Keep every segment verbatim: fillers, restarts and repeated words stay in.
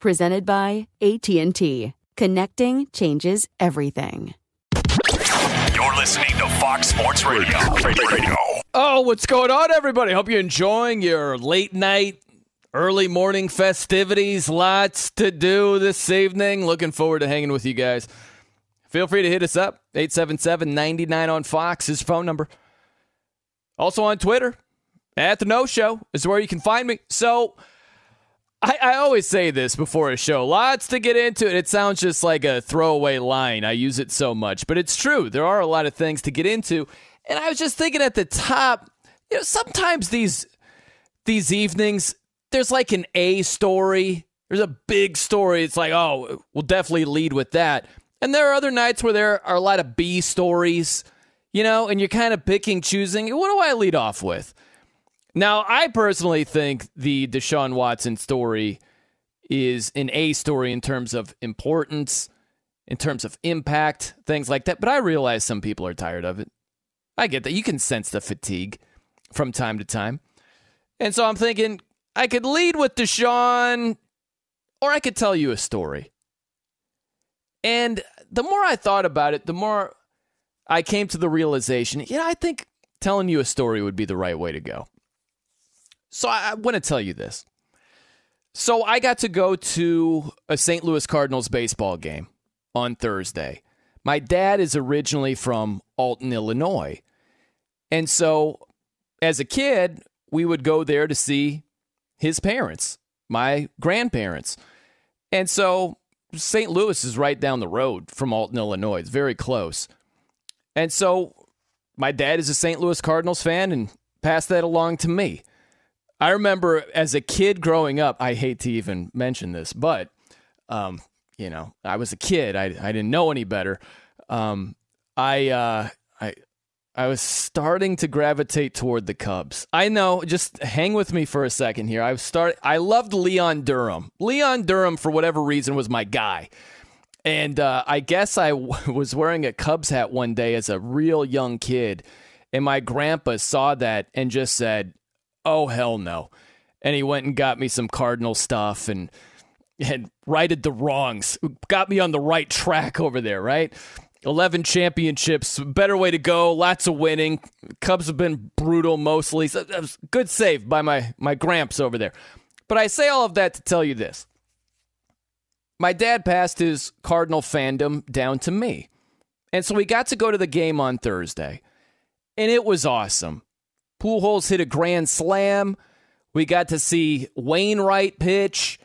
Presented by A T and T. Connecting changes everything. You're listening to Fox Sports Radio. Radio. Oh, what's going on, everybody? Hope you're enjoying your late night, early morning festivities. Lots to do this evening. Looking forward to hanging with you guys. Feel free to hit us up. eight seven seven, nine nine on Fox is phone number. Also on Twitter, at The No Show is where you can find me. So... I, I always say this before a show. Lots to get into, and it sounds just like a throwaway line. I use it so much, but it's true. There are a lot of things to get into, and I was just thinking at the top, you know, sometimes these these evenings, there's like an A story. There's a big story. It's like, oh, we'll definitely lead with that. And there are other nights where there are a lot of B stories, you know, and you're kind of picking, choosing. What do I lead off with? Now, I personally think the Deshaun Watson story is an A story in terms of importance, in terms of impact, things like that. But I realize some people are tired of it. I get that. You can sense the fatigue from time to time. And so I'm thinking I could lead with Deshaun, or I could tell you a story. And the more I thought about it, the more I came to the realization, yeah, I think telling you a story would be the right way to go. So I want to tell you this. So I got to go to a Saint Louis Cardinals baseball game on Thursday. My dad is originally from Alton, Illinois. And so as a kid, we would go there to see his parents, my grandparents. And so Saint Louis is right down the road from Alton, Illinois. It's very close. And so my dad is a Saint Louis Cardinals fan and passed that along to me. I remember as a kid growing up, I hate to even mention this, but, um, you know, I was a kid. I I didn't know any better. Um, I uh, I I was starting to gravitate toward the Cubs. I know. Just hang with me for a second here. I start. I loved Leon Durham. Leon Durham, for whatever reason, was my guy. And uh, I guess I w- was wearing a Cubs hat one day as a real young kid. And my grandpa saw that and just said, "Oh, hell no." And he went and got me some Cardinal stuff and and righted the wrongs. Got me on the right track over there, right? eleven championships, better way to go, lots of winning. Cubs have been brutal mostly. So that was good save by my, my gramps over there. But I say all of that to tell you this. My dad passed his Cardinal fandom down to me. And so we got to go to the game on Thursday. And it was awesome. Pujols hit a grand slam. We got to see Wainwright pitch.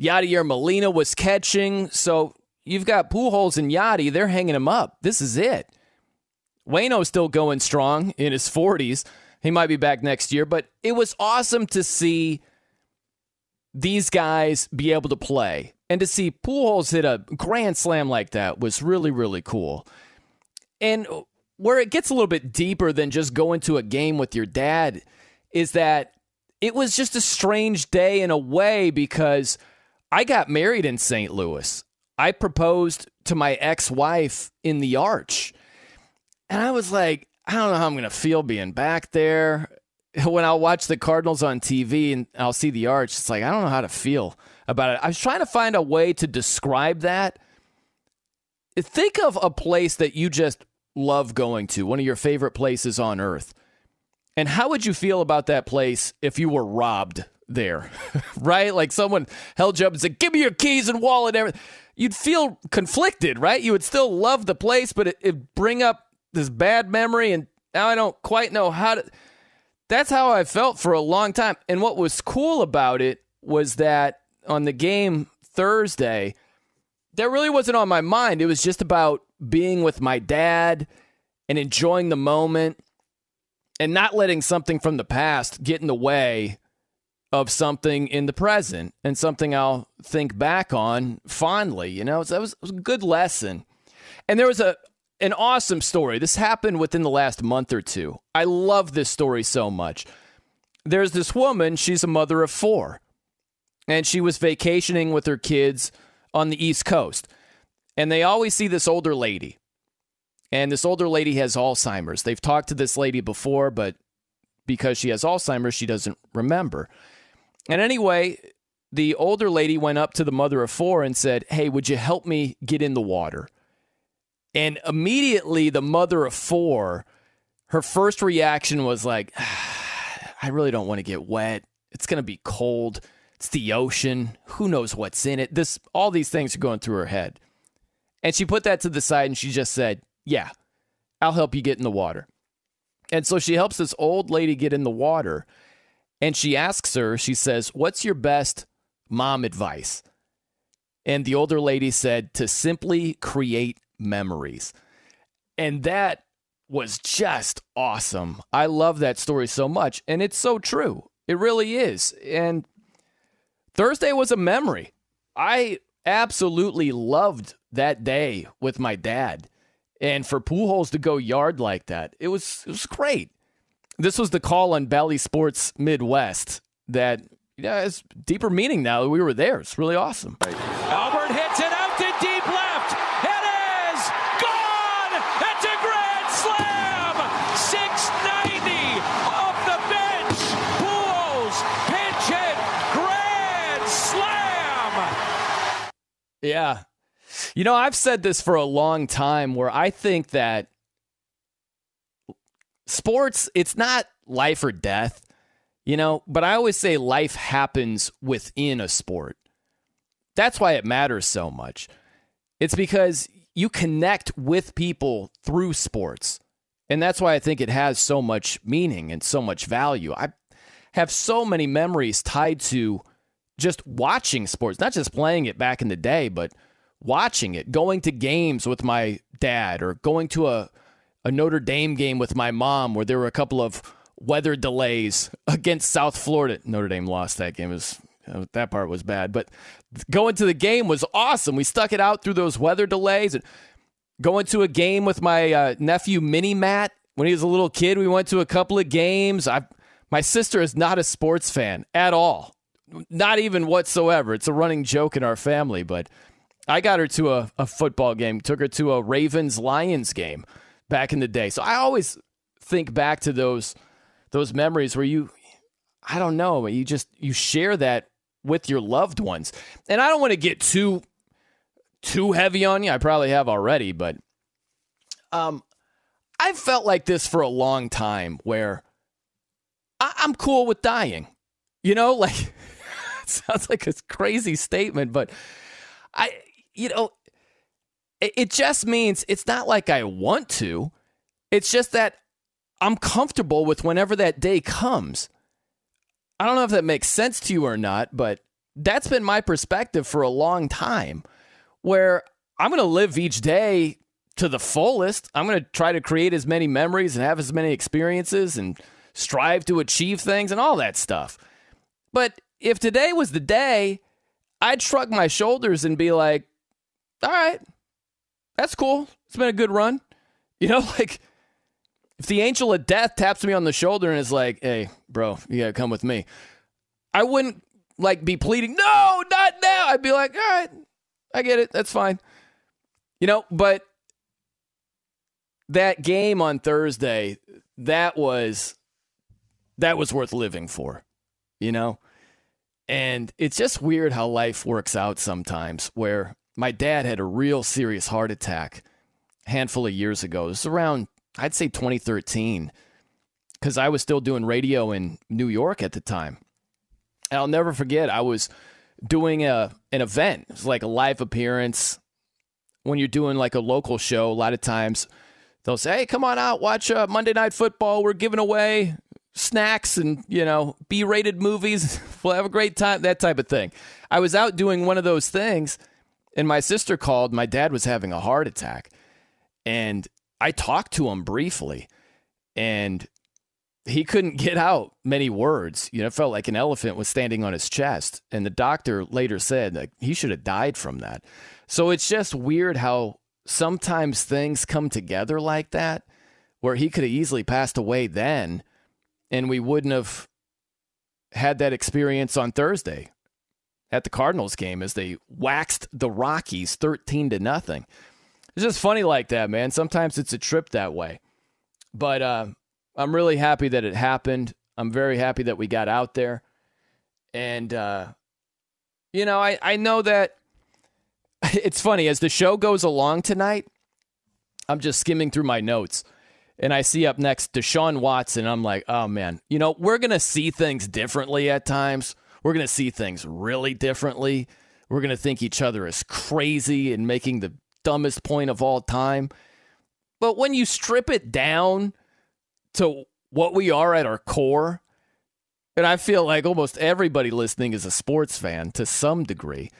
Yadier Molina was catching. So you've got Pujols and Yadi. They're hanging him up. This is it. Waino's still going strong in his forties. He might be back next year. But it was awesome to see these guys be able to play. And to see Pujols hit a grand slam like that was really, really cool. And where it gets a little bit deeper than just going to a game with your dad is that it was just a strange day in a way because I got married in Saint Louis. I proposed to my ex-wife in the Arch. And I was like, I don't know how I'm going to feel being back there. When I'll watch the Cardinals on T V and I'll see the Arch, it's like, I don't know how to feel about it. I was trying to find a way to describe that. Think of a place that you just love going to, one of your favorite places on earth. And how would you feel about that place if you were robbed there, right? Like someone held you up and said, give me your keys and wallet and everything. You'd feel conflicted, right? You would still love the place, but it, it'd bring up this bad memory. And now I don't quite know how to. That's how I felt for a long time. And what was cool about it was that on the game Thursday, that really wasn't on my mind. It was just about being with my dad and enjoying the moment and not letting something from the past get in the way of something in the present and something I'll think back on fondly. You know, that was, was a good lesson. And there was a an awesome story. This happened within the last month or two. I love this story so much. There's this woman, she's a mother of four, and she was vacationing with her kids on the East Coast. And they always see this older lady. And this older lady has Alzheimer's. They've talked to this lady before, but because she has Alzheimer's, she doesn't remember. And anyway, the older lady went up to the mother of four and said, hey, would you help me get in the water? And immediately the mother of four, her first reaction was like, ah, I really don't want to get wet. It's going to be cold. It's the ocean. Who knows what's in it? This, all these things are going through her head. And she put that to the side and she just said, yeah, I'll help you get in the water. And so she helps this old lady get in the water. And she asks her, she says, what's your best mom advice? And the older lady said, to simply create memories. And that was just awesome. I love that story so much. And it's so true. It really is. And Thursday was a memory. I absolutely loved that day with my dad. And for Pujols to go yard like that, it was it was great. This was the call on Bally Sports Midwest that yeah, has deeper meaning now that we were there. It's really awesome. Albert hits it out to deep left. It is gone. It's a grand slam. six ninety off the bench. Pujols pinch hit. Grand slam. Yeah. You know, I've said this for a long time where I think that sports, it's not life or death, you know, but I always say life happens within a sport. That's why it matters so much. It's because you connect with people through sports. And that's why I think it has so much meaning and so much value. I have so many memories tied to just watching sports, not just playing it back in the day, but watching it, going to games with my dad or going to a, a Notre Dame game with my mom where there were a couple of weather delays against South Florida. Notre Dame lost that game. It was, that part was bad. But going to the game was awesome. We stuck it out through those weather delays. Going to a game with my uh, nephew, Mini Matt, when he was a little kid, we went to a couple of games. I, my sister is not a sports fan at all. Not even whatsoever. It's a running joke in our family, but I got her to a, a football game, took her to a Ravens-Lions game back in the day. So I always think back to those those memories where you, I don't know, you just you share that with your loved ones. And I don't want to get too too heavy on you. I probably have already, but um, I've felt like this for a long time where I, I'm cool with dying. You know, like It sounds like a crazy statement, but I, you know, it, it just means it's not like I want to. It's just that I'm comfortable with whenever that day comes. I don't know if that makes sense to you or not, but that's been my perspective for a long time, where I'm going to live each day to the fullest. I'm going to try to create as many memories and have as many experiences and strive to achieve things and all that stuff. But if today was the day, I'd shrug my shoulders and be like, all right, that's cool. It's been a good run. You know, like if the angel of death taps me on the shoulder and is like, hey, bro, you got to come with me. I wouldn't like be pleading, no, not now. I'd be like, all right, I get it. That's fine. You know, but that game on Thursday, that was that was worth living for, you know? And it's just weird how life works out sometimes, where my dad had a real serious heart attack a handful of years ago. It was around, I'd say twenty thirteen, because I was still doing radio in New York at the time. And I'll never forget, I was doing a an event. It was like a live appearance. When you're doing like a local show, a lot of times they'll say, hey, come on out, watch uh, Monday Night Football. We're giving away snacks and, you know, B-rated movies. We'll have a great time, that type of thing. I was out doing one of those things, and my sister called. My dad was having a heart attack, and I talked to him briefly, and he couldn't get out many words. You know, it felt like an elephant was standing on his chest. And the doctor later said that he should have died from that. So it's just weird how sometimes things come together like that, where he could have easily passed away then, and we wouldn't have had that experience on Thursday at the Cardinals game as they waxed the Rockies thirteen to nothing. It's just funny like that, man. Sometimes it's a trip that way. But, uh, I'm really happy that it happened. I'm very happy that we got out there. And, uh, you know, I, I know that it's funny. As the show goes along tonight, I'm just skimming through my notes. And I see up next Deshaun Watson. I'm like, oh, man. You know, we're going to see things differently at times. We're going to see things really differently. We're going to think each other is crazy and making the dumbest point of all time. But when you strip it down to what we are at our core, and I feel like almost everybody listening is a sports fan to some degree,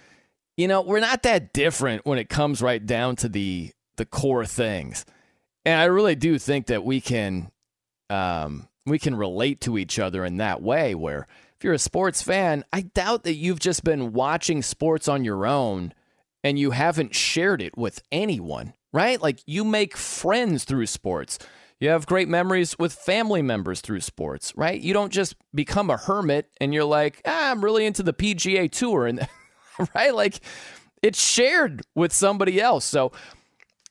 you know, we're not that different when it comes right down to the the core things. And I really do think that we can um, we can relate to each other in that way, where if you're a sports fan, I doubt that you've just been watching sports on your own and you haven't shared it with anyone, right? Like, you make friends through sports. You have great memories with family members through sports, right? You don't just become a hermit and you're like, ah, I'm really into the P G A Tour, and right? Like, it's shared with somebody else. So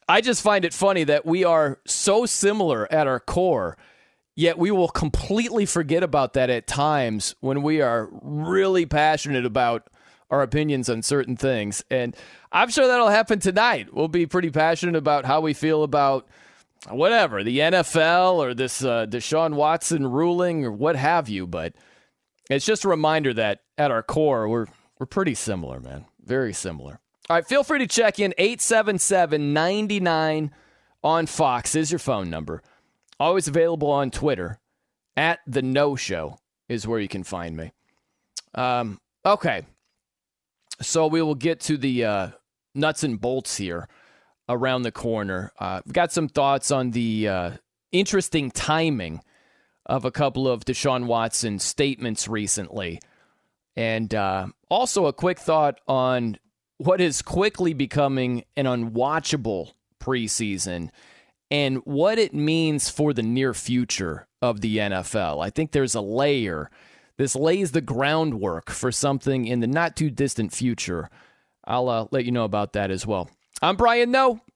I just find it funny that we are so similar at our core, yet we will completely forget about that at times when we are really passionate about our opinions on certain things. And I'm sure that'll happen tonight. We'll be pretty passionate about how we feel about whatever, the N F L or this uh, Deshaun Watson ruling or what have you. But it's just a reminder that at our core, we're we're pretty similar, man. Very similar. All right, feel free to check in. eight seven seven, nine nine on Fox is your phone number. Always available on Twitter. At The No Show is where you can find me. Um, okay, so we will get to the uh, nuts and bolts here around the corner. Uh, we've got some thoughts on the uh, interesting timing of a couple of Deshaun Watson statements recently. And uh, also a quick thought on what is quickly becoming an unwatchable preseason and what it means for the near future of the N F L. I think there's a layer. This lays the groundwork for something in the not-too-distant future. I'll uh, let you know about that as well. I'm Brian Noe.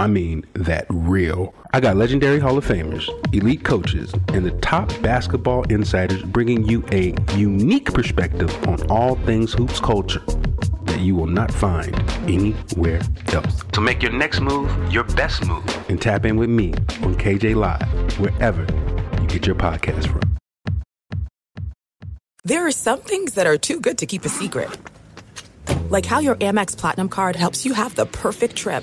I mean that real. I got legendary Hall of Famers, elite coaches, and the top basketball insiders bringing you a unique perspective on all things hoops culture that you will not find anywhere else. So make your next move your best move and tap in with me on K J Live, wherever you get your podcast from. There are some things that are too good to keep a secret. Like how your Amex Platinum card helps you have the perfect trip.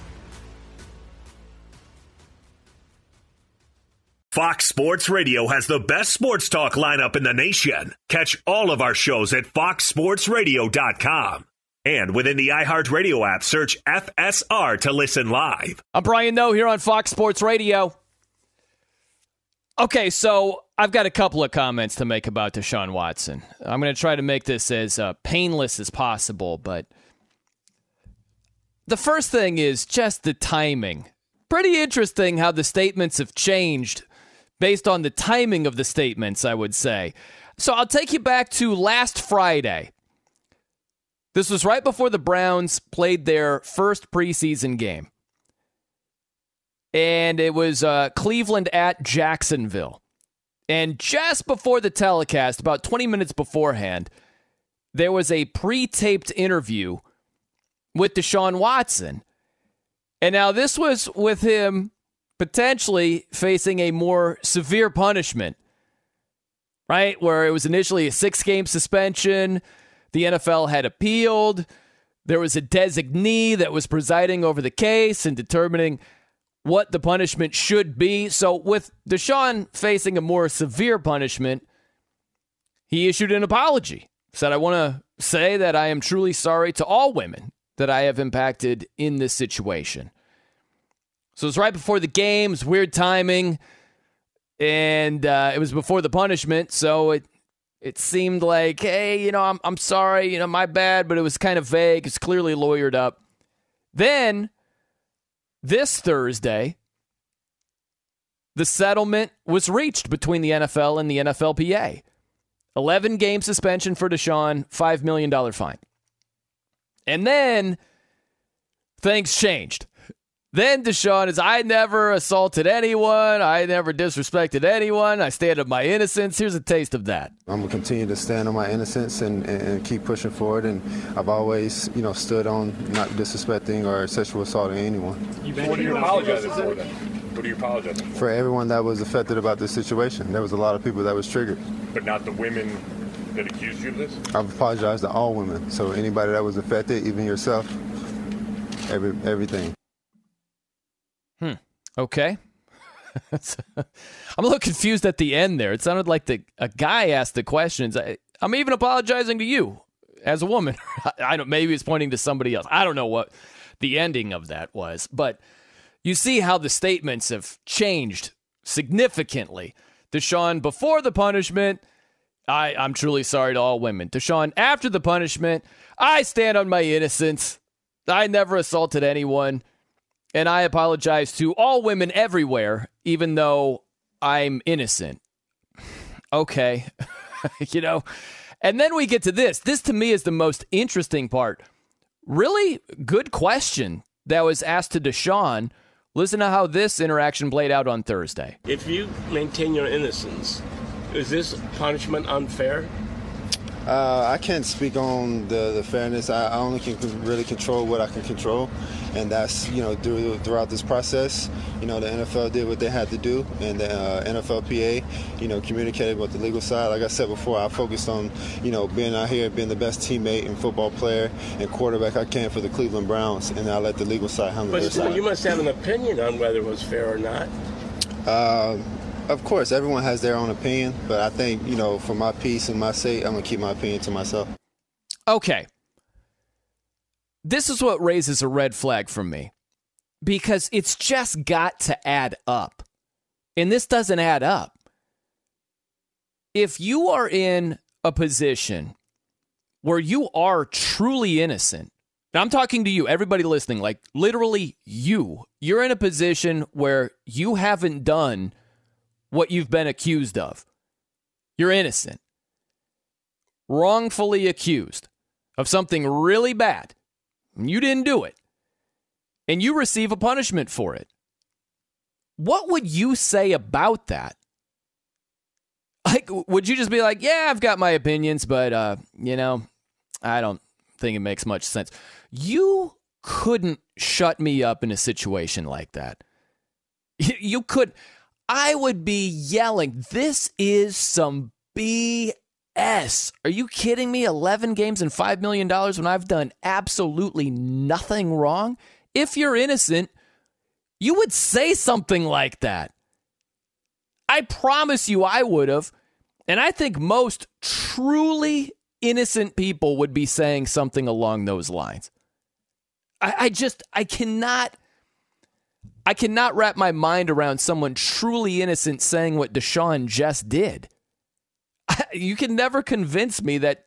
Fox Sports Radio has the best sports talk lineup in the nation. Catch all of our shows at fox sports radio dot com. And within the iHeartRadio app, search F S R to listen live. I'm Brian Noe here on Fox Sports Radio. Okay, so I've got a couple of comments to make about Deshaun Watson. I'm going to try to make this as uh, painless as possible, but the first thing is just the timing. Pretty interesting how the statements have changed based on the timing of the statements, I would say. So I'll take you back to last Friday. This was right before the Browns played their first preseason game. And it was uh, Cleveland at Jacksonville. And just before the telecast, about twenty minutes beforehand, there was a pre-taped interview with Deshaun Watson. And now this was with him potentially facing a more severe punishment, right? Where it was initially a six-game suspension. The N F L had appealed. There was a designee that was presiding over the case and determining what the punishment should be. So with Deshaun facing a more severe punishment, he issued an apology. Said, I want to say that I am truly sorry to all women that I have impacted in this situation. So it was right before the game, weird timing, and uh, it was before the punishment, so it it seemed like, hey, you know, I'm I'm sorry, you know, my bad, but it was kind of vague. It's clearly lawyered up. Then, this Thursday, the settlement was reached between the N F L and the N F L P A. eleven-game suspension for Deshaun, five million dollars fine. And then, things changed. Then Deshaun is, I never assaulted anyone. I never disrespected anyone. I stand on my innocence. Here's a taste of that. I'm going to continue to stand on my innocence and, and, and keep pushing forward. And I've always, you know, stood on not disrespecting or sexual assaulting anyone. You what do you apologize for then? What do you apologize for? For everyone that was affected about this situation. There was a lot of people that was triggered. But not the women that accused you of this? I've apologized to all women. So anybody that was affected, even yourself, every everything. Hmm. Okay. I'm a little confused at the end there. It sounded like the a guy asked the questions. I, I'm even apologizing to you as a woman. I, I don't. Maybe it's pointing to somebody else. I don't know what the ending of that was. But you see how the statements have changed significantly. Deshaun before the punishment, I, I'm truly sorry to all women. Deshaun after the punishment, I stand on my innocence. I never assaulted anyone. And I apologize to all women everywhere, even though I'm innocent. Okay. You know, and then we get to this. This to me is the most interesting part. really good question that was asked to Deshaun. Listen to how this interaction played out on Thursday. If you maintain your innocence, is this punishment unfair? Uh, I can't speak on the, the fairness. I, I only can really control what I can control, and that's, you know, through, throughout this process, you know, the N F L did what they had to do, and the uh, N F L P A, you know, communicated with the legal side. Like I said before, I focused on, you know, being out here, being the best teammate and football player and quarterback I can for the Cleveland Browns, and I let the legal side handle their side. But you must have an opinion on whether it was fair or not. Uh, Of course, everyone has their own opinion, but I think, you know, for my piece and my sake, I'm going to keep my opinion to myself. Okay. This is what raises a red flag from me, because it's just got to add up. And this doesn't add up. If you are in a position where you are truly innocent, now I'm talking to you, everybody listening, like literally you, you're in a position where you haven't done what you've been accused of. You're innocent. Wrongfully accused of something really bad. You didn't do it. And you receive a punishment for it. What would you say about that? Like, would you just be like, yeah, I've got my opinions, but, uh, you know, I don't think it makes much sense. You couldn't shut me up in a situation like that. You could... I would be yelling, this is some B S. Are you kidding me? eleven games and five million dollars when I've done absolutely nothing wrong? If you're innocent, you would say something like that. I promise you I would have. And I think most truly innocent people would be saying something along those lines. I, I just, I cannot... I cannot wrap my mind around someone truly innocent saying what Deshaun just did. I, you can never convince me that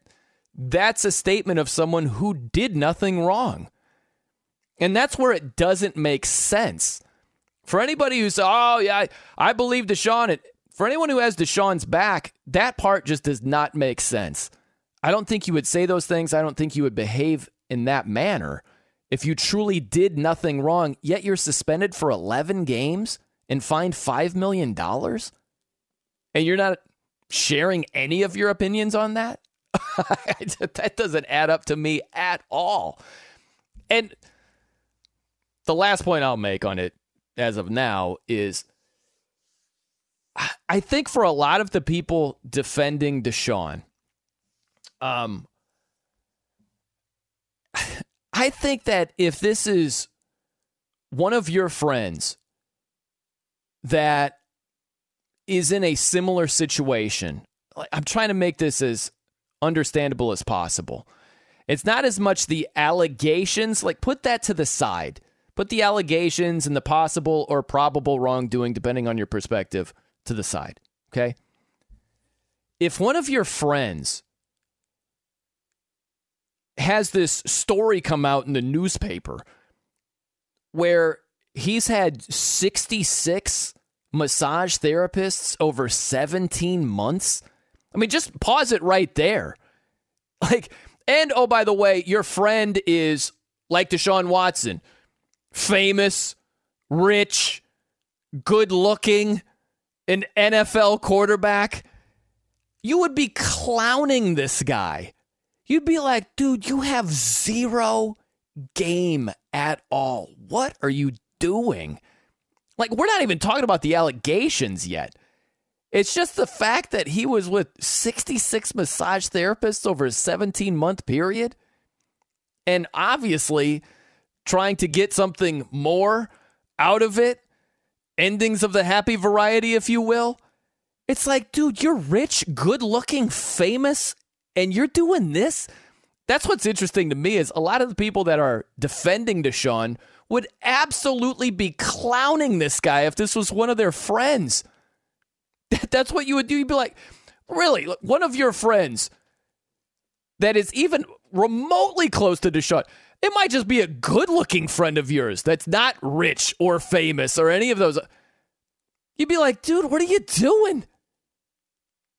that's a statement of someone who did nothing wrong. And that's where it doesn't make sense. For anybody who's, oh, yeah, I, I believe Deshaun, it, for anyone who has Deshaun's back, that part just does not make sense. I don't think you would say those things. I don't think you would behave in that manner. If you truly did nothing wrong, yet you're suspended for eleven games and fined five million dollars? And you're not sharing any of your opinions on that? That doesn't add up to me at all. And the last point I'll make on it as of now is I think for a lot of the people defending Deshaun, um, I think that if this is one of your friends that is in a similar situation, I'm trying to make this as understandable as possible. It's not as much the allegations, like put that to the side. Put the allegations and the possible or probable wrongdoing, depending on your perspective, to the side, okay? If one of your friends has this story come out in the newspaper where he's had sixty-six massage therapists over seventeen months. I mean, just pause it right there. Like, and oh, by the way, your friend is like Deshaun Watson, famous, rich, good looking, an N F L quarterback. You would be clowning this guy. You'd be like, dude, you have zero game at all. What are you doing? Like, we're not even talking about the allegations yet. It's just the fact that he was with sixty-six massage therapists over a seventeen-month period and obviously trying to get something more out of it, endings of the happy variety, if you will. It's like, dude, you're rich, good-looking, famous, and you're doing this? That's what's interesting to me is a lot of the people that are defending Deshaun would absolutely be clowning this guy if this was one of their friends. That's what you would do. You'd be like, really? One of your friends that is even remotely close to Deshaun, it might just be a good-looking friend of yours that's not rich or famous or any of those. You'd be like, dude, what are you doing?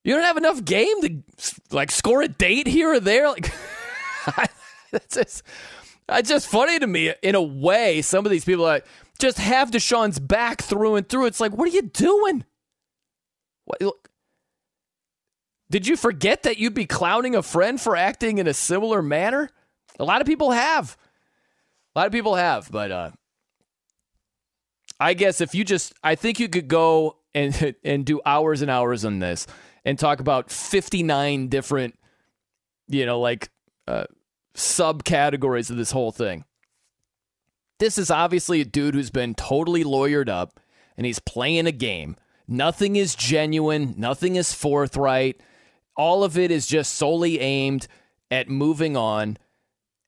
You don't have enough game to, like, score a date here or there? Like, that's just, It's just funny to me, in a way, some of these people are, just have Deshaun's back through and through. It's like, what are you doing? What, look, did you forget that you'd be clowning a friend for acting in a similar manner? A lot of people have. A lot of people have, but uh, I guess if you just, I think you could go and and do hours and hours on this and talk about fifty-nine different, you know, like uh, subcategories of this whole thing. This is obviously a dude who's been totally lawyered up, and he's playing a game. Nothing is genuine. Nothing is forthright. All of it is just solely aimed at moving on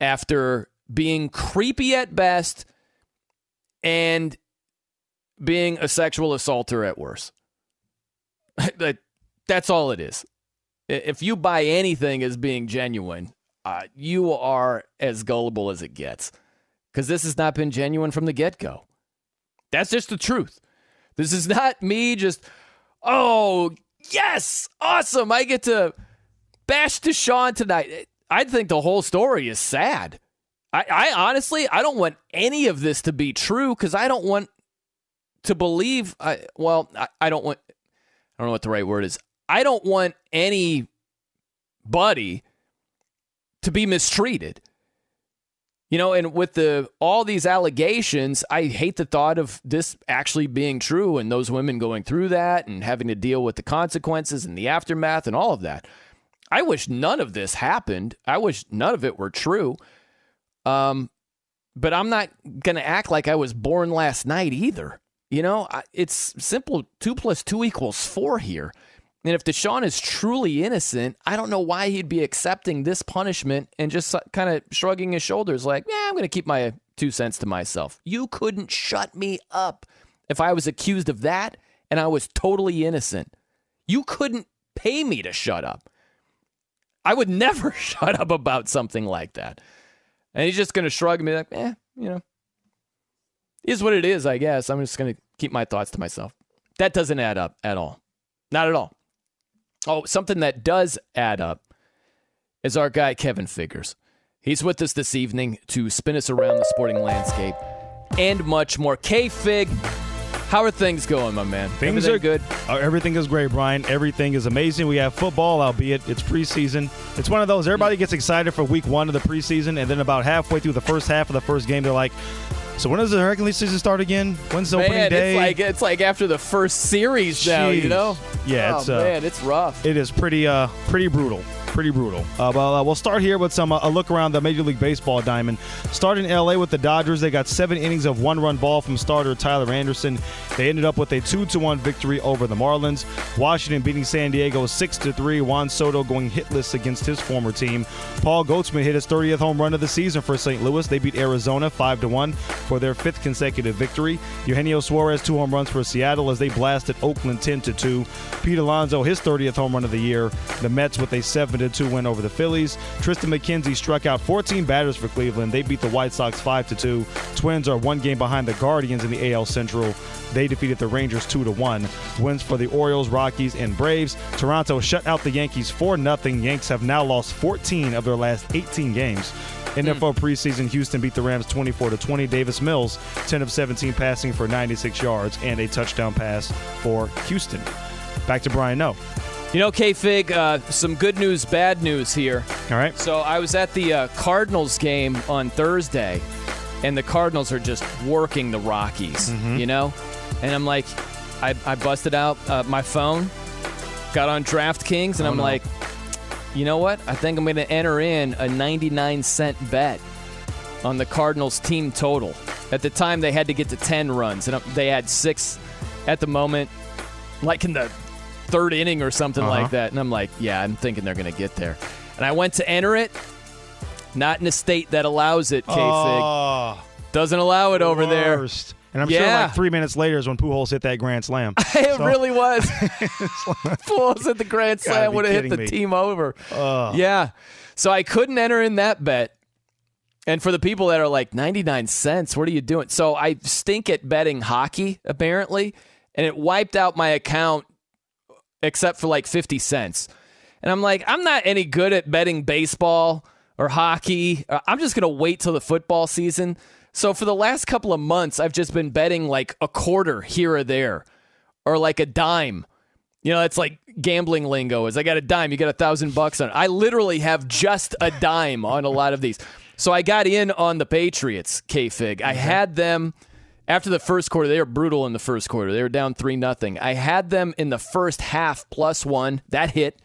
after being creepy at best and being a sexual assaulter at worst. That's all it is. If you buy anything as being genuine, uh, you are as gullible as it gets. Because this has not been genuine from the get-go. That's just the truth. This is not me just, oh, yes, awesome, I get to bash Deshaun tonight. I think the whole story is sad. I, I honestly, I don't want any of this to be true because I don't want to believe, I, well, I, I don't want, I don't know what the right word is. I don't want anybody to be mistreated. You know, and with the all these allegations, I hate the thought of this actually being true and those women going through that and having to deal with the consequences and the aftermath and all of that. I wish none of this happened. I wish none of it were true. Um, but I'm not going to act like I was born last night either. You know, I, it's simple. Two plus two equals four here. And if Deshaun is truly innocent, I don't know why he'd be accepting this punishment and just kind of shrugging his shoulders like, yeah, I'm going to keep my two cents to myself. You couldn't shut me up if I was accused of that and I was totally innocent. You couldn't pay me to shut up. I would never shut up about something like that. And he's just going to shrug and be like, eh, you know, is what it is, I guess. I'm just going to keep my thoughts to myself. That doesn't add up at all. Not at all. Oh, something that does add up is our guy, Kevin Figures. He's with us this evening to spin us around the sporting landscape and much more. K-Fig, how are things going, my man? Things everything are good. Uh, everything is great, Brian. Everything is amazing. We have football, albeit it's preseason. It's one of those, everybody gets excited for week one of the preseason, and then about halfway through the first half of the first game, they're like, so when does the regular season start again? When's the man, opening day? It's like, it's like after the first series now, Jeez. You know? Yeah, oh, it's, uh, man, it's rough. It is pretty uh, pretty brutal. Pretty brutal. Uh, well, uh, we'll start here with some uh, a look around the Major League Baseball diamond. Starting in L A with the Dodgers, they got seven innings of one-run ball from starter Tyler Anderson. They ended up with a two to one victory over the Marlins. Washington beating San Diego six to three. Juan Soto going hitless against his former team. Paul Goldschmidt hit his thirtieth home run of the season for Saint Louis. They beat Arizona five to one for their fifth consecutive victory. Eugenio Suarez, two home runs for Seattle as they blasted Oakland ten to two. Pete Alonso, his thirtieth home run of the year. The Mets with a seven to two win over the Phillies. Tristan McKenzie struck out fourteen batters for Cleveland. They beat the White Sox five to two. Twins are one game behind the Guardians in the A L Central. They defeated the Rangers two to one. Wins for the Orioles, Rockies, and Braves. Toronto shut out the Yankees four to nothing. Yanks have now lost fourteen of their last eighteen games. N F L preseason, Houston beat the Rams twenty-four to twenty. Davis Mills, ten of seventeen passing for ninety-six yards and a touchdown pass for Houston. Back to Brian No. You know, K-Fig, uh, some good news, bad news here. All right. So I was at the uh, Cardinals game on Thursday, and the Cardinals are just working the Rockies, mm-hmm. you know? And I'm like, I, I busted out uh, my phone, got on DraftKings, and oh, I'm no. like, you know what? I think I'm going to enter in a ninety-nine cent bet on the Cardinals team total. At the time, they had to get to ten runs, and they had six at the moment, like in the third inning or something uh-huh. like that. And I'm like, yeah, I'm thinking they're going to get there. And I went to enter it, not in a state that allows it, K-Fig. Oh, doesn't allow it over worst. There. And I'm yeah. sure like three minutes later is when Pujols hit that grand slam. It so. really was. Pujols hit the grand slam, would have hit the me. team over. Uh. Yeah. So I couldn't enter in that bet. And for the people that are like, ninety-nine cents, what are you doing? So I stink at betting hockey, apparently. And it wiped out my account except for like fifty cents. And I'm like, I'm not any good at betting baseball or hockey. I'm just going to wait till the football season. So for the last couple of months, I've just been betting like a quarter here or there, or like a dime. You know, it's like gambling lingo is I got a dime, you got a thousand bucks on it. I literally have just a dime on a lot of these. So I got in on the Patriots, K-Fig. I had them after the first quarter. They were brutal in the first quarter. They were down three nothing. I had them in the first half plus one. That hit.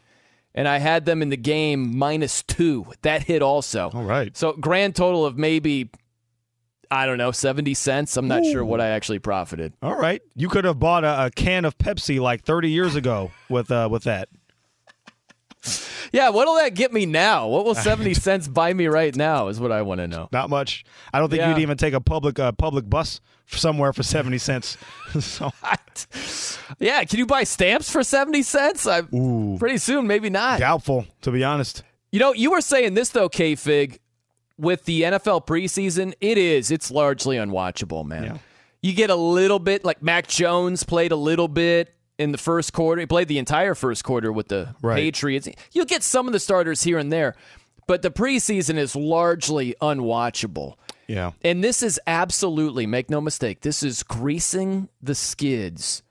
And I had them in the game minus two. That hit also. All right. So grand total of maybe, I don't know, seventy cents. I'm not Ooh. sure what I actually profited. All right. You could have bought a, a can of Pepsi like thirty years ago with uh, with that. Yeah, what'll that get me now? What will seventy cents buy me right now is what I want to know. Not much. I don't think yeah. you'd even take a public uh, public bus somewhere for seventy cents. So yeah, can you buy stamps for seventy cents? I Ooh. Pretty soon, maybe not. Doubtful, to be honest. You know, you were saying this though, K-Fig, with the N F L preseason, it is. It's largely unwatchable, man. Yeah. You get a little bit, like Mac Jones played a little bit in the first quarter. He played the entire first quarter with the right. Patriots. You'll get some of the starters here and there, but the preseason is largely unwatchable. Yeah. And this is absolutely, make no mistake, this is greasing the skids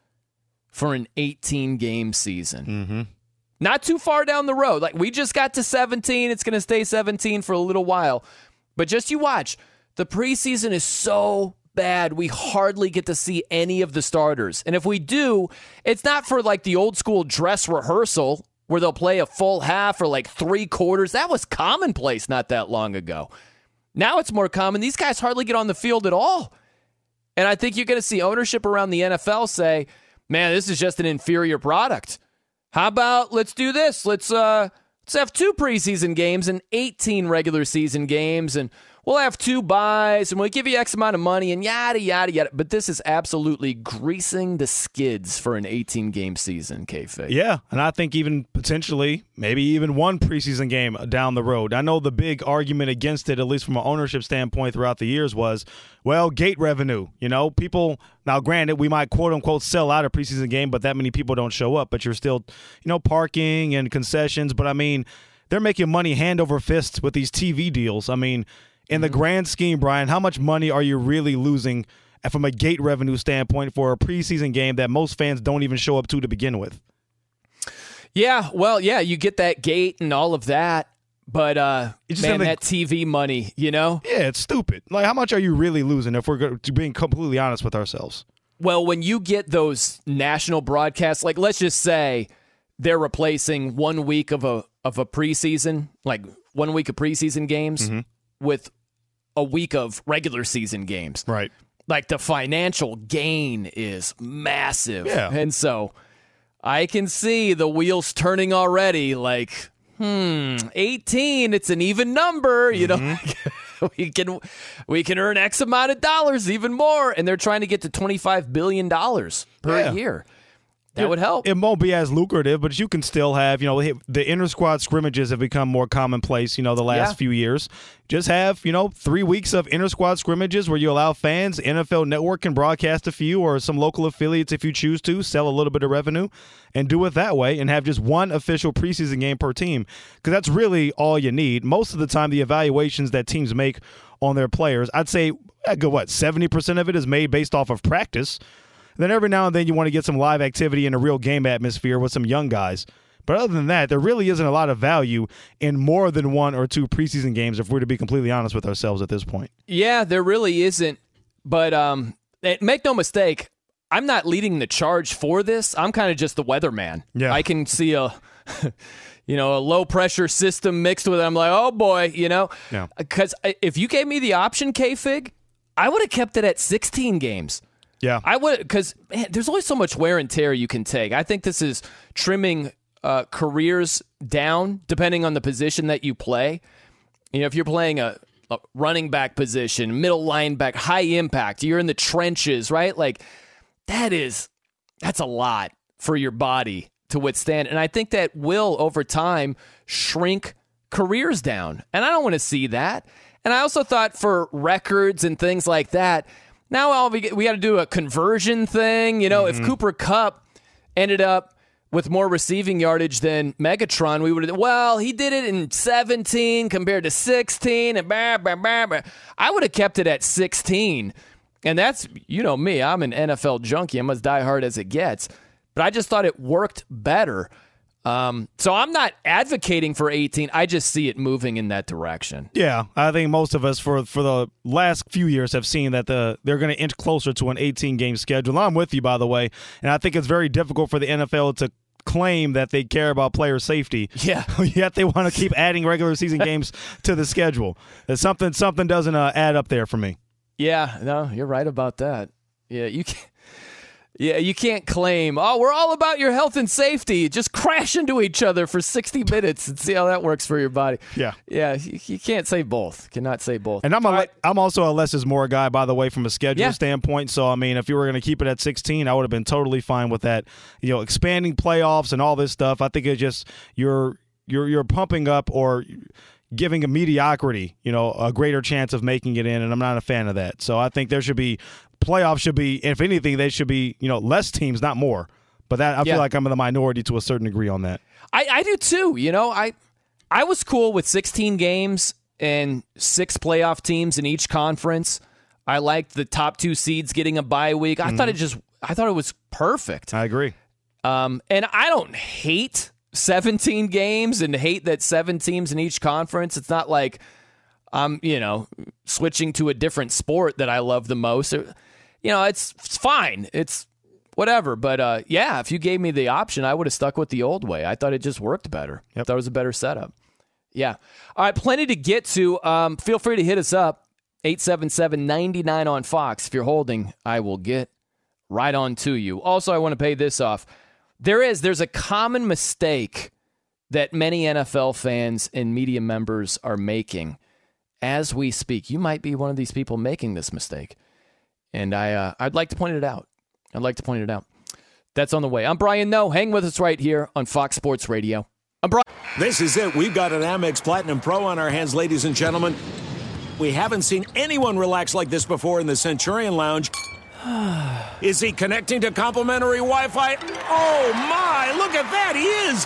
for an eighteen-game season. Mm-hmm. Not too far down the road. Like, we just got to seventeen. It's going to stay seventeen for a little while. But just you watch. The preseason is so bad, we hardly get to see any of the starters. And if we do, it's not for like the old school dress rehearsal where they'll play a full half or like three quarters. That was commonplace not that long ago. Now it's more common. These guys hardly get on the field at all. And I think you're going to see ownership around the N F L say, man, this is just an inferior product. How about let's do this? Let's uh, let's have two preseason games and eighteen regular season games, and we'll have two buys, and we'll give you X amount of money, and yada, yada, yada. But this is absolutely greasing the skids for an eighteen-game season, K-Fig. Yeah, and I think even potentially, maybe even one preseason game down the road. I know the big argument against it, at least from an ownership standpoint throughout the years, was, well, gate revenue. You know, people – now, granted, we might quote-unquote sell out a preseason game, but that many people don't show up. But you're still, you know, parking and concessions. But, I mean, they're making money hand over fist with these T V deals. I mean – in the grand scheme, Brian, how much money are you really losing from a gate revenue standpoint for a preseason game that most fans don't even show up to to begin with? Yeah, well, yeah, you get that gate and all of that, but uh, just man, the, that T V money, you know? Yeah, it's stupid. Like, how much are you really losing if we're being completely honest with ourselves? Well, when you get those national broadcasts, like let's just say they're replacing one week of a of a preseason, like one week of preseason games, mm-hmm. with a week of regular season games. Right. Like the financial gain is massive. Yeah. And so I can see the wheels turning already like, hmm, eighteen, it's an even number, you mm-hmm. know. we can we can earn X amount of dollars, even more, and they're trying to get to twenty-five billion dollars per yeah. year. That would help. It won't be as lucrative, but you can still have, you know, the inter-squad scrimmages have become more commonplace, you know, the last yeah. few years. Just have, you know, three weeks of inter-squad scrimmages where you allow fans. N F L Network can broadcast a few or some local affiliates if you choose to, sell a little bit of revenue, and do it that way and have just one official preseason game per team because that's really all you need. Most of the time, the evaluations that teams make on their players, I'd say, I go what, seventy percent of it is made based off of practice. Then every now and then you want to get some live activity in a real game atmosphere with some young guys. But other than that, there really isn't a lot of value in more than one or two preseason games if we're to be completely honest with ourselves at this point. Yeah, there really isn't. But um, make no mistake, I'm not leading the charge for this. I'm kind of just the weatherman. Yeah. I can see a you know, a low-pressure system mixed with it. I'm like, oh, boy, you know. Because yeah. if you gave me the option, K-Fig, I would have kept it at sixteen games. Yeah, I would, because there's only so much wear and tear you can take. I think this is trimming uh, careers down depending on the position that you play. You know, if you're playing a, a running back position, middle linebacker, high impact, you're in the trenches, right? Like that is that's a lot for your body to withstand, and I think that will over time shrink careers down. And I don't want to see that. And I also thought for records and things like that. Now all we, we got to do a conversion thing. You know, mm-hmm. if Cooper Kupp ended up with more receiving yardage than Megatron, we would have, well, he did it in seventeen compared to sixteen. And blah, blah, blah, blah. I would have kept it at sixteen. And that's, you know me, I'm an N F L junkie. I'm as diehard as it gets. But I just thought it worked better. Um, so I'm not advocating for eighteen. I just see it moving in that direction. Yeah, I think most of us for, for the last few years have seen that the they're going to inch closer to an eighteen-game schedule. I'm with you, by the way. And I think it's very difficult for the N F L to claim that they care about player safety. Yeah. Yet they want to keep adding regular season games to the schedule. It's something something doesn't uh, add up there for me. Yeah, no, you're right about that. Yeah, you can't. Yeah, you can't claim, oh, we're all about your health and safety. Just crash into each other for sixty minutes and see how that works for your body. Yeah. Yeah, you, you can't say both. Cannot say both. And I'm a, right. I'm also a less is more guy, by the way, from a schedule yeah. standpoint. So, I mean, if you were going to keep it at sixteen, I would have been totally fine with that. You know, expanding playoffs and all this stuff, I think it's just you're you're you're pumping up or giving a mediocrity, you know, a greater chance of making it in, and I'm not a fan of that. So I think there should be – playoffs should be, if anything, they should be, you know, less teams, not more. But that I yeah. feel like I'm in the minority to a certain degree on that. I, I do too. You know, I I was cool with sixteen games and six playoff teams in each conference. I liked the top two seeds getting a bye week. I mm-hmm. thought it just, I thought it was perfect. I agree. Um, and I don't hate seventeen games and hate that seven teams in each conference. It's not like I'm, you know, switching to a different sport that I love the most. It, You know, it's, it's fine. It's whatever. But, uh, yeah, if you gave me the option, I would have stuck with the old way. I thought it just worked better. Yep. I thought it was a better setup. Yeah. All right, plenty to get to. Um, feel free to hit us up, eight seven seven, nine nine on Fox. If you're holding, I will get right on to you. Also, I want to pay this off. There is, there's a common mistake that many N F L fans and media members are making as we speak. You might be one of these people making this mistake. And I, uh, I'd like to point it out. I'd like to point it out. That's on the way. I'm Brian Noe. Hang with us right here on Fox Sports Radio. I'm Brian. This is it. We've got an Amex Platinum Pro on our hands, ladies and gentlemen. We haven't seen anyone relax like this before in the Centurion Lounge. Is he connecting to complimentary Wi-Fi? Oh, my. Look at that. He is.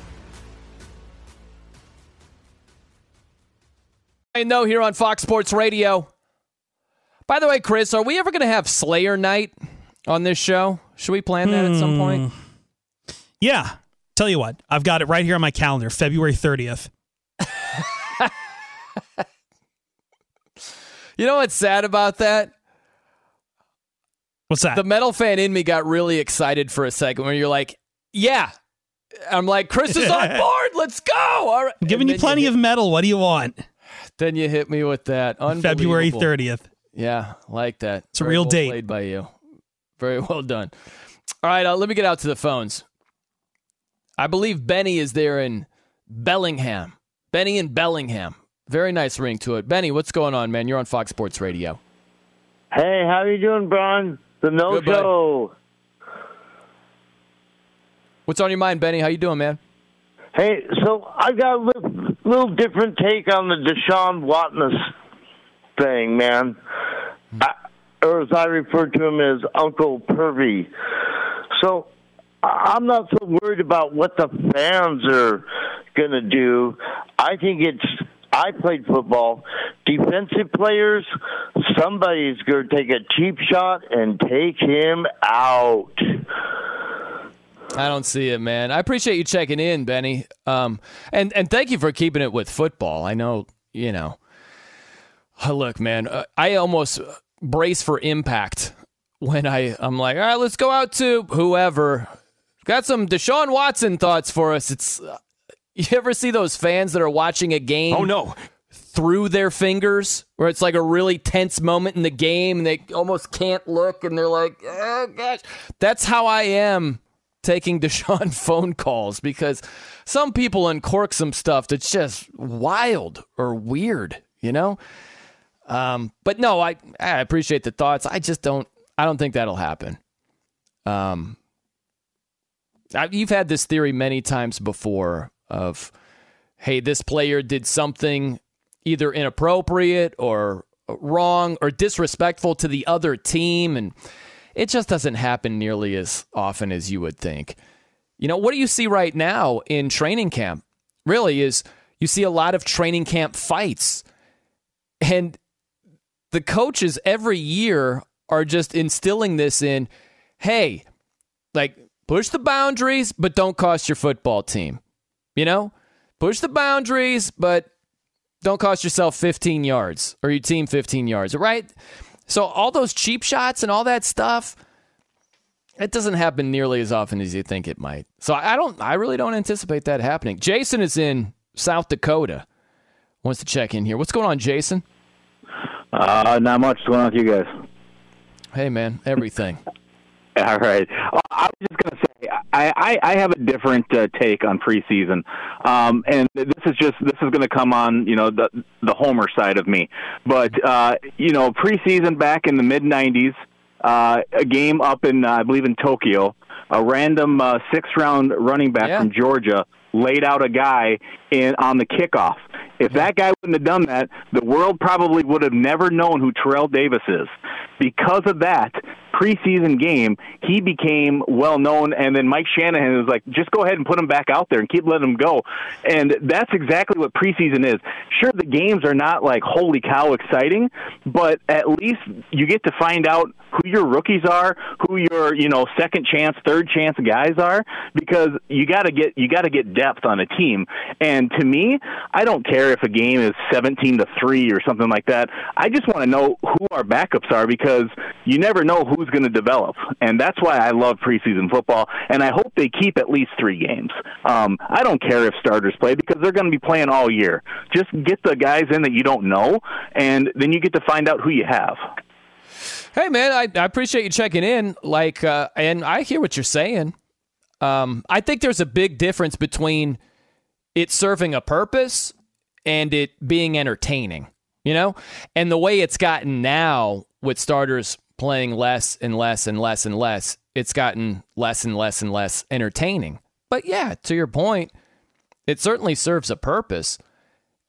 I know here on Fox Sports Radio. By the way, Chris, are we ever going to have Slayer Night on this show? Should we plan that hmm. at some point? Yeah. Tell you what, I've got it right here on my calendar, February thirtieth. You know what's sad about that? What's that? The metal fan in me got really excited for a second when you're like, yeah. I'm like, Chris is on board. Let's go. All right. I'm giving you plenty you get- of metal. What do you want? Then you hit me with that. February thirtieth. Yeah, like that. It's a real date. Played by you. Very well done. All right, uh, let me get out to the phones. I believe Benny is there in Bellingham. Benny in Bellingham. Very nice ring to it. Benny, what's going on, man? You're on Fox Sports Radio. Hey, how are you doing, Bron? The No Show. What's on your mind, Benny? How you doing, man? Hey, so I got a little, little different take on the Deshaun Watson thing, man. I, or as I refer to him as Uncle Pervy. So I'm not so worried about what the fans are going to do. I think it's I played football, defensive players, somebody's going to take a cheap shot and take him out. I don't see it, man. I appreciate you checking in, Benny. Um, and, and thank you for keeping it with football. I know, you know, oh, look, man, uh, I almost brace for impact when I, I'm like, all right, let's go out to whoever. Got some Deshaun Watson thoughts for us. It's uh, you ever see those fans that are watching a game? Oh, no. Through their fingers, where it's like a really tense moment in the game and they almost can't look and they're like, oh, gosh. That's how I am taking Deshaun phone calls, because some people uncork some stuff that's just wild or weird, you know? Um, but no, I, I appreciate the thoughts. I just don't, I don't think that'll happen. Um, I, you've had this theory many times before of, hey, this player did something either inappropriate or wrong or disrespectful to the other team, and it just doesn't happen nearly as often as you would think. You know, what do you see right now in training camp really is you see a lot of training camp fights, and the coaches every year are just instilling this in, hey, like push the boundaries, but don't cost your football team, you know, push the boundaries, but don't cost yourself fifteen yards or your team fifteen yards. Right. So all those cheap shots and all that stuff, it doesn't happen nearly as often as you think it might. So I don't, I really don't anticipate that happening. Jason is in South Dakota. Wants to check in here. What's going on, Jason? Uh, not much. What's going on with you guys? Hey, man, everything. All right. Well, I was just going to say, I, I, I have a different uh, take on preseason, um, and this is just this is going to come on, you know, the the homer side of me. But uh, you know, preseason back in the mid nineties, uh, a game up in uh, I believe in Tokyo, a random uh, sixth round running back yeah. from Georgia laid out a guy in on the kickoff. If that guy wouldn't have done that, the world probably would have never known who Terrell Davis is. Because of that preseason game, he became well-known, and then Mike Shanahan was like, just go ahead and put him back out there and keep letting him go. And that's exactly what preseason is. Sure, the games are not like, holy cow, exciting, but at least you get to find out who your rookies are, who your, you know, second chance, third chance guys are, because you got to get you got to get depth on a team. And to me, I don't care if a game is seventeen to three or something like that. I just want to know who our backups are, because you never know who's going to develop. And that's why I love preseason football, and I hope they keep at least three games. Um, I don't care if starters play, because they're going to be playing all year. Just get the guys in that you don't know, and then you get to find out who you have. Hey, man, I, I appreciate you checking in. Like, uh, and I hear what you're saying. Um, I think there's a big difference between it serving a purpose and it being entertaining, you know? And the way it's gotten now with starters playing less and less and less and less, it's gotten less and less and less entertaining. But yeah, to your point, it certainly serves a purpose.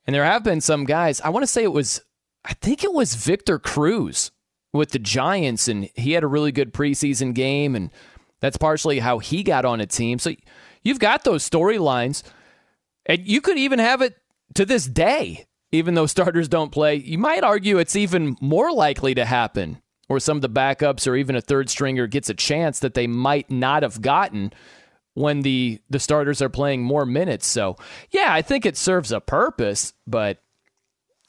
And there have been some guys, I want to say it was, I think it was Victor Cruz with the Giants, and he had a really good preseason game, and that's partially how he got on a team. So you've got those storylines, and you could even have it to this day, even though starters don't play. You might argue it's even more likely to happen, or some of the backups or even a third stringer gets a chance that they might not have gotten when the, the starters are playing more minutes. So, yeah, I think it serves a purpose, but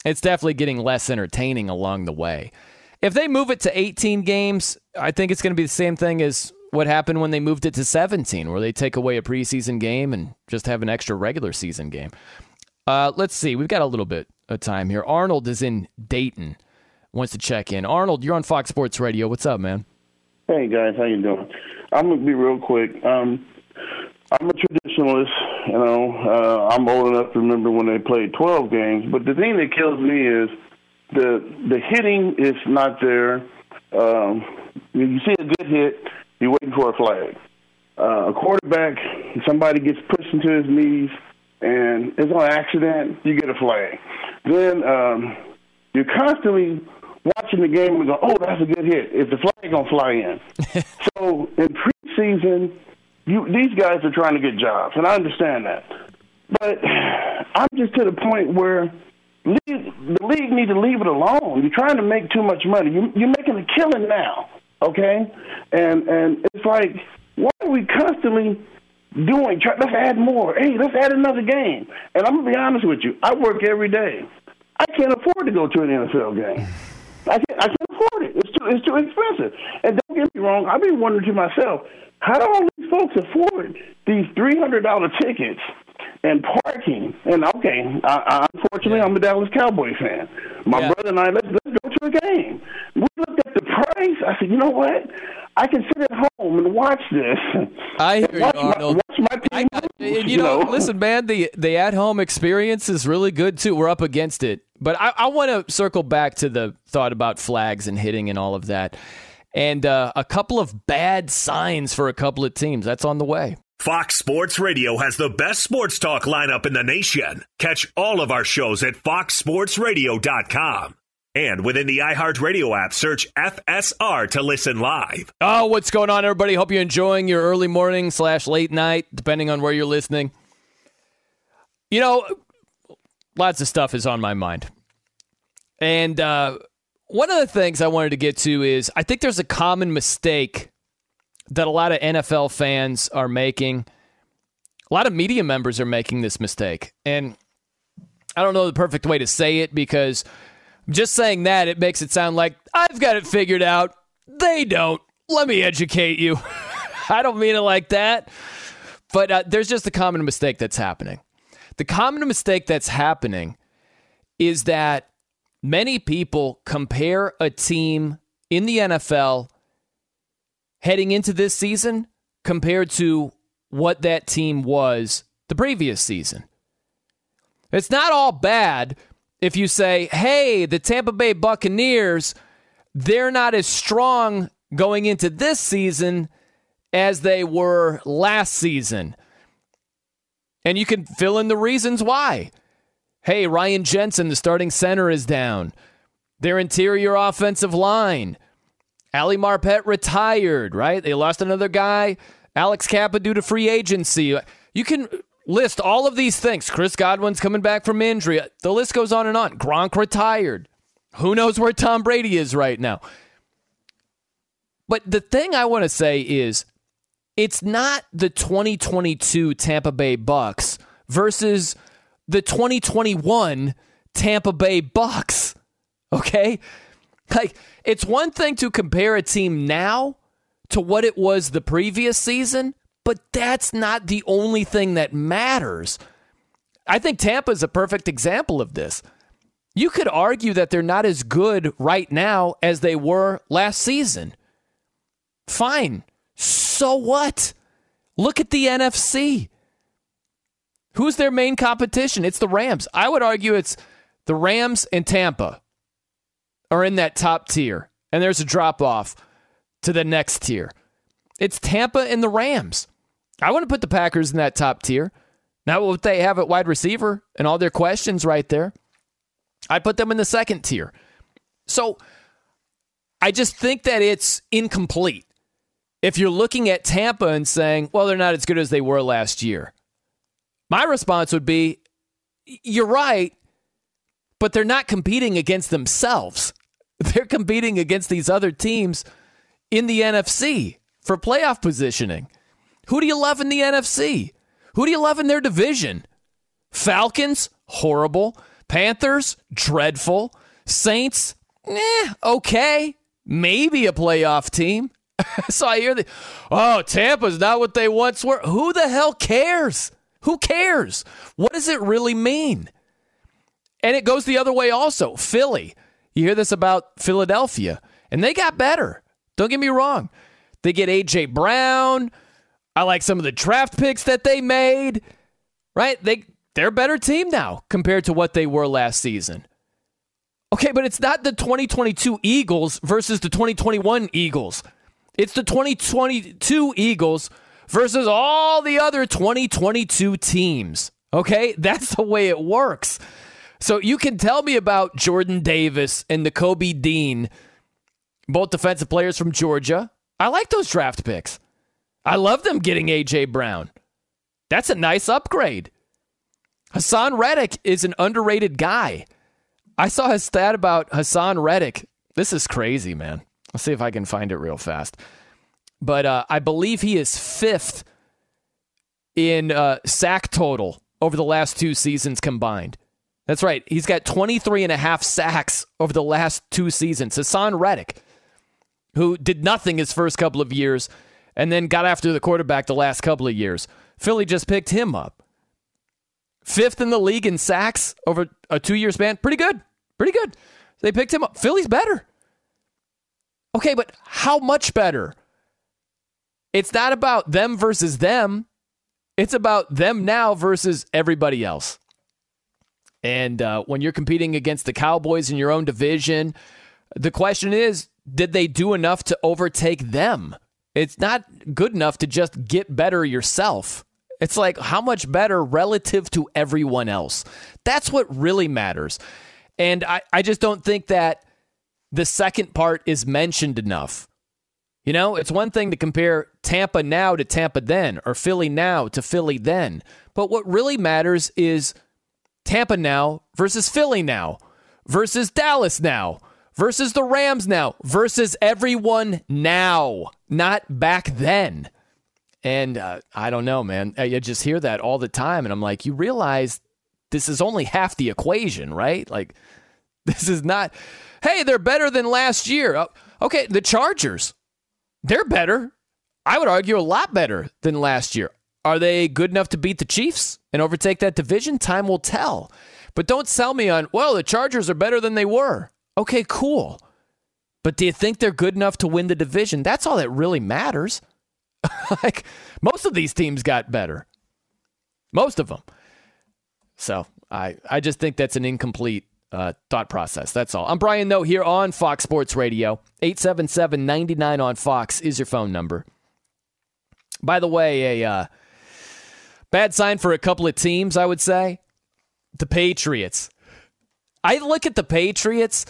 it's definitely getting less entertaining along the way. If they move it to eighteen games, I think it's going to be the same thing as what happened when they moved it to seventeen, where they take away a preseason game and just have an extra regular season game. Uh, let's see. We've got a little bit of time here. Arnold is in Dayton. Wants to check in. Arnold, you're on Fox Sports Radio. What's up, man? Hey, guys. How you doing? I'm going to be real quick. Um, I'm a traditionalist. You know, uh, I'm old enough to remember when they played twelve games. But the thing that kills me is The the hitting is not there. Um, you see a good hit, you're waiting for a flag. Uh, a quarterback, somebody gets pushed into his knees, and it's on accident, you get a flag. Then um, you're constantly watching the game and go, oh, that's a good hit. Is the flag going to fly in? So in preseason, you, these guys are trying to get jobs, and I understand that. But I'm just to the point where leave, the league need to leave it alone. You're trying to make too much money. You, you're making a killing now, okay? And and it's like, why are we constantly doing, try, let's add more. Hey, let's add another game. And I'm going to be honest with you. I work every day. I can't afford to go to an N F L game. I can't, I can't afford it. It's too, it's too expensive. And don't get me wrong, I've been wondering to myself, how do all these folks afford these three hundred dollars tickets and parking? And, okay, I, I, unfortunately, I'm a Dallas Cowboys fan. My yeah. brother and I, let's, let's go to a game. We looked at the price. I said, you know what? I can sit at home and watch this. I hear watch you, my, Arnold. Watch my team I got, moves, and you, you know, know, listen, man, the, the at-home experience is really good, too. We're up against it. But I, I want to circle back to the thought about flags and hitting and all of that. And uh, a couple of bad signs for a couple of teams. That's on the way. Fox Sports Radio has the best sports talk lineup in the nation. Catch all of our shows at fox sports radio dot com. And within the iHeartRadio app, search F S R to listen live. Oh, what's going on, everybody? Hope you're enjoying your early morning slash late night, depending on where you're listening. You know, lots of stuff is on my mind. And uh, one of the things I wanted to get to is I think there's a common mistake that a lot of N F L fans are making. A lot of media members are making this mistake. And I don't know the perfect way to say it because just saying that, it makes it sound like, I've got it figured out. They don't. Let me educate you. I don't mean it like that. But uh, there's just a common mistake that's happening. The common mistake that's happening is that many people compare a team in the N F L heading into this season compared to what that team was the previous season. It's not all bad. If you say, hey, the Tampa Bay Buccaneers, they're not as strong going into this season as they were last season. And you can fill in the reasons why. Hey, Ryan Jensen, the starting center, is down. Their interior offensive line. Ali Marpet retired, right? They lost another guy. Alex Kappa due to free agency. You can list all of these things. Chris Godwin's coming back from injury. The list goes on and on. Gronk retired. Who knows where Tom Brady is right now? But the thing I want to say is it's not the twenty twenty-two Tampa Bay Bucs versus the twenty twenty-one Tampa Bay Bucs. Okay? Like, it's one thing to compare a team now to what it was the previous season. But that's not the only thing that matters. I think Tampa is a perfect example of this. You could argue that they're not as good right now as they were last season. Fine. So what? Look at the N F C. Who's their main competition? It's the Rams. I would argue it's the Rams and Tampa are in that top tier. And there's a drop off to the next tier. It's Tampa and the Rams. I want to put the Packers in that top tier. Not what they have at wide receiver and all their questions right there. I put them in the second tier. So I just think that it's incomplete. If you're looking at Tampa and saying, well, they're not as good as they were last year. My response would be, you're right, but they're not competing against themselves. They're competing against these other teams in the N F C for playoff positioning. Who do you love in the N F C? Who do you love in their division? Falcons, horrible. Panthers, dreadful. Saints, eh, okay. Maybe a playoff team. So I hear the, oh, Tampa's not what they once were. Who the hell cares? Who cares? What does it really mean? And it goes the other way also. Philly. You hear this about Philadelphia. And they got better. Don't get me wrong. They get A J Brown. I like some of the draft picks that they made, right? They, they're a better team now compared to what they were last season. Okay, but it's not the twenty twenty-two Eagles versus the twenty twenty-one Eagles. It's the twenty twenty-two Eagles versus all the other twenty twenty-two teams. Okay, that's the way it works. So you can tell me about Jordan Davis and Nakobe Dean, both defensive players from Georgia. I like those draft picks. I love them getting A J Brown. That's a nice upgrade. Hassan Reddick is an underrated guy. I saw his stat about Hassan Reddick. This is crazy, man. Let's see if I can find it real fast. But uh, I believe he is fifth in uh, sack total over the last two seasons combined. That's right. He's got twenty-three and a half sacks over the last two seasons. Hassan Reddick, who did nothing his first couple of years and then got after the quarterback the last couple of years. Philly just picked him up. Fifth in the league in sacks over a two-year span. Pretty good. Pretty good. They picked him up. Philly's better. Okay, but how much better? It's not about them versus them. It's about them now versus everybody else. And uh, when you're competing against the Cowboys in your own division, the question is, did they do enough to overtake them? It's not good enough to just get better yourself. It's like, how much better relative to everyone else? That's what really matters. And I, I just don't think that the second part is mentioned enough. You know, it's one thing to compare Tampa now to Tampa then, or Philly now to Philly then. But what really matters is Tampa now versus Philly now versus Dallas now versus the Rams now versus everyone now, not back then. And uh, I don't know, man. I just hear that all the time. And I'm like, you realize this is only half the equation, right? Like, this is not, hey, they're better than last year. Uh, okay, the Chargers, they're better. I would argue a lot better than last year. Are they good enough to beat the Chiefs and overtake that division? Time will tell. But don't sell me on, well, the Chargers are better than they were. Okay, cool. But do you think they're good enough to win the division? That's all that really matters. Like, most of these teams got better. Most of them. So I, I just think that's an incomplete uh, thought process. That's all. I'm Brian Noe here on Fox Sports Radio. eight seven seven, nine nine on Fox is your phone number. By the way, a... Uh, Bad sign for a couple of teams, I would say. The Patriots. I look at the Patriots.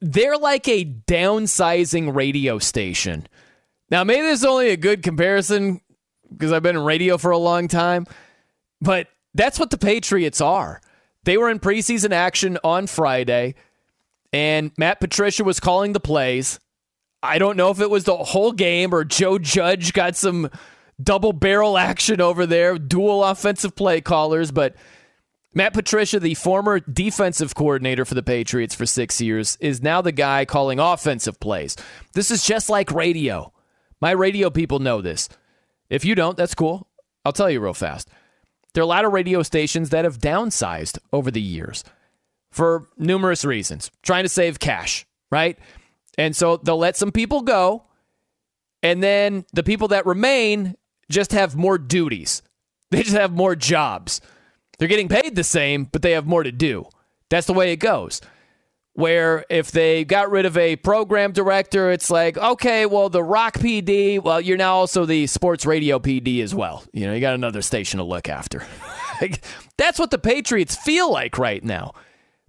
They're like a downsizing radio station. Now, maybe this is only a good comparison because I've been in radio for a long time. But that's what the Patriots are. They were in preseason action on Friday. And Matt Patricia was calling the plays. I don't know if it was the whole game or Joe Judge got some double barrel action over there, dual offensive play callers, but Matt Patricia, the former defensive coordinator for the Patriots for six years, is now the guy calling offensive plays. This is just like radio. My radio people know this. If you don't, that's cool. I'll tell you real fast. There are a lot of radio stations that have downsized over the years for numerous reasons, trying to save cash, right? And so they'll let some people go, and then the people that remain just have more duties. They just have more jobs. They're getting paid the same, but they have more to do. That's the way it goes. Where if they got rid of a program director, it's like, okay, well, the Rock P D, well, you're now also the sports radio P D as well. You know, you got another station to look after. Like, that's what the Patriots feel like right now.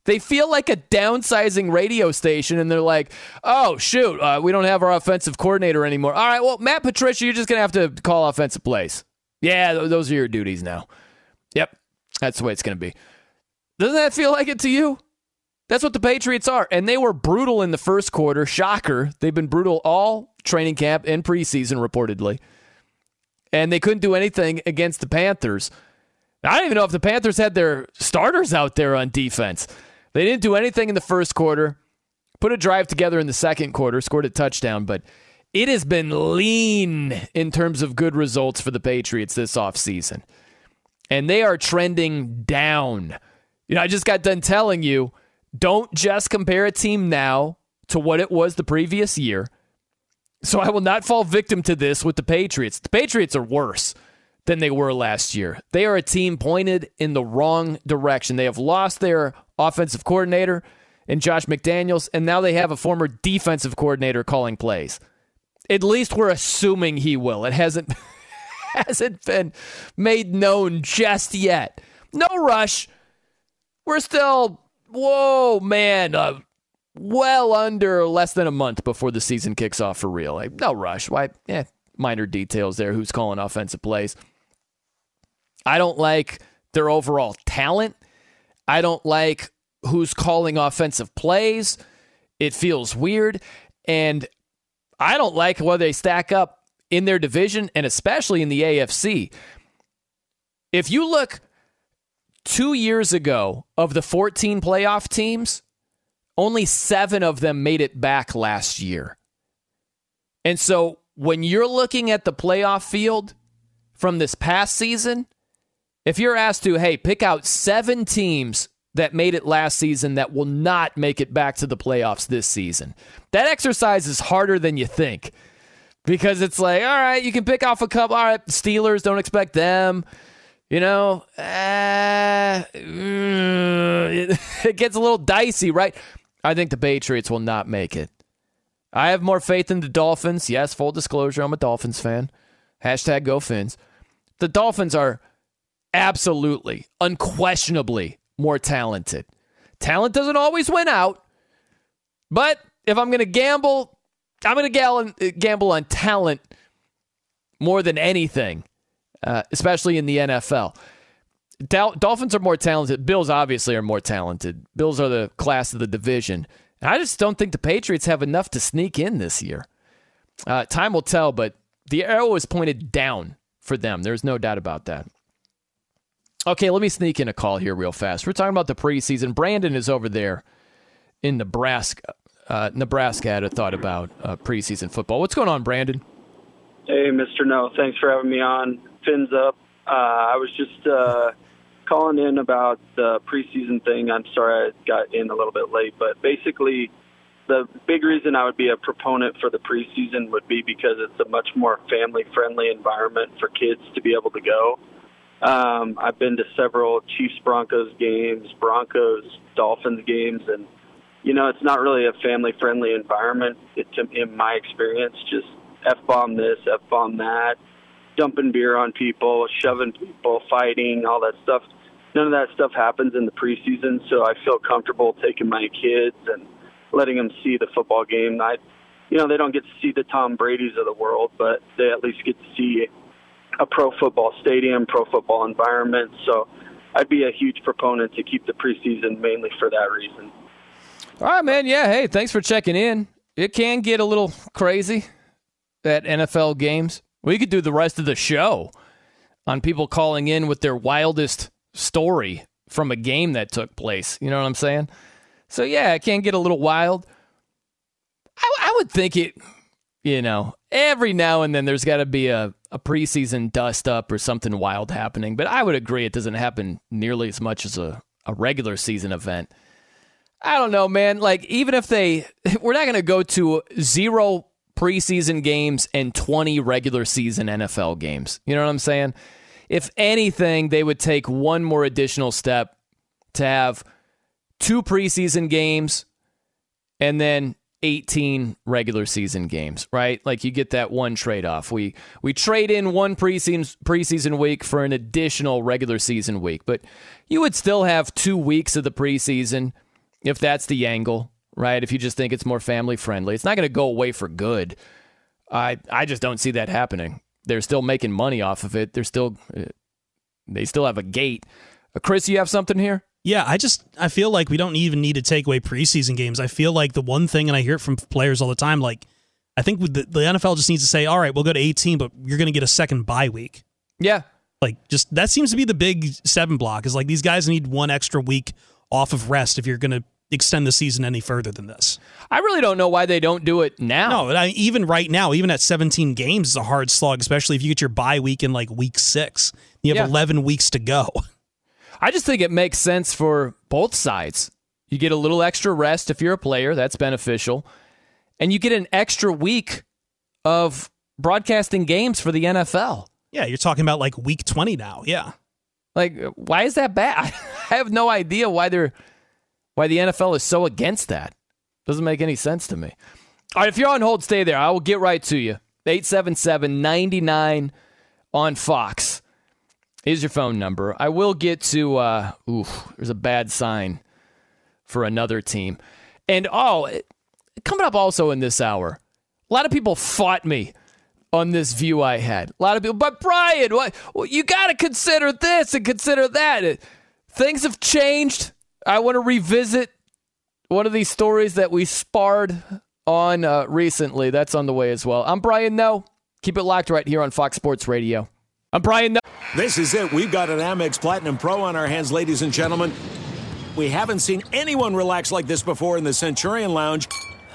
They feel like a downsizing radio station, and they're like, oh, shoot, uh, we don't have our offensive coordinator anymore. All right, well, Matt Patricia, you're just going to have to call offensive plays. Yeah, th- those are your duties now. Yep, that's the way it's going to be. Doesn't that feel like it to you? That's what the Patriots are, and they were brutal in the first quarter. Shocker. They've been brutal all training camp and preseason, reportedly, and they couldn't do anything against the Panthers. Now, I don't even know if the Panthers had their starters out there on defense. They didn't do anything in the first quarter, put a drive together in the second quarter, scored a touchdown, but it has been lean in terms of good results for the Patriots this offseason. And they are trending down. You know, I just got done telling you, don't just compare a team now to what it was the previous year. So I will not fall victim to this with the Patriots. The Patriots are worse than they were last year. They are a team pointed in the wrong direction. They have lost their offensive coordinator in Josh McDaniels, and now they have a former defensive coordinator calling plays. At least we're assuming he will. It hasn't hasn't been made known just yet. No rush. We're still, whoa, man, uh, well under less than a month before the season kicks off for real. Like, no rush. Why? Yeah, minor details there. Who's calling offensive plays? I don't like their overall talent. I don't like who's calling offensive plays. It feels weird. And I don't like where they stack up in their division and especially in the A F C. If you look two years ago of the fourteen playoff teams, only seven of them made it back last year. And so when you're looking at the playoff field from this past season, if you're asked to, hey, pick out seven teams that made it last season that will not make it back to the playoffs this season, that exercise is harder than you think because it's like, all right, you can pick off a couple. All right, Steelers, don't expect them. You know, uh, it gets a little dicey, right? I think the Patriots will not make it. I have more faith in the Dolphins. Yes, full disclosure, I'm a Dolphins fan. Hashtag go Fins. The Dolphins are absolutely, unquestionably more talented. Talent doesn't always win out, but if I'm going to gamble, I'm going to gamble on talent more than anything. Uh, especially in the N F L. Dol- Dolphins are more talented. Bills obviously are more talented. Bills are the class of the division. And I just don't think the Patriots have enough to sneak in this year. Uh, time will tell, but the arrow is pointed down for them. There's no doubt about that. Okay, let me sneak in a call here real fast. We're talking about the preseason. Brandon is over there in Nebraska. Uh, Nebraska had a thought about uh, preseason football. What's going on, Brandon? Hey, Mister No. Thanks for having me on. Fins up. Uh, I was just uh, calling in about the preseason thing. I'm sorry I got in a little bit late, but basically the big reason I would be a proponent for the preseason would be because it's a much more family-friendly environment for kids to be able to go. Um, I've been to several Chiefs-Broncos games, Broncos-Dolphins games, and, you know, it's not really a family-friendly environment. It's, in my experience, just F-bomb this, F-bomb that. Dumping beer on people, shoving people, fighting, all that stuff. None of that stuff happens in the preseason, so I feel comfortable taking my kids and letting them see the football game. I, you know, they don't get to see the Tom Brady's of the world, but they at least get to see a pro football stadium, pro football environment. So I'd be a huge proponent to keep the preseason mainly for that reason. All right, man. Yeah, hey, thanks for checking in. It can get a little crazy at N F L games. We could do the rest of the show on people calling in with their wildest story from a game that took place. You know what I'm saying? So, yeah, it can get a little wild. I, I would think it, you know, every now and then there's got to be a, a preseason dust-up or something wild happening. But I would agree it doesn't happen nearly as much as a, a regular season event. I don't know, man. Like, even if they – we're not going to go to zero – preseason games and twenty regular season N F L games. You know what I'm saying? If anything, they would take one more additional step to have two preseason games and then eighteen regular season games, right? Like you get that one trade-off. We we trade in one preseason preseason week for an additional regular season week, but you would still have two weeks of the preseason if that's the angle. Right, if you just think it's more family-friendly. It's not going to go away for good. I I just don't see that happening. They're still making money off of it. They're still, they still have a gate. Uh, Chris, you have something here? Yeah, I just, I feel like we don't even need to take away preseason games. I feel like the one thing, and I hear it from players all the time, like, I think the, the N F L just needs to say, all right, we'll go to eighteen, but you're going to get a second bye week. Yeah. Like, just, that seems to be the big seven block, is like, these guys need one extra week off of rest if you're going to extend the season any further than this. I really don't know why they don't do it now. No, I, even right now, even at seventeen games is a hard slog, especially if you get your bye week in like week six. You have yeah. eleven weeks to go. I just think it makes sense for both sides. You get a little extra rest if you're a player. That's beneficial. And you get an extra week of broadcasting games for the N F L. Yeah, you're talking about like week twenty now. Yeah. Like, why is that bad? I have no idea why they're... Why the N F L is so against that. Doesn't make any sense to me. All right, if you're on hold, stay there. I will get right to you. eight seven seven, nine nine on Fox is your phone number. I will get to, uh, ooh, there's a bad sign for another team. And, oh, it, coming up also in this hour, a lot of people fought me on this view I had. A lot of people, but Brian, what, well, you got to consider this and consider that. Things have changed. I want to revisit one of these stories that we sparred on uh, recently. That's on the way as well. I'm Brian Ngo. Keep it locked right here on Fox Sports Radio. I'm Brian Ngo. This is it. We've got an Amex Platinum Pro on our hands, ladies and gentlemen. We haven't seen anyone relax like this before in the Centurion Lounge.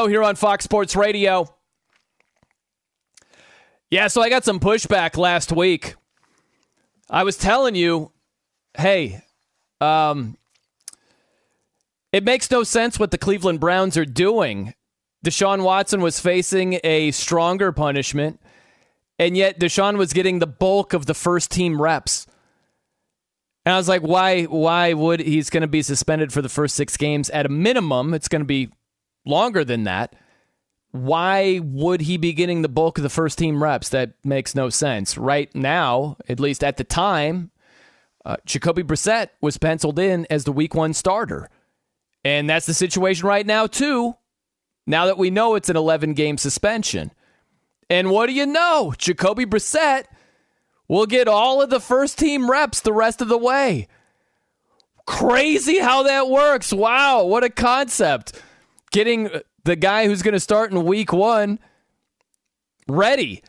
Oh, here on Fox Sports Radio. Yeah, so I got some pushback last week. I was telling you, hey, um, it makes no sense what the Cleveland Browns are doing. Deshaun Watson was facing a stronger punishment, and yet Deshaun was getting the bulk of the first team reps. And I was like, why, why would he's going to be suspended for the first six games? At a minimum, it's going to be longer than that. Why would he be getting the bulk of the first team reps? That makes no sense. Right now, at least at the time, uh, Jacoby Brissett was penciled in as the week one starter. And that's the situation right now, too, now that we know it's an eleven-game suspension. And what do you know? Jacoby Brissett will get all of the first team reps the rest of the way. Crazy how that works. Wow, what a concept. Getting the guy who's going to start in week one ready.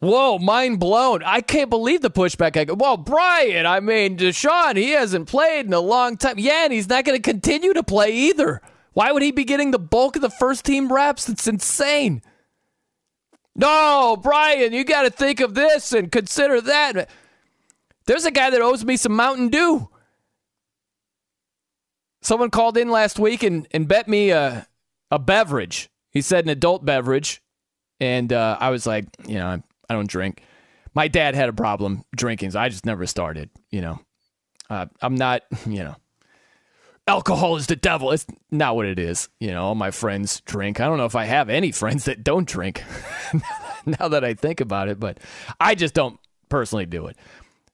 Whoa, mind blown. I can't believe the pushback. I go, well, Brian, I mean, Deshaun, he hasn't played in a long time. Yeah, and he's not going to continue to play either. Why would he be getting the bulk of the first team reps? It's insane. No, Brian, you got to think of this and consider that. There's a guy that owes me some Mountain Dew. Someone called in last week and, and bet me a, a beverage. He said an adult beverage. And uh, I was like, you know, I, I don't drink. My dad had a problem drinking, so I just never started, you know. Uh, I'm not, you know, alcohol is the devil. It's not what it is. You know, all my friends drink. I don't know if I have any friends that don't drink now that I think about it, but I just don't personally do it.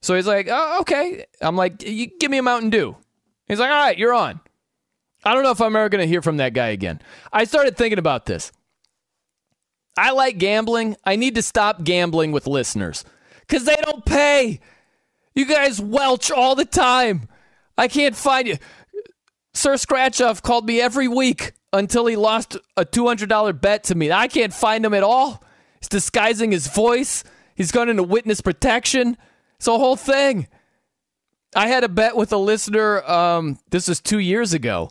So he's like, oh, okay. I'm like, you give me a Mountain Dew. He's like, all right, you're on. I don't know if I'm ever going to hear from that guy again. I started thinking about this. I like gambling. I need to stop gambling with listeners because they don't pay. You guys welch all the time. I can't find you. Sir Scratchoff called me every week until he lost a two hundred dollars bet to me. I can't find him at all. He's disguising his voice. He's gone into witness protection. It's a whole thing. I had a bet with a listener, um, this was two years ago.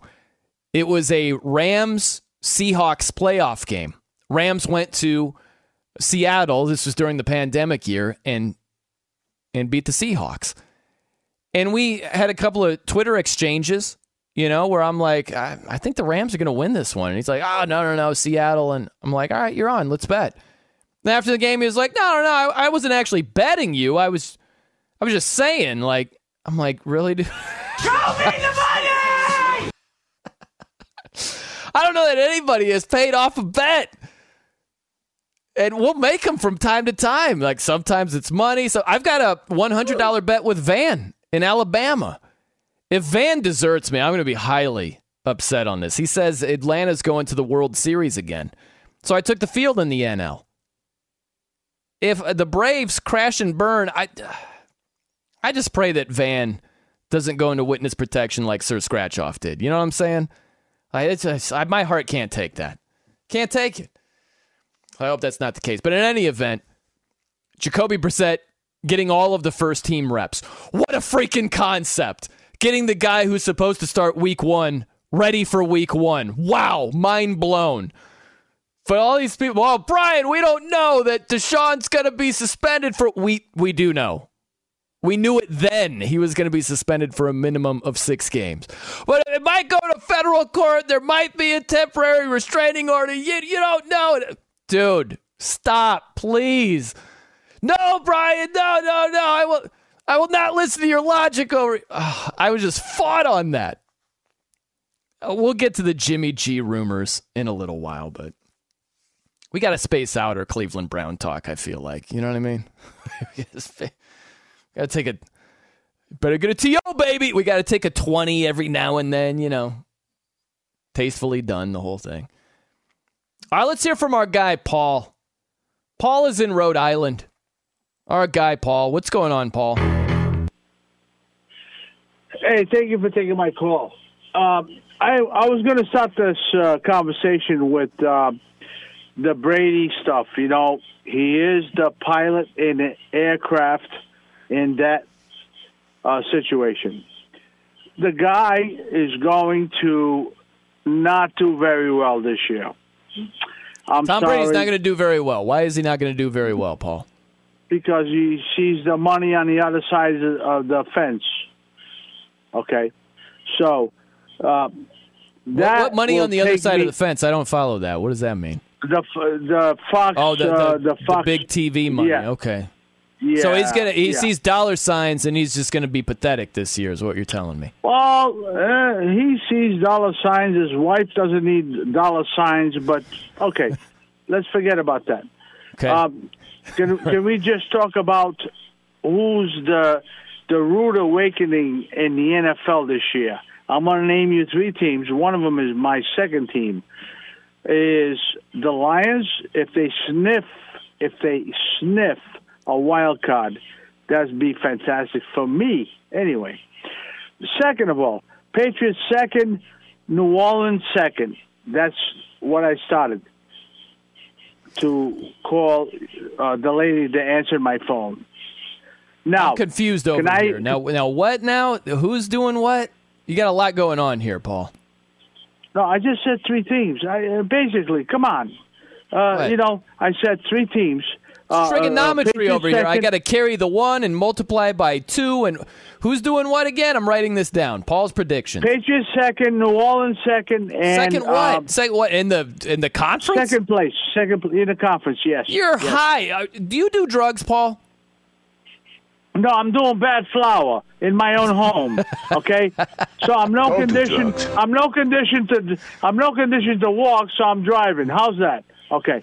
It was a Rams-Seahawks playoff game. Rams went to Seattle, this was during the pandemic year, and and beat the Seahawks. And we had a couple of Twitter exchanges, you know, where I'm like, I, I think the Rams are going to win this one. And he's like, oh, no, no, no, Seattle. And I'm like, all right, you're on, let's bet. And after the game, he was like, no, no, no, I, I wasn't actually betting you. I was, I was just saying, like, I'm like, really? Dude? Show me the money! I don't know that anybody has paid off a bet. And we'll make them from time to time. Like, sometimes it's money. So I've got a one hundred dollars bet with Van in Alabama. If Van deserts me, I'm going to be highly upset on this. He says Atlanta's going to the World Series again. So I took the field in the N L. if the Braves crash and burn, I, I just pray that Van doesn't go into witness protection like Sir Scratchoff did. You know what I'm saying? I, it's just, I, my heart can't take that. Can't take it. I hope that's not the case. But in any event, Jacoby Brissett getting all of the first team reps. What a freaking concept. Getting the guy who's supposed to start week one ready for week one. Wow, mind blown. For all these people, well, Brian, we don't know that Deshaun's going to be suspended for... We, we do know. We knew it then. He was going to be suspended for a minimum of six games. But it might go to federal court. There might be a temporary restraining order. You, you don't know. Dude, stop, please. No, Brian, no, no, no. I will I will not listen to your logic over... Oh, I was just fought on that. We'll get to the Jimmy G rumors in a little while, but we got to space out our Cleveland Brown talk, I feel like. You know what I mean? we got to take a... Better get a T O, baby! We got to take a twenty every now and then, you know. Tastefully done, the whole thing. All right, let's hear from our guy, Paul. Paul is in Rhode Island. Our guy, Paul. What's going on, Paul? Hey, thank you for taking my call. Um, I, I was going to start this uh, conversation with uh, the Brady stuff. You know, he is the pilot in an aircraft in that uh, situation. The guy is going to not do very well this year. I'm Tom sorry. Brady's not going to do very well. Why is he not going to do very well, Paul? Because he sees the money on the other side of the fence. Okay. So, uh, that. What, what money on the other side me, of the fence? I don't follow that. What does that mean? The the Fox. Oh, the, the, uh, the, Fox, the big T V money. Yeah. Okay. Yeah. So he's gonna. He yeah. sees dollar signs, and he's just gonna be pathetic this year, is what you're telling me. Well, uh, he sees dollar signs. His wife doesn't need dollar signs, but okay, let's forget about that. Okay. Um, Can, can we just talk about who's the the rude awakening in the N F L this year? I'm going to name you three teams. One of them is my second team. Is the Lions, if they sniff, if they sniff a wild card, that'd be fantastic for me anyway. Second of all, Patriots second, New Orleans second. That's what I started to call uh, the lady that answered my phone. Now, I'm confused over I, here. Now, now what now? Who's doing what? You got a lot going on here, Paul. No, I just said three teams. I, uh, basically, come on. Uh, you know, I said three teams. Uh, trigonometry uh, over second. Here. I got to carry the one and multiply by two. And who's doing what again? I'm writing this down. Paul's prediction. Patriots second, New Orleans second, and second what? Um, second what in the in the conference? Second place, second in the conference. Yes. You're yes. high. Do you do drugs, Paul? No, I'm doing bad flour in my own home. Okay, so I'm no condition. I'm no condition to. I'm no condition to walk, so I'm driving. How's that? Okay.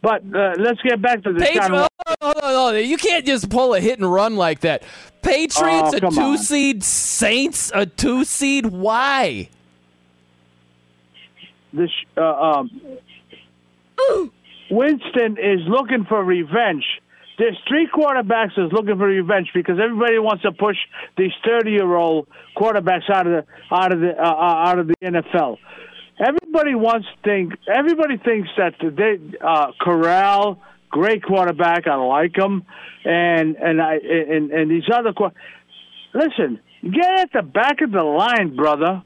But uh, let's get back to this Patri- kind of... Hold on, hold on, hold on. You can't just pull a hit and run like that. Patriots, oh, a two-seed. On. Saints, a two-seed. Why? This, uh, um, Winston is looking for revenge. There's three quarterbacks that's looking for revenge because everybody wants to push these thirty-year-old quarterbacks out of the out of the uh, out of the N F L. Everybody wants think. Everybody thinks that they uh, Corral, great quarterback, I like him, and and I and, and these other. Listen, get at the back of the line, brother.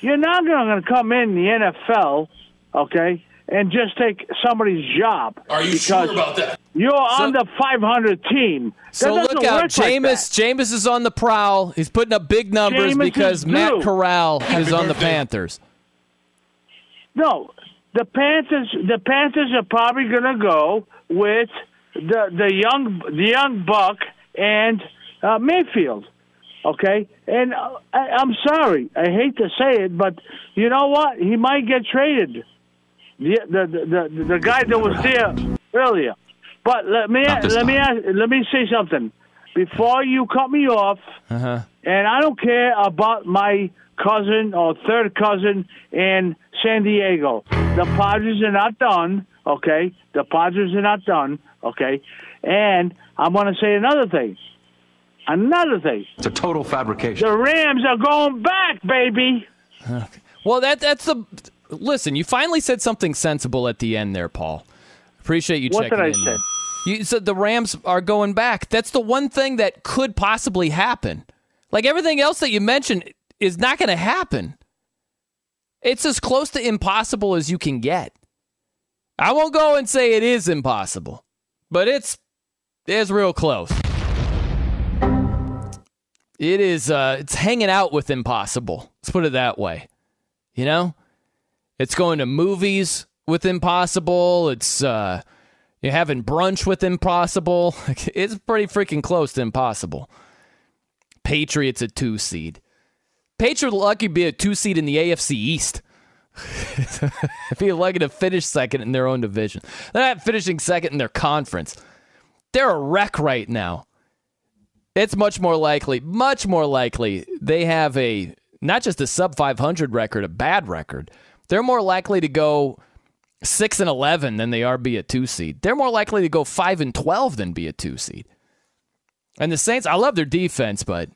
You're not going to come in the N F L, okay, and just take somebody's job. Are you sure about that? You're so, on the five hundred team. That so look out, Jameis. Like Jameis is on the prowl. He's putting up big numbers Jameis because Matt Corral is on the Panthers. No, the Panthers. The Panthers are probably going to go with the the young the young buck and uh, Mayfield. Okay, and uh, I, I'm sorry, I hate to say it, but you know what? He might get traded. The the the, the, the guy that was there earlier. But let me let time. me ask, let me say something before you cut me off. Uh-huh. And I don't care about my cousin or third cousin in San Diego. The Padres are not done. okay? The Padres are not done, okay? And I'm going to say another thing. Another thing. It's a total fabrication. The Rams are going back, baby. Okay. Well, that that's the – listen, you finally said something sensible at the end there, Paul. Appreciate you checking in. What did I say? You said the Rams are going back. That's the one thing that could possibly happen. Like everything else that you mentioned is not going to happen. It's as close to impossible as you can get. I won't go and say it is impossible, but it's, it's real close. It is, uh, it's hanging out with impossible. Let's put it that way. You know, it's going to movies with impossible. It's, uh, you're having brunch with impossible. It's pretty freaking close to impossible. Patriots a two seed. Patriots lucky to be a two seed in the A F C East. Be lucky to finish second in their own division. They're not finishing second in their conference. They're a wreck right now. It's much more likely, much more likely they have a, not just a sub five hundred record, a bad record. They're more likely to go six and eleven than they are be a two seed. They're more likely to go five and twelve than be a two seed. And the Saints, I love their defense, but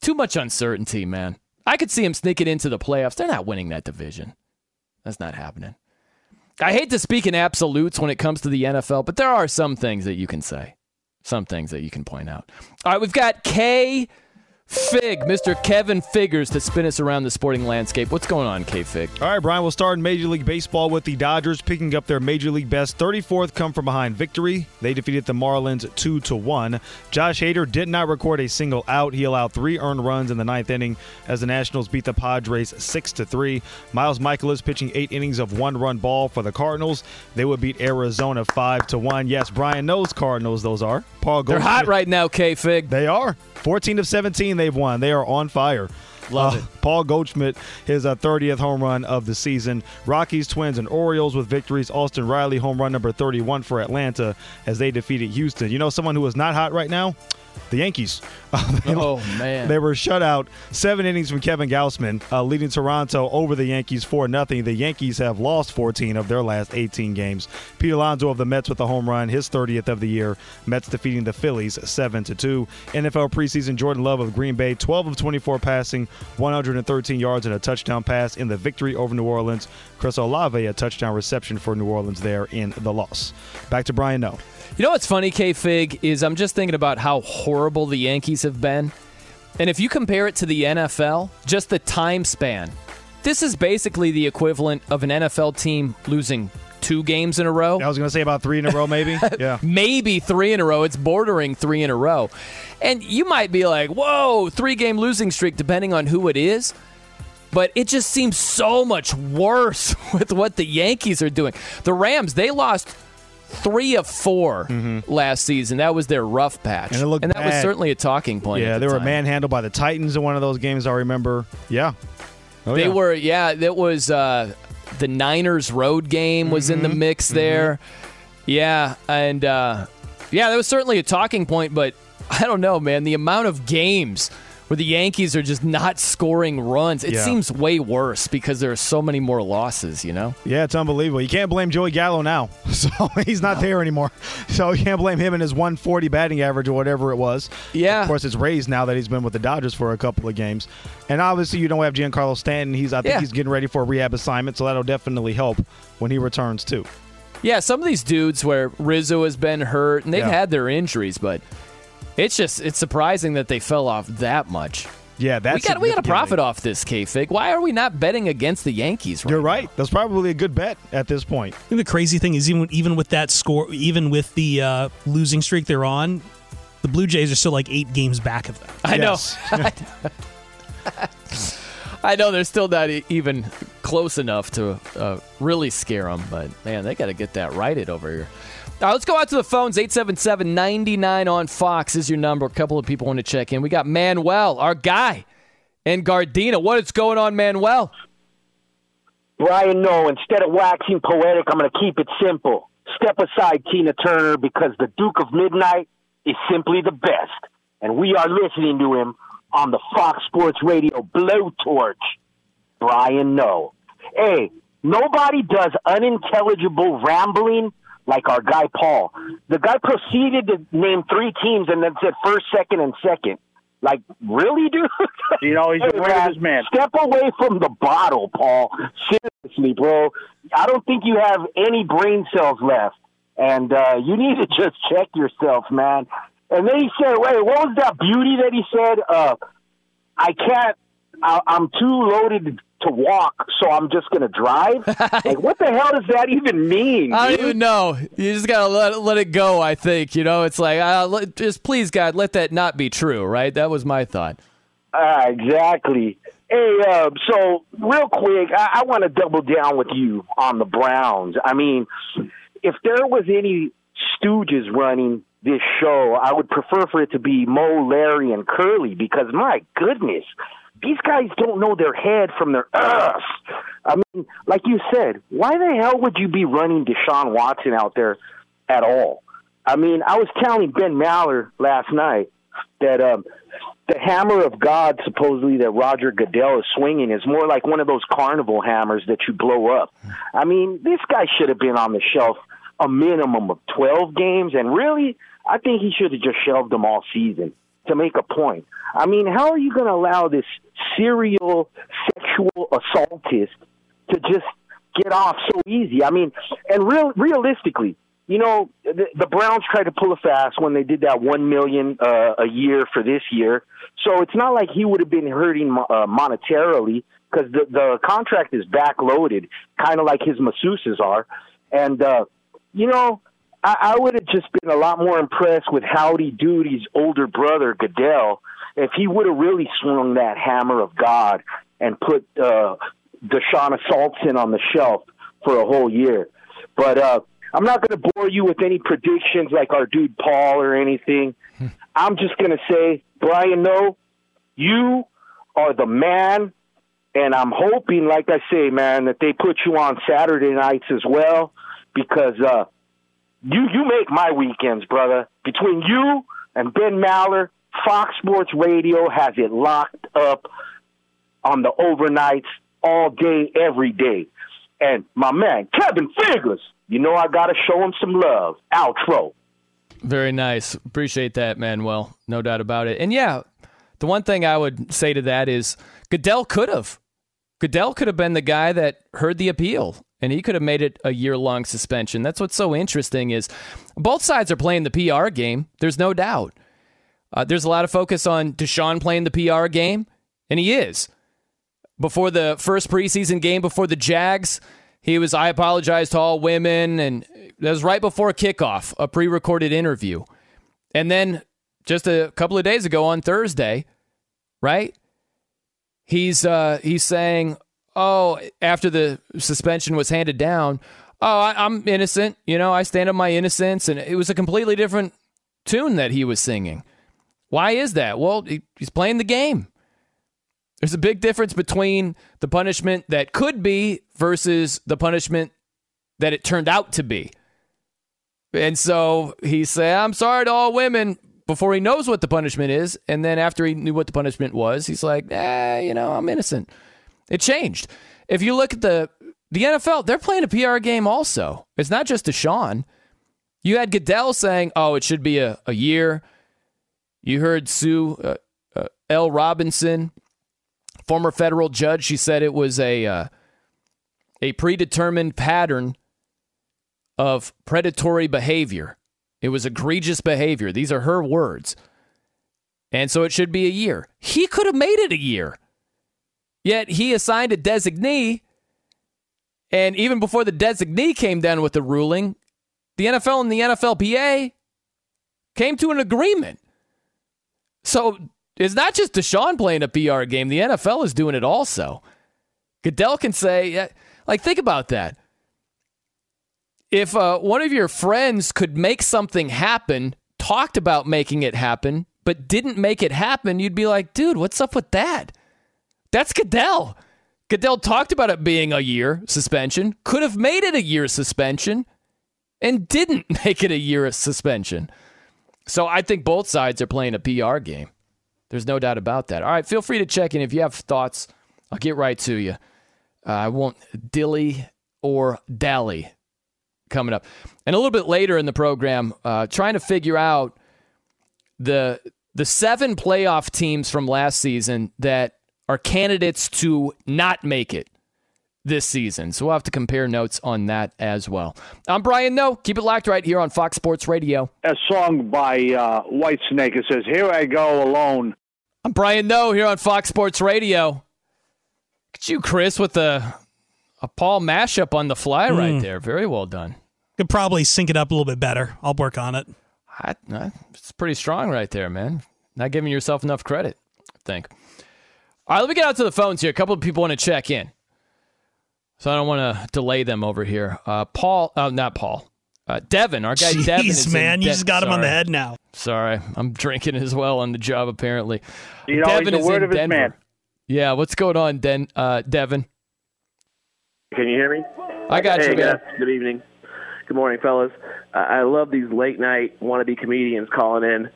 too much uncertainty, man. I could see them sneaking into the playoffs. They're not winning that division. That's not happening. I hate to speak in absolutes when it comes to the N F L, but there are some things that you can say. Some things that you can point out. All right, we've got K Fig, Mister Kevin Figures, to spin us around the sporting landscape. What's going on, K Fig? All right, Brian, we'll start in Major League Baseball with the Dodgers picking up their Major League best thirty-fourth come-from-behind victory. They defeated the Marlins two to one. Josh Hader did not record a single out. He allowed three earned runs in the ninth inning as the Nationals beat the Padres six to three. Miles Mikolas pitching eight innings of one-run ball for the Cardinals. They would beat Arizona five to one. Yes, Brian knows Cardinals those are. Paul Goldschmidt. They're hot right now, K Fig. They are. fourteen of seventeen they've won. They are on fire. Love uh, it. Paul Goldschmidt, his uh, thirtieth home run of the season. Rockies, Twins, and Orioles with victories. Austin Riley, home run number thirty-one for Atlanta as they defeated Houston. You know someone who is not hot right now? The Yankees. Oh, man. They were shut out. Seven innings from Kevin Gausman, uh, leading Toronto over the Yankees four nothing. The Yankees have lost fourteen of their last eighteen games. Pete Alonso of the Mets with a home run, his thirtieth of the year. Mets defeating the Phillies seven to two. N F L preseason, Jordan Love of Green Bay, twelve of twenty-four passing, one hundred thirteen yards and a touchdown pass in the victory over New Orleans. Chris Olave, a touchdown reception for New Orleans there in the loss. Back to Brian Noe. You know what's funny, K-Fig, is I'm just thinking about how horrible the Yankees have been. And if you compare it to the N F L, just the time span, this is basically the equivalent of an N F L team losing two games in a row. I was going to say about three in a row, maybe. Yeah, maybe three in a row. It's bordering three in a row. And you might be like, whoa, three-game losing streak, depending on who it is. But it just seems so much worse with what the Yankees are doing. The Rams, they lost Three of four mm-hmm. last season. That was their rough patch. And, and that bad. was certainly a talking point. Yeah, the they were time. manhandled by the Titans in one of those games, I remember. Yeah. Oh, they yeah. were, yeah, that was uh, the Niners road game was mm-hmm. in the mix there. Mm-hmm. Yeah, and uh, yeah, that was certainly a talking point, but I don't know, man, the amount of games where the Yankees are just not scoring runs. It yeah. seems way worse because there are so many more losses, you know? Yeah, it's unbelievable. You can't blame Joey Gallo now. So he's not no. there anymore. So you can't blame him and his one forty batting average or whatever it was. Yeah. Of course, it's raised now that he's been with the Dodgers for a couple of games. And obviously, you don't have Giancarlo Stanton. He's I think yeah. he's getting ready for a rehab assignment, so that'll definitely help when he returns too. Yeah, some of these dudes where Rizzo has been hurt, and they've yeah. had their injuries, but It's just, it's surprising that they fell off that much. Yeah, that's we got we got to profit off this, K-Fig. Why are we not betting against the Yankees right now? You're right. That's probably a good bet at this point. And the crazy thing is, even even with that score, even with the uh, losing streak they're on, the Blue Jays are still like eight games back of them. I yes. know. I know they're still not even close enough to uh, really scare them, but man, they got to get that righted over here. All right, let's go out to the phones. eight seven seven, nine nine on Fox is your number. A couple of people want to check in. We got Manuel, our guy, and Gardena. What is going on, Manuel? Brian, no, instead of waxing poetic, I'm going to keep it simple. Step aside, Tina Turner, because the Duke of Midnight is simply the best. And we are listening to him on the Fox Sports Radio blowtorch. Brian, no. Hey, Nobody does unintelligible rambling like our guy Paul. The guy proceeded to name three teams and then said first, second, and second. Like, really, dude? You know, he's a greatest man. Step away from the bottle, Paul. Seriously, bro. I don't think you have any brain cells left. And uh, you need to just check yourself, man. And then he said, wait, what was that beauty that he said? Uh, I can't, I, I'm too loaded to walk, so I'm just going to drive? Like, what the hell does that even mean? I don't dude? even know. You just got to let, let it go, I think. You know, it's like, uh, let, just please, God, let that not be true, right? That was my thought. Uh, exactly. Hey, uh, so real quick, I, I want to double down with you on the Browns. I mean, if there was any stooges running this show, I would prefer for it to be Mo, Larry, and Curly, because my goodness, these guys don't know their head from their ass. I mean, like you said, why the hell would you be running Deshaun Watson out there at all? I mean, I was telling Ben Maller last night that um, the hammer of God, supposedly, that Roger Goodell is swinging is more like one of those carnival hammers that you blow up. I mean, this guy should have been on the shelf a minimum of twelve games, and really, I think he should have just shelved them all season to make a point. I mean, how are you going to allow this serial sexual assaultist to just get off so easy? I mean, and real realistically, you know, the, the Browns tried to pull a fast when they did that one million dollars uh, a year for this year. So it's not like he would have been hurting uh, monetarily, because the, the contract is backloaded, kind of like his masseuses are. And, uh, you know, I would have just been a lot more impressed with Howdy Doody's older brother, Goodell, if he would have really swung that hammer of God and put uh, Deshaun Watson on the shelf for a whole year. But uh, I'm not going to bore you with any predictions like our dude Paul or anything. I'm just going to say, Brian No, you are the man, and I'm hoping, like I say, man, that they put you on Saturday nights as well, because uh, – You you make my weekends, brother. Between you and Ben Maller, Fox Sports Radio has it locked up on the overnights all day, every day. And my man, Kevin Figures, you know I got to show him some love. Outro. Very nice. Appreciate that, Manuel. No doubt about it. And, yeah, the one thing I would say to that is Goodell could have. Goodell could have been the guy that heard the appeal, and he could have made it a year-long suspension. That's what's so interesting is both sides are playing the P R game. There's no doubt. Uh, there's a lot of focus on Deshaun playing the P R game, and he is. Before the first preseason game, before the Jags, he was, I apologize to all women, and that was right before kickoff, a pre-recorded interview. And then just a couple of days ago on Thursday, right, he's uh, he's saying, oh, after the suspension was handed down, oh, I, I'm innocent. You know, I stand on my innocence. And it was a completely different tune that he was singing. Why is that? Well, he, he's playing the game. There's a big difference between the punishment that could be versus the punishment that it turned out to be. And so he said, I'm sorry to all women, before he knows what the punishment is. And then after he knew what the punishment was, he's like, eh, you know, I'm innocent. It changed. If you look at the the N F L, they're playing a P R game also. It's not just Deshaun. You had Goodell saying, oh, it should be a, a year. You heard Sue uh, uh, L. Robinson, former federal judge. She said it was a uh, a predetermined pattern of predatory behavior. It was egregious behavior. These are her words. And so it should be a year. He could have made it a year. Yet he assigned a designee, and even before the designee came down with the ruling, the N F L and the N F L P A came to an agreement. So it's not just Deshaun playing a P R game. The N F L is doing it also. Goodell can say, like, think about that. If uh, one of your friends could make something happen, talked about making it happen, but didn't make it happen, you'd be like, dude, what's up with that? That's Goodell. Goodell talked about it being a year suspension, could have made it a year suspension, and didn't make it a year suspension. So I think both sides are playing a P R game. There's no doubt about that. All right, feel free to check in. If you have thoughts, I'll get right to you. Uh, I won't dilly or Dally coming up. And a little bit later in the program, uh, trying to figure out the the seven playoff teams from last season that are candidates to not make it this season. So we'll have to compare notes on that as well. I'm Brian Noe. Keep it locked right here on Fox Sports Radio. A song by uh, Whitesnake. It says, "Here I Go Alone." I'm Brian Noe here on Fox Sports Radio. Look at you, Chris, with a, a Paul mashup on the fly mm. right there. Very well done. Could probably sync it up a little bit better. I'll work on it. I, I, it's pretty strong right there, man. Not giving yourself enough credit, I think. All right, let me get out to the phones here. A couple of people want to check in, so I don't want to delay them over here. Uh, Paul, oh, not Paul. Uh, Devin, our guy Jeez, Devin. Jeez, man, you De- just got Sorry. him on the head now. Sorry, I'm drinking as well on the job, apparently. You Devin know, is word in of Denver. Man. Yeah, what's going on, Den- uh, Devin? Can you hear me? I got hey, you, man. Guys. Good evening. Good morning, fellas. Uh, I love these late-night wannabe comedians calling in.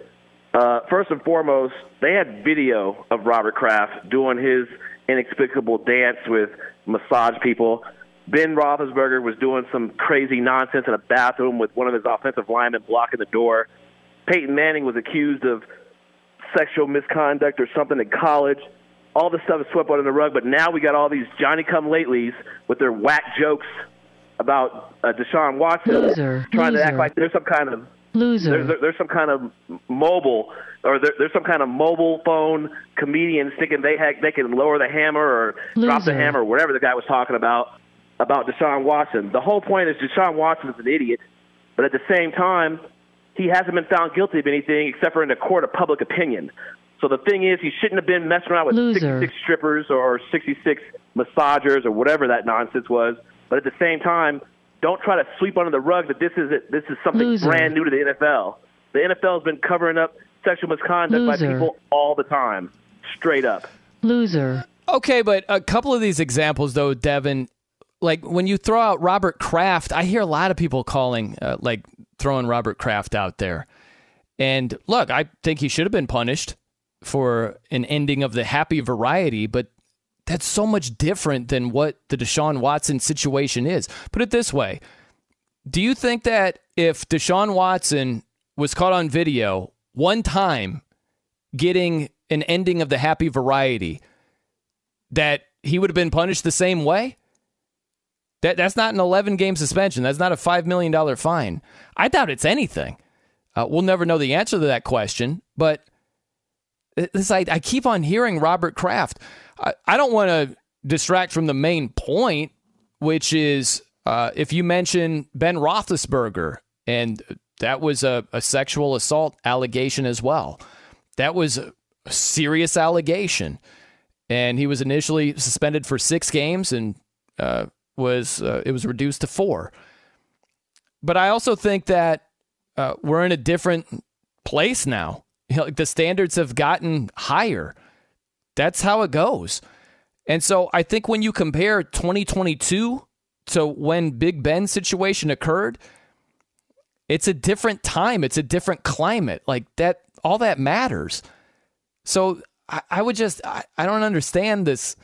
Uh, first and foremost, they had video of Robert Kraft doing his inexplicable dance with massage people. Ben Roethlisberger was doing some crazy nonsense in a bathroom with one of his offensive linemen blocking the door. Peyton Manning was accused of sexual misconduct or something in college. All this stuff is swept under the rug, but now we got all these Johnny-come-latelys with their whack jokes about uh, Deshaun Watson Loser. trying Loser. to act like there's some kind of Loser. There's, there, there's some kind of mobile, or there, there's some kind of mobile phone comedians thinking they ha- they can lower the hammer or Loser. drop the hammer or whatever the guy was talking about, about Deshaun Watson. The whole point is Deshaun Watson is an idiot, but at the same time, he hasn't been found guilty of anything except for in the court of public opinion. So the thing is, he shouldn't have been messing around with Loser. sixty-six strippers or sixty-six massagers or whatever that nonsense was. But at the same time, don't try to sweep under the rug that this is a, this is something Loser. brand new to the N F L. The N F L has been covering up sexual misconduct Loser. by people all the time, straight up. Loser. Okay, but a couple of these examples, though, Devin, like when you throw out Robert Kraft, I hear a lot of people calling, uh, like throwing Robert Kraft out there. And look, I think he should have been punished for an ending of the happy variety, but that's so much different than what the Deshaun Watson situation is. Put it this way. Do you think that if Deshaun Watson was caught on video one time getting an ending of the happy variety, that he would have been punished the same way? That That's not an eleven-game suspension. That's not a five million dollars fine. I doubt it's anything. Uh, we'll never know the answer to that question, but this, I, I keep on hearing Robert Kraft. I, I don't want to distract from the main point, which is uh, if you mention Ben Roethlisberger, and that was a, a sexual assault allegation as well. That was a serious allegation. And he was initially suspended for six games and uh, was uh, it was reduced to four. But I also think that uh, we're in a different place now. You know, like the standards have gotten higher. That's how it goes. And so I think when you compare twenty twenty-two to when Big Ben's situation occurred, it's a different time. It's a different climate. Like that, all that matters. So I, I would just, I, I don't understand this.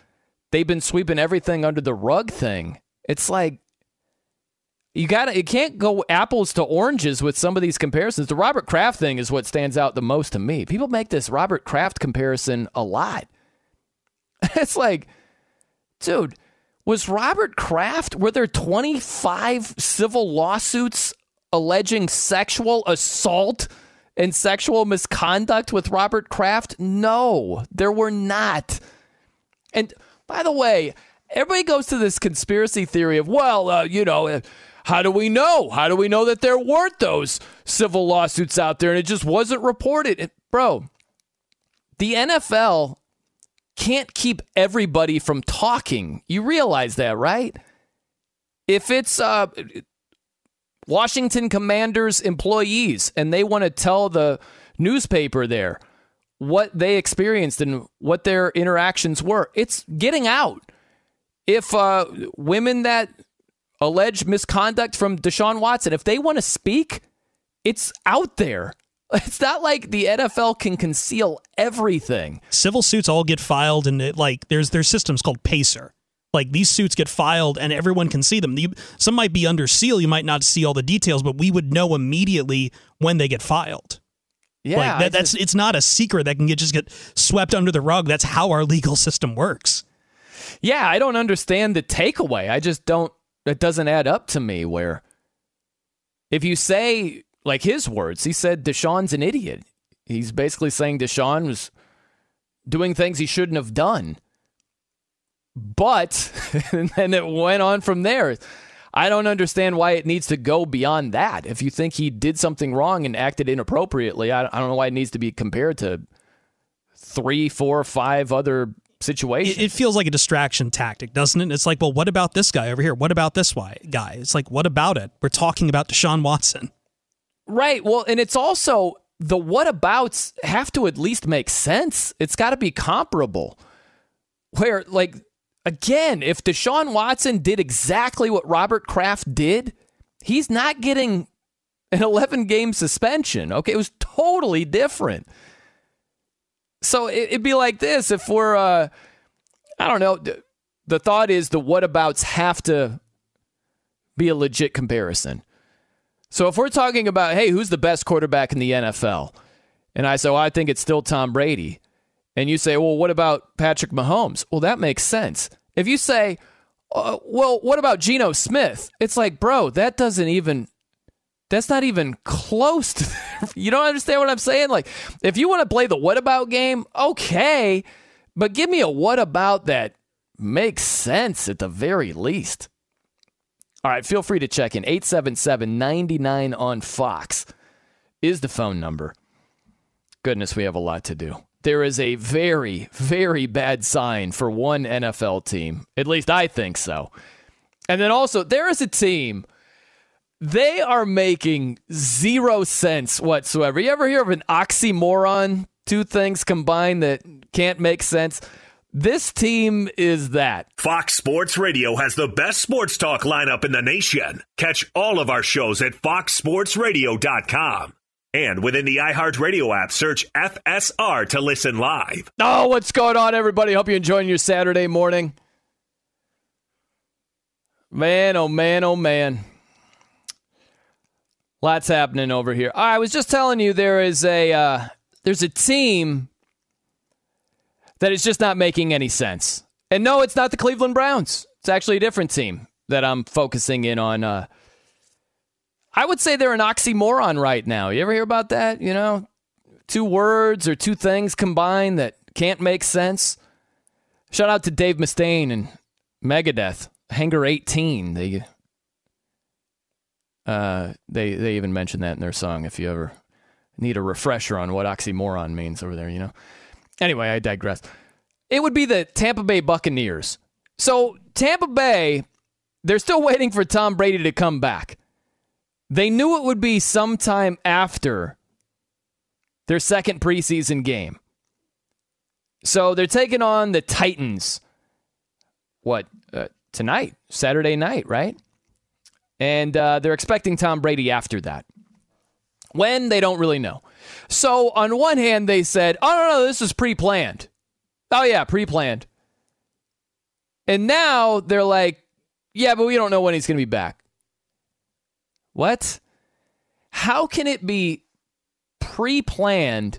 They've been sweeping everything under the rug thing. It's like, you gotta, you can't go apples to oranges with some of these comparisons. The Robert Kraft thing is what stands out the most to me. People make this Robert Kraft comparison a lot. It's like, dude, was Robert Kraft, were there twenty-five civil lawsuits alleging sexual assault and sexual misconduct with Robert Kraft? No, there were not. And by the way, everybody goes to this conspiracy theory of, well, uh, you know, how do we know? How do we know that there weren't those civil lawsuits out there and it just wasn't reported? It, bro, the N F L can't keep everybody from talking. You realize that, right? If it's uh, Washington Commanders employees and they want to tell the newspaper there what they experienced and what their interactions were, it's getting out. If uh, women that allege misconduct from Deshaun Watson, if they want to speak, it's out there. It's not like the N F L can conceal everything. Civil suits all get filed, and it, like there's there's systems called PACER, Like, these suits get filed and everyone can see them. Some might be under seal. You might not see all the details, but we would know immediately when they get filed. Yeah, like that, that's just, it's not a secret that can get just get swept under the rug. That's how our legal system works. Yeah, I don't understand the takeaway. I just don't. It doesn't add up to me. Where if you say, like his words, he said Deshaun's an idiot. He's basically saying Deshaun was doing things he shouldn't have done. But and it went on from there. I don't understand why it needs to go beyond that. If you think he did something wrong and acted inappropriately, I don't know why it needs to be compared to three, four, five other situations. It feels like a distraction tactic, doesn't it? It's like, well, what about this guy over here? What about this guy? It's like, what about it? We're talking about Deshaun Watson. Right. Well, and it's also the whatabouts have to at least make sense. It's got to be comparable. Where, like, again, if Deshaun Watson did exactly what Robert Kraft did, he's not getting an eleven-game suspension. Okay, it was totally different. So it'd be like this if we're, uh, I don't know, the thought is the whatabouts have to be a legit comparison. So if we're talking about, hey, who's the best quarterback in the N F L? And I say, well, I think it's still Tom Brady. And you say, well, what about Patrick Mahomes? Well, that makes sense. If you say, uh, well, what about Geno Smith? It's like, bro, that doesn't even, that's not even close to, you don't understand what I'm saying? Like, if you want to play the what about game, okay, but give me a what about that makes sense at the very least. All right, feel free to check in. eight seven seven, nine nine on Fox is the phone number. Goodness, we have a lot to do. There is a very, very bad sign for one N F L team. At least I think so. And then also, there is a team. They are making zero sense whatsoever. You ever hear of an oxymoron? Two things combined that can't make sense. This team is that. Fox Sports Radio has the best sports talk lineup in the nation. Catch all of our shows at fox sports radio dot com. And within the iHeartRadio app, search F S R to listen live. Oh, what's going on, everybody? Hope you're enjoying your Saturday morning. Man, oh, man, oh, man. Lots happening over here. I was just telling you there is a uh, there's a team that is just not making any sense. And no, it's not the Cleveland Browns. It's actually a different team that I'm focusing in on. Uh, I would say they're an oxymoron right now. You ever hear about that? You know, two words or two things combined that can't make sense. Shout out to Dave Mustaine and Megadeth, Hangar eighteen. They uh, they they even mentioned that in their song. If you ever need a refresher on what oxymoron means over there, you know. Anyway, I digress. It would be the Tampa Bay Buccaneers. So Tampa Bay, they're still waiting for Tom Brady to come back. They knew it would be sometime after their second preseason game. So they're taking on the Titans, what, uh, tonight, Saturday night, right? And uh, they're expecting Tom Brady after that. When, they don't really know. So on one hand, they said, oh, no, no, this is pre-planned. Oh, yeah, pre-planned. And now they're like, yeah, but we don't know when he's going to be back. What? How can it be pre-planned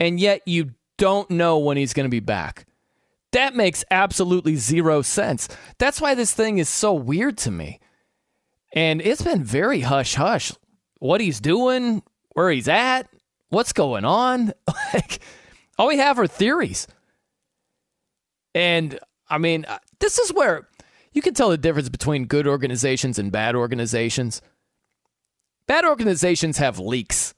and yet you don't know when he's going to be back? That makes absolutely zero sense. That's why this thing is so weird to me. And it's been very hush-hush. What he's doing, where he's at, what's going on. Like, all we have are theories. And, I mean, this is where... You can tell the difference between good organizations and bad organizations. Bad organizations have leaks.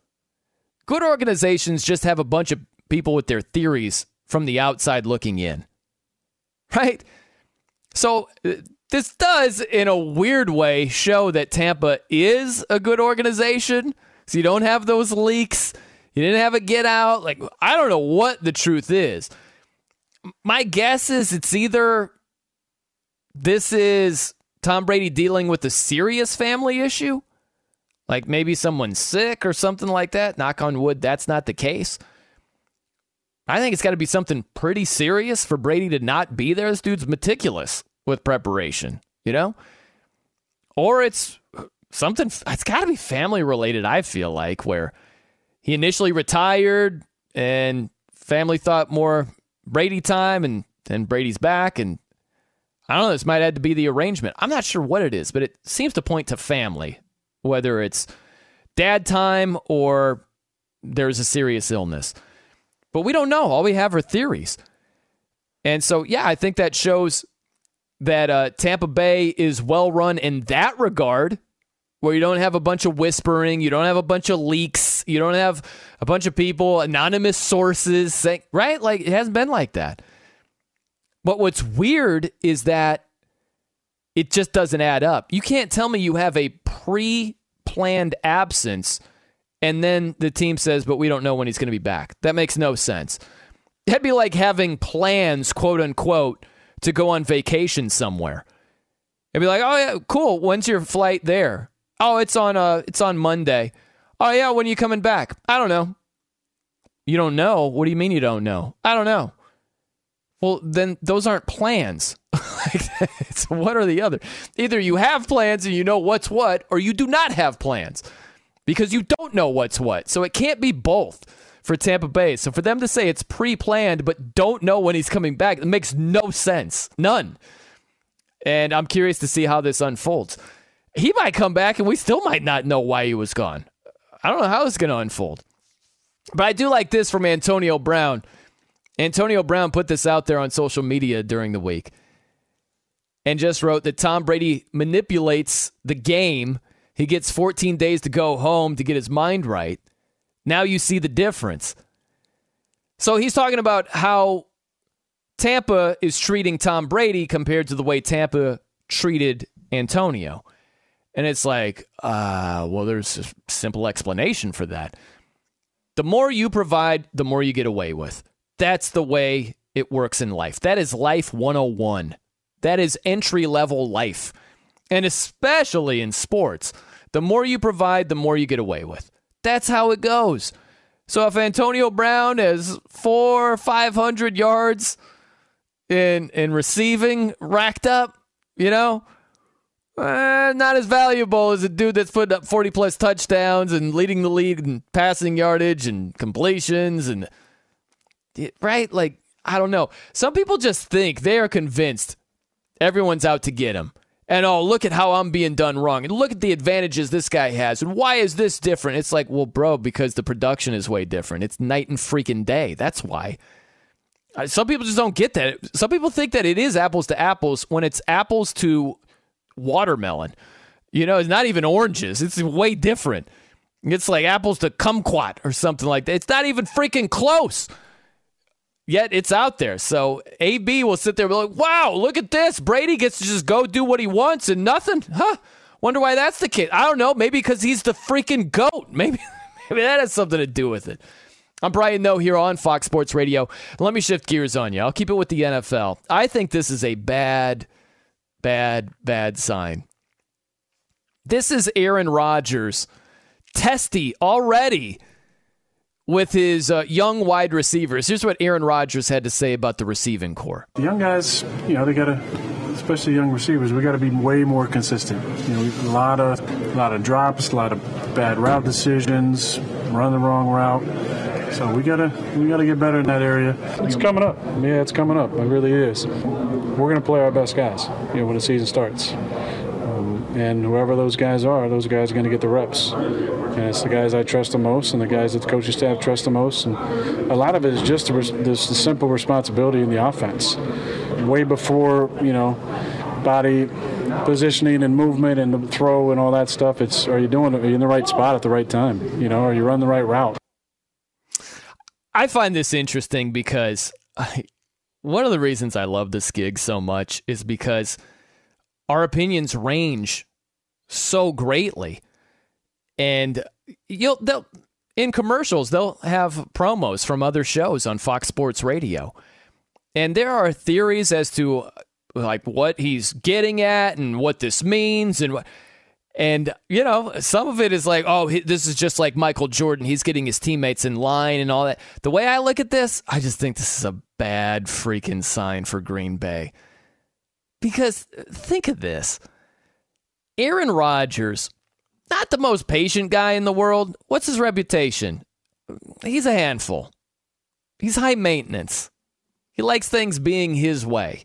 Good organizations just have a bunch of people with their theories from the outside looking in. Right? So this does, in a weird way, show that Tampa is a good organization. So you don't have those leaks. You didn't have a get out. Like, I don't know what the truth is. My guess is it's either... This is Tom Brady dealing with a serious family issue. Like maybe someone's sick or something like that. Knock on wood, that's not the case. I think it's got to be something pretty serious for Brady to not be there. This dude's meticulous with preparation, you know? Or it's something, it's got to be family related, I feel like, where he initially retired and family thought more Brady time, and then Brady's back. And I don't know, this might have to be the arrangement. I'm not sure what it is, but it seems to point to family, whether it's dad time or there's a serious illness. But we don't know. All we have are theories. And so, yeah, I think that shows that uh, Tampa Bay is well run in that regard, where you don't have a bunch of whispering, you don't have a bunch of leaks, you don't have a bunch of people, anonymous sources, saying, right? Like, it hasn't been like that. But what's weird is that it just doesn't add up. You can't tell me you have a pre-planned absence, and then the team says, but we don't know when he's going to be back. That makes no sense. That'd be like having plans, quote unquote, to go on vacation somewhere. It'd be like, oh, yeah, cool. When's your flight there? Oh, it's on uh, it's on Monday. Oh, yeah, when are you coming back? I don't know. You don't know? What do you mean you don't know? I don't know. Well, then those aren't plans. It's one or the other. Either you have plans and you know what's what, or you do not have plans, because you don't know what's what. So it can't be both for Tampa Bay. So for them to say it's pre-planned but don't know when he's coming back, it makes no sense. None. And I'm curious to see how this unfolds. He might come back and we still might not know why he was gone. I don't know how it's going to unfold. But I do like this from Antonio Brown. Antonio Brown put this out there on social media during the week and just wrote that Tom Brady manipulates the game. He gets fourteen days to go home to get his mind right. Now you see the difference. So he's talking about how Tampa is treating Tom Brady compared to the way Tampa treated Antonio. And it's like, uh, well, there's a simple explanation for that. The more you provide, the more you get away with. That's the way it works in life. That is life one oh one. That is entry-level life. And especially in sports, the more you provide, the more you get away with. That's how it goes. So if Antonio Brown has four or five hundred yards in in receiving racked up, you know, eh, not as valuable as a dude that's putting up forty plus touchdowns and leading the league in passing yardage and completions and right. Like, I don't know. Some people just think they are convinced everyone's out to get him. And, oh, look at how I'm being done wrong. And look at the advantages this guy has. And why is this different? It's like, well, bro, because the production is way different. It's night and freaking day. That's why. Some people just don't get that. Some people think that it is apples to apples when it's apples to watermelon. You know, it's not even oranges. It's way different. It's like apples to kumquat or something like that. It's not even freaking close. Yet it's out there. So A B will sit there and be like, wow, look at this. Brady gets to just go do what he wants and nothing. Huh? Wonder why that's the kid. I don't know. Maybe because he's the freaking GOAT. Maybe, maybe that has something to do with it. I'm Brian Noe here on Fox Sports Radio. Let me shift gears on you. I'll keep it with the N F L. I think this is a bad, bad, bad sign. This is Aaron Rodgers. Testy already. With his uh, young wide receivers. Here's what Aaron Rodgers had to say about the receiving corps. The young guys, you know, they got to, especially young receivers, we got to be way more consistent. You know, a lot of a lot of drops, a lot of bad route decisions, run the wrong route. So we got to we got to get better in that area. It's coming up. Yeah, it's coming up. It really is. We're going to play our best guys, you know, when the season starts. And whoever those guys are, those guys are going to get the reps. And it's the guys I trust the most and the guys that the coaching staff trust the most. And a lot of it is just the, the simple responsibility in the offense. Way before, you know, body positioning and movement and the throw and all that stuff, it's are you doing it? Are you in the right spot at the right time? You know, are you running the right route? I find this interesting because I, one of the reasons I love this gig so much is because our opinions range so greatly. And you'll they'll in commercials, they'll have promos from other shows on Fox Sports Radio. And there are theories as to like what he's getting at and what this means and what And, you know, some of it is like, oh, this is just like Michael Jordan. He's getting his teammates in line and all that. The way I look at this, I just think this is a bad freaking sign for Green Bay. Because think of this. Aaron Rodgers, not the most patient guy in the world. What's his reputation? He's a handful. He's high maintenance. He likes things being his way.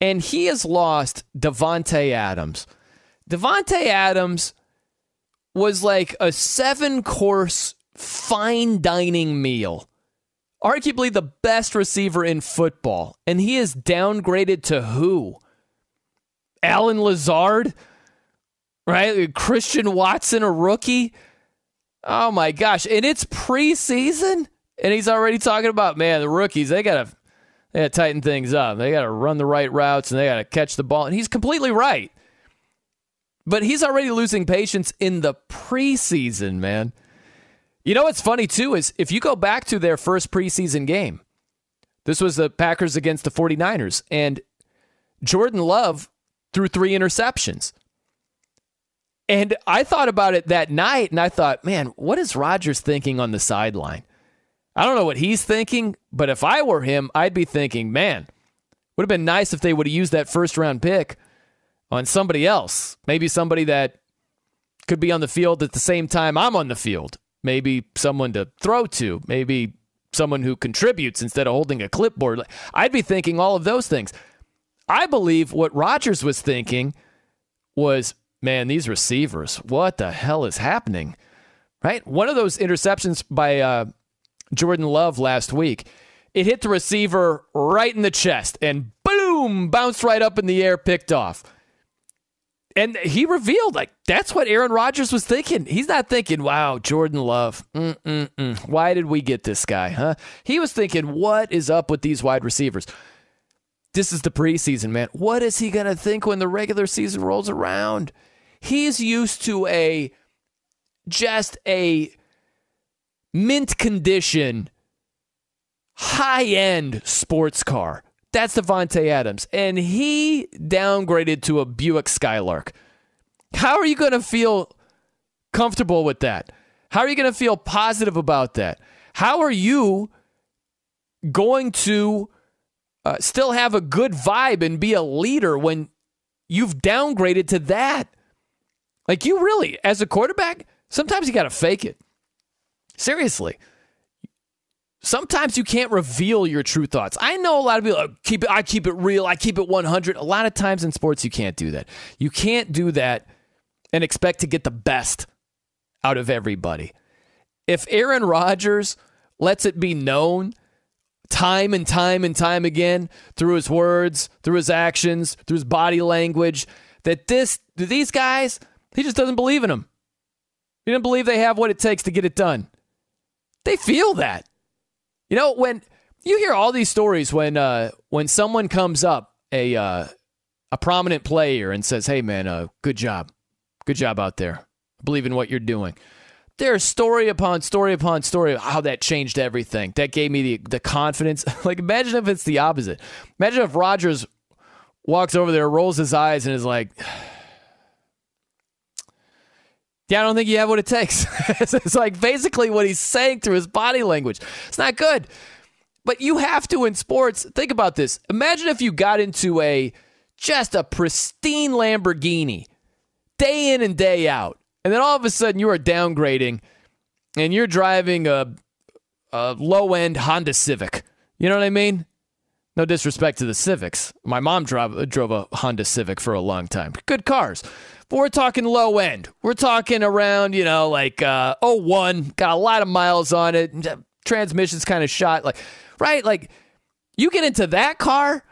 And he has lost Devontae Adams. Devontae Adams was like a seven-course fine dining meal. Arguably the best receiver in football. And he is downgraded to who? Alan Lazard? Right? Christian Watson, a rookie? Oh my gosh. And it's preseason? And he's already talking about, man, the rookies, they got to they gotta tighten things up. They got to run the right routes and they got to catch the ball. And he's completely right. But he's already losing patience in the preseason, man. You know what's funny, too, is if you go back to their first preseason game, this was the Packers against the 49ers, and Jordan Love threw three interceptions. And I thought about it that night, and I thought, man, what is Rodgers thinking on the sideline? I don't know what he's thinking, but if I were him, I'd be thinking, man, would have been nice if they would have used that first-round pick on somebody else. Maybe somebody that could be on the field at the same time I'm on the field. Maybe someone to throw to. Maybe someone who contributes instead of holding a clipboard. I'd be thinking all of those things. I believe what Rodgers was thinking was, man, these receivers, what the hell is happening? Right? One of those interceptions by uh, Jordan Love last week, it hit the receiver right in the chest and boom, bounced right up in the air, picked off. And he revealed, like, that's what Aaron Rodgers was thinking. He's not thinking, wow, Jordan Love, mm-mm-mm, why did we get this guy, huh? He was thinking, what is up with these wide receivers? This is the preseason, man. What is he going to think when the regular season rolls around? He's used to a, just a mint condition, high-end sports car. That's Devontae Adams, and he downgraded to a Buick Skylark. How are you going to feel comfortable with that? How are you going to feel positive about that? How are you going to uh, still have a good vibe and be a leader when you've downgraded to that? Like, you really, as a quarterback, sometimes you got to fake it. Seriously. Sometimes you can't reveal your true thoughts. I know a lot of people, oh, keep it, I keep it real, I keep it one hundred. A lot of times in sports, you can't do that. You can't do that and expect to get the best out of everybody. If Aaron Rodgers lets it be known time and time and time again through his words, through his actions, through his body language, that this these guys, he just doesn't believe in them. He doesn't believe they have what it takes to get it done. They feel that. You know, when you hear all these stories, when uh, when someone comes up, a uh, a prominent player, and says, hey, man, uh, good job. Good job out there. I believe in what you're doing. There's story upon story upon story of how that changed everything. That gave me the, the confidence. Like, imagine if it's the opposite. Imagine if Rodgers walks over there, rolls his eyes, and is like, yeah, I don't think you have what it takes. It's like basically what he's saying through his body language. It's not good. But you have to in sports. Think about this. Imagine if you got into a just a pristine Lamborghini day in and day out. And then all of a sudden you are downgrading and you're driving a, a low-end Honda Civic. You know what I mean? No disrespect to the Civics. My mom drove, drove a Honda Civic for a long time. Good cars. But we're talking low end. We're talking around, you know, like uh, oh one. Got a lot of miles on it. Transmission's kind of shot. Like, right? Like, you get into that car,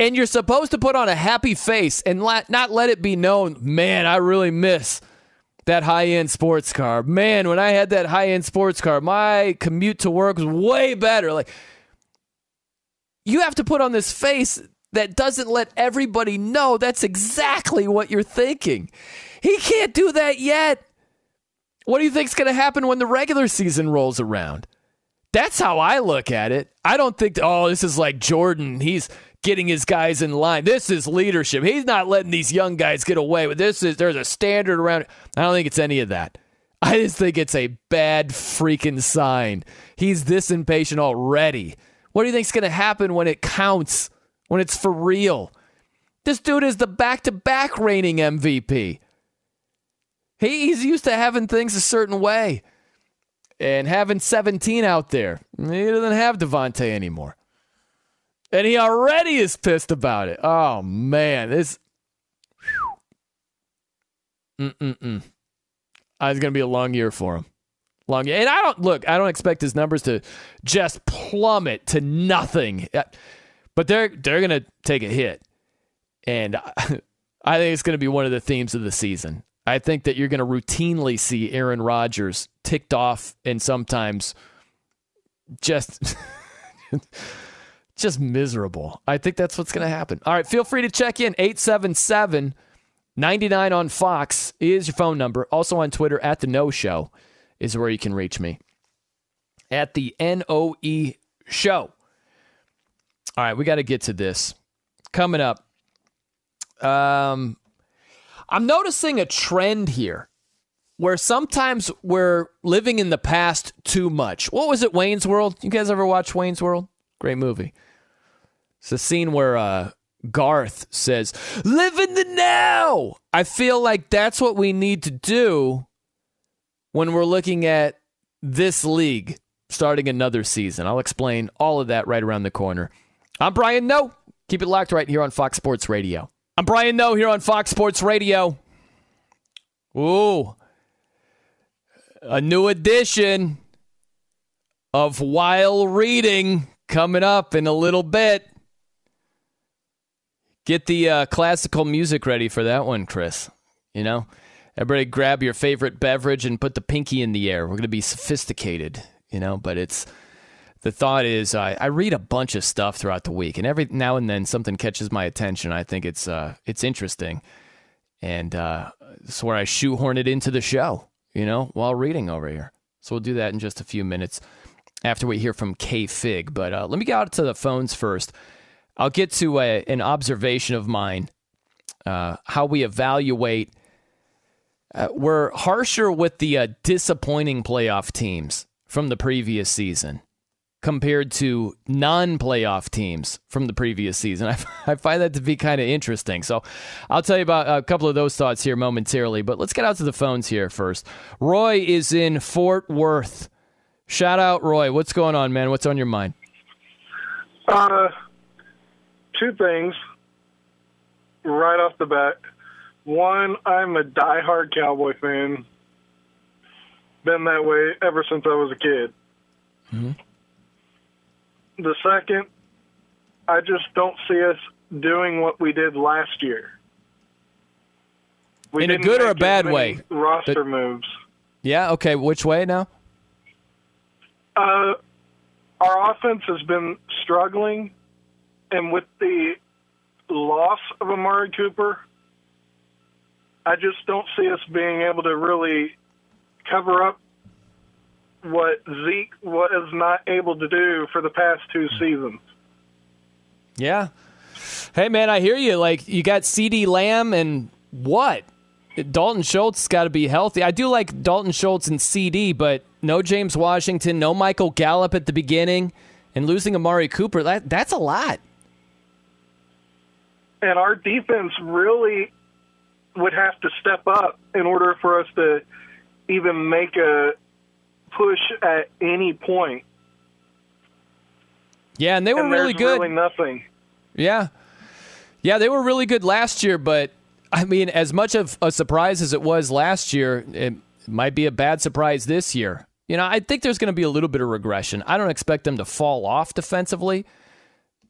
and you're supposed to put on a happy face and la- not let it be known, man, I really miss that high-end sports car. Man, when I had that high-end sports car, my commute to work was way better. Like, you have to put on this face that doesn't let everybody know that's exactly what you're thinking. He can't do that yet. What do you think's going to happen when the regular season rolls around? That's how I look at it. I don't think, oh, this is like Jordan. He's getting his guys in line. This is leadership. He's not letting these young guys get away with this. Is there's a standard around it. I don't think it's any of that. I just think it's a bad freaking sign. He's this impatient already. What do you think's going to happen when it counts, when it's for real? This dude is the back-to-back reigning M V P. He's used to having things a certain way. And having seventeen out there, he doesn't have Devontae anymore. And he already is pissed about it. Oh, man. This. Whew. Mm-mm-mm. It's going to be a long year for him. Long year. And I don't, look, I don't expect his numbers to just plummet to nothing. But they're, they're going to take a hit. And I think it's going to be one of the themes of the season. I think that you're going to routinely see Aaron Rodgers ticked off and sometimes just... just miserable. I think that's what's going to happen. All right, feel free to check in. eight seven seven, nine nine on Fox is your phone number. Also on Twitter, at The No Show is where you can reach me. At The N O E Show. All right, we got to get to this. Coming up, um, I'm noticing a trend here where sometimes we're living in the past too much. What was it, Wayne's World? You guys ever watch Wayne's World? Great movie. It's a scene where uh, Garth says, "Live in the now." I feel like that's what we need to do when we're looking at this league starting another season. I'll explain all of that right around the corner. I'm Brian Noe. Keep it locked right here on Fox Sports Radio. I'm Brian Noe here on Fox Sports Radio. Ooh, a new edition of While Reading. Coming up in a little bit. Get the uh, classical music ready for that one, Chris. You know, everybody grab your favorite beverage and put the pinky in the air. We're going to be sophisticated, you know, but it's the thought is I, I read a bunch of stuff throughout the week, and every now and then something catches my attention. I think it's uh, it's interesting. And uh, it's where I shoehorn it into the show, you know, while reading over here. So we'll do that in just a few minutes. After we hear from K-Fig. But uh, let me get out to the phones first. I'll get to a, an observation of mine, uh, how we evaluate. Uh, we're harsher with the uh, disappointing playoff teams from the previous season compared to non-playoff teams from the previous season. I, I find that to be kind of interesting. So I'll tell you about a couple of those thoughts here momentarily. But let's get out to the phones here first. Roy is in Fort Worth. Shout out, Roy. What's going on, man? What's on your mind? Uh, two things right off the bat. One, I'm a diehard Cowboy fan. Been that way ever since I was a kid. Mm-hmm. The second, I just don't see us doing what we did last year. We In a good or a bad way? Roster but, moves. Yeah, okay. Which way now? Uh, our offense has been struggling, and with the loss of Amari Cooper, I just don't see us being able to really cover up what Zeke was not able to do for the past two seasons. Yeah. Hey, man, I hear you. Like, you got CeeDee Lamb and what? Dalton Schultz got to be healthy. I do like Dalton Schultz and C D, but no James Washington, no Michael Gallup at the beginning, and losing Amari Cooper, that, that's a lot. And our defense really would have to step up in order for us to even make a push at any point. Yeah, and they were and really good. Really nothing. Yeah. Yeah, they were really good last year, but I mean, as much of a surprise as it was last year, it might be a bad surprise this year. You know, I think there's going to be a little bit of regression. I don't expect them to fall off defensively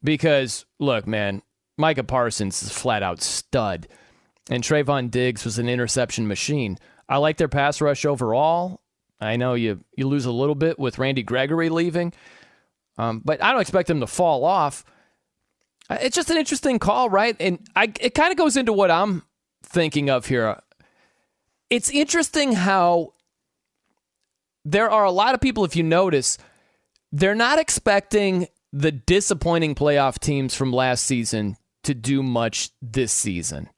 because, look, man, Micah Parsons is a flat-out stud, and Trayvon Diggs was an interception machine. I like their pass rush overall. I know you, you lose a little bit with Randy Gregory leaving, um, but I don't expect them to fall off. It's just an interesting call, right? And I, it kind of goes into what I'm thinking of here. It's interesting how there are a lot of people, if you notice, they're not expecting the disappointing playoff teams from last season to do much this season.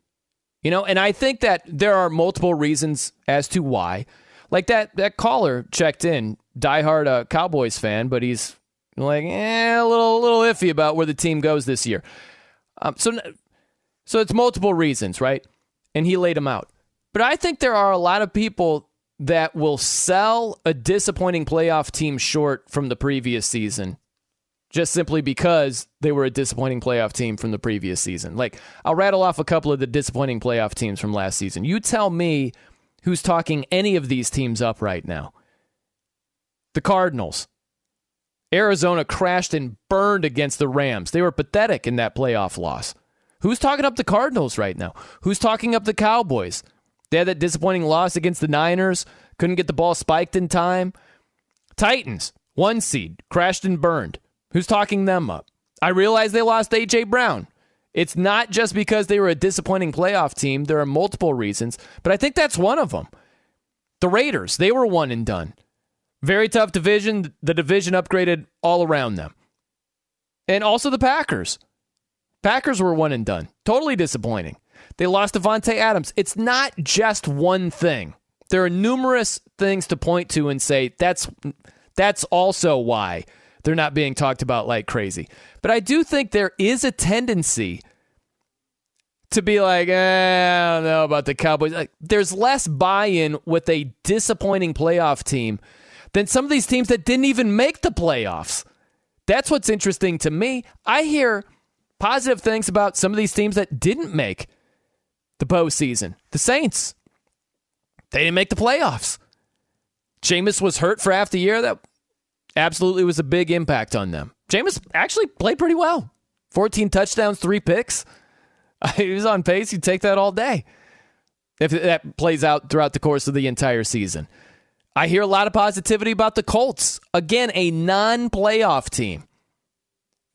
You know, and I think that there are multiple reasons as to why. Like that that caller checked in, diehard uh, Cowboys fan, but he's like, eh, a little, little iffy about where the team goes this year. Um, so, so it's multiple reasons, right? And he laid them out. But I think there are a lot of people that will sell a disappointing playoff team short from the previous season just simply because they were a disappointing playoff team from the previous season. Like, I'll rattle off a couple of the disappointing playoff teams from last season. You tell me who's talking any of these teams up right now. The Cardinals. Arizona crashed and burned against the Rams. They were pathetic in that playoff loss. Who's talking up the Cardinals right now? Who's talking up the Cowboys? They had that disappointing loss against the Niners. Couldn't get the ball spiked in time. Titans, one seed, crashed and burned. Who's talking them up? I realize they lost A J Brown. It's not just because they were a disappointing playoff team. There are multiple reasons, but I think that's one of them. The Raiders, they were one and done. Very tough division. The division upgraded all around them. And also the Packers. Packers were one and done. Totally disappointing. They lost Devontae Adams. It's not just one thing. There are numerous things to point to and say, that's that's also why they're not being talked about like crazy. But I do think there is a tendency to be like, eh, I don't know about the Cowboys. Like, there's less buy-in with a disappointing playoff team than some of these teams that didn't even make the playoffs. That's what's interesting to me. I hear positive things about some of these teams that didn't make the postseason. The Saints, they didn't make the playoffs. Jameis was hurt for half the year. That absolutely was a big impact on them. Jameis actually played pretty well. fourteen touchdowns, three picks. He was on pace. He'd take that all day if that plays out throughout the course of the entire season. I hear a lot of positivity about the Colts. Again, a non-playoff team.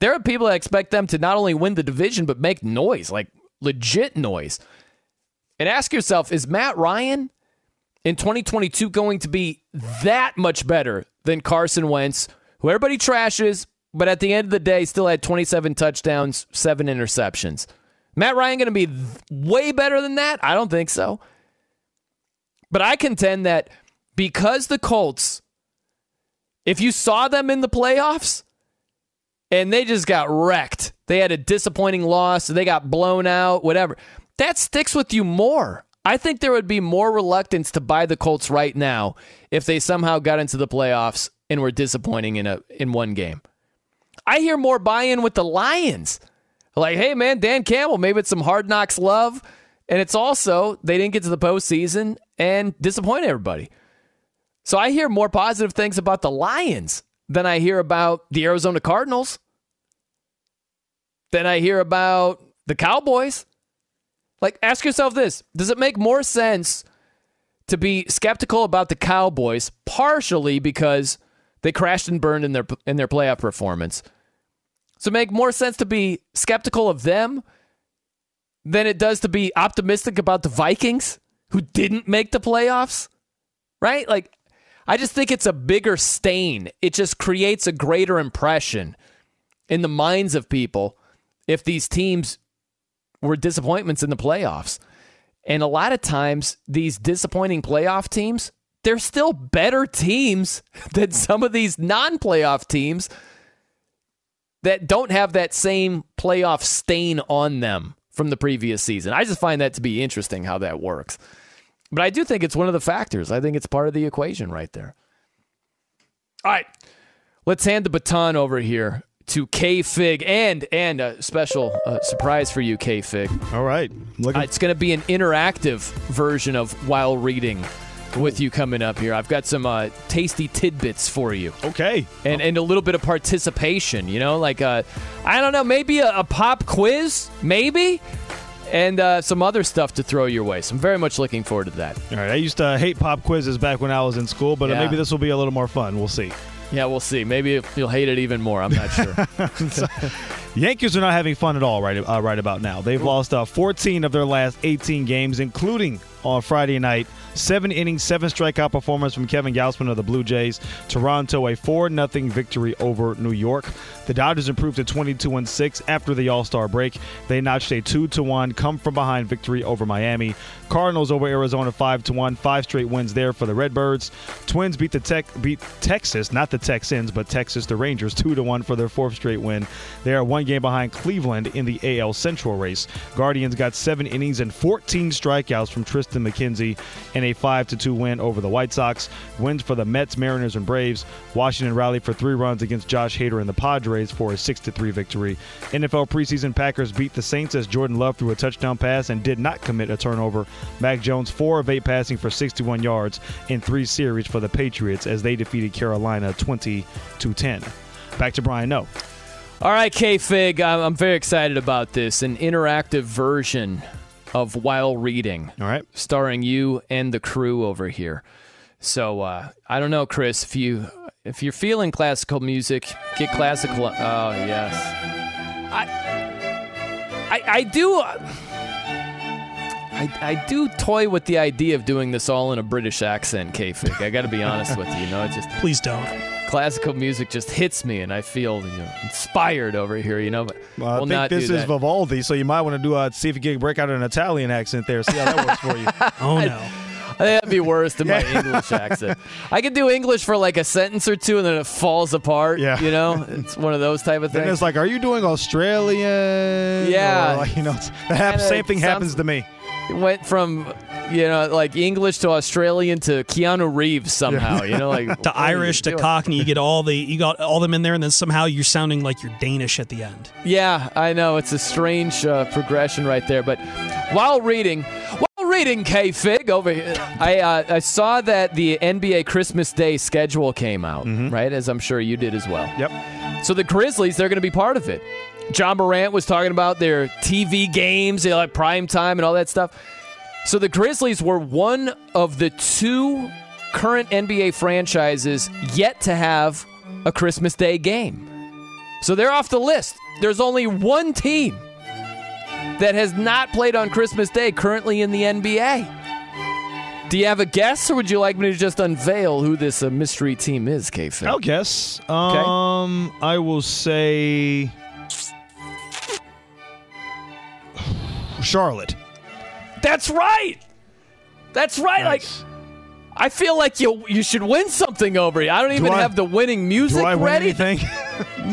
There are people that expect them to not only win the division, but make noise, like legit noise. And ask yourself, is Matt Ryan in twenty twenty-two going to be that much better than Carson Wentz, who everybody trashes, but at the end of the day still had twenty-seven touchdowns, seven interceptions? Matt Ryan going to be way better than that? I don't think so. But I contend that because the Colts, if you saw them in the playoffs and they just got wrecked, they had a disappointing loss, they got blown out, whatever, that sticks with you more. I think there would be more reluctance to buy the Colts right now if they somehow got into the playoffs and were disappointing in a in one game. I hear more buy-in with the Lions. Like, hey, man, Dan Campbell, maybe it's some hard knocks love. And it's also they didn't get to the postseason and disappoint everybody. So I hear more positive things about the Lions than I hear about the Arizona Cardinals, than I hear about the Cowboys. Like, ask yourself this. Does it make more sense to be skeptical about the Cowboys partially because they crashed and burned in their in their playoff performance? So make more sense to be skeptical of them than it does to be optimistic about the Vikings who didn't make the playoffs, right? Like, I just think it's a bigger stain. It just creates a greater impression in the minds of people if these teams were disappointments in the playoffs. And a lot of times, these disappointing playoff teams, they're still better teams than some of these non-playoff teams that don't have that same playoff stain on them from the previous season. I just find that to be interesting how that works. But I do think it's one of the factors. I think it's part of the equation right there. All right, let's hand the baton over here to K-Fig. And and a special uh, surprise for you, K-Fig. All right. Uh, it's going to be an interactive version of While Reading with you coming up here. I've got some uh, tasty tidbits for you. Okay. And and a little bit of participation, you know? Like, uh, I don't know, maybe a, a pop quiz? Maybe? And uh, some other stuff to throw your way. So I'm very much looking forward to that. All right. I used to hate pop quizzes back when I was in school, but yeah. maybe this will be a little more fun. We'll see. Yeah, we'll see. Maybe you'll hate it even more. I'm not sure. Yankees are not having fun at all right, uh, right about now. They've Ooh. lost uh, fourteen of their last eighteen games, including on Friday night, Seven innings, seven strikeout performance from Kevin Gausman of the Blue Jays. Toronto, a four nothing victory over New York. The Dodgers improved to twenty-two and six after the All-Star break. They notched a two to one come-from-behind victory over Miami. Cardinals over Arizona five to one. Five straight wins there for the Redbirds. Twins beat the Tech beat Texas, not the Texans, but Texas, the Rangers, two to one for their fourth straight win. They are one game behind Cleveland in the A L Central race. Guardians got seven innings and fourteen strikeouts from Tristan McKenzie in a five to two win over the White Sox. Wins for the Mets, Mariners, and Braves. Washington rallied for three runs against Josh Hader and the Padres for a six to three victory. N F L preseason Packers beat the Saints as Jordan Love threw a touchdown pass and did not commit a turnover. Mac Jones, four of eight passing for sixty-one yards in three series for the Patriots as they defeated Carolina twenty to ten. Back to Brian No. All right, K-Fig, I'm very excited about this. An interactive version of While Reading. All right. Starring you and the crew over here. So, uh, I don't know, Chris, if, you, if you're feeling classical music, get classical. Oh, yes. I, I, I do... Uh, I, I do toy with the idea of doing this all in a British accent, K-Fig. I got to be honest with you, you know, it just please don't. Classical music just hits me, and I feel, you know, inspired over here, you know. But well, I we'll think this is Vivaldi, so you might want to do uh, see if you can break out an Italian accent there. See how that works for you. Oh no, that'd be worse than my English accent. I could do English for like a sentence or two, and then it falls apart. Yeah. You know, it's one of those type of things. And it's like, are you doing Australian? Yeah, or, like, you know, the same thing happens to me. It went from, you know, like English to Australian to Keanu Reeves somehow, you know, like to Irish to Cockney. You get all the you got all them in there, and then somehow you're sounding like you're Danish at the end. Yeah, I know, it's a strange uh, progression right there. But while reading, while reading K-Fig over here, I uh, I saw that the N B A Christmas Day schedule came out, mm-hmm. right? As I'm sure you did as well. Yep. So the Grizzlies, they're going to be part of it. John Morant was talking about their T V games, you know, like prime time and all that stuff. So the Grizzlies were one of the two current N B A franchises yet to have a Christmas Day game. So they're off the list. There's only one team that has not played on Christmas Day currently in the N B A. Do you have a guess, or would you like me to just unveil who this uh, mystery team is, K-Fig? I'll guess. Okay. Um, I will say... Charlotte. That's right. That's right. Nice. Like, I feel like you you should win something over here. I don't even do I, have the winning music do I ready. Win anything?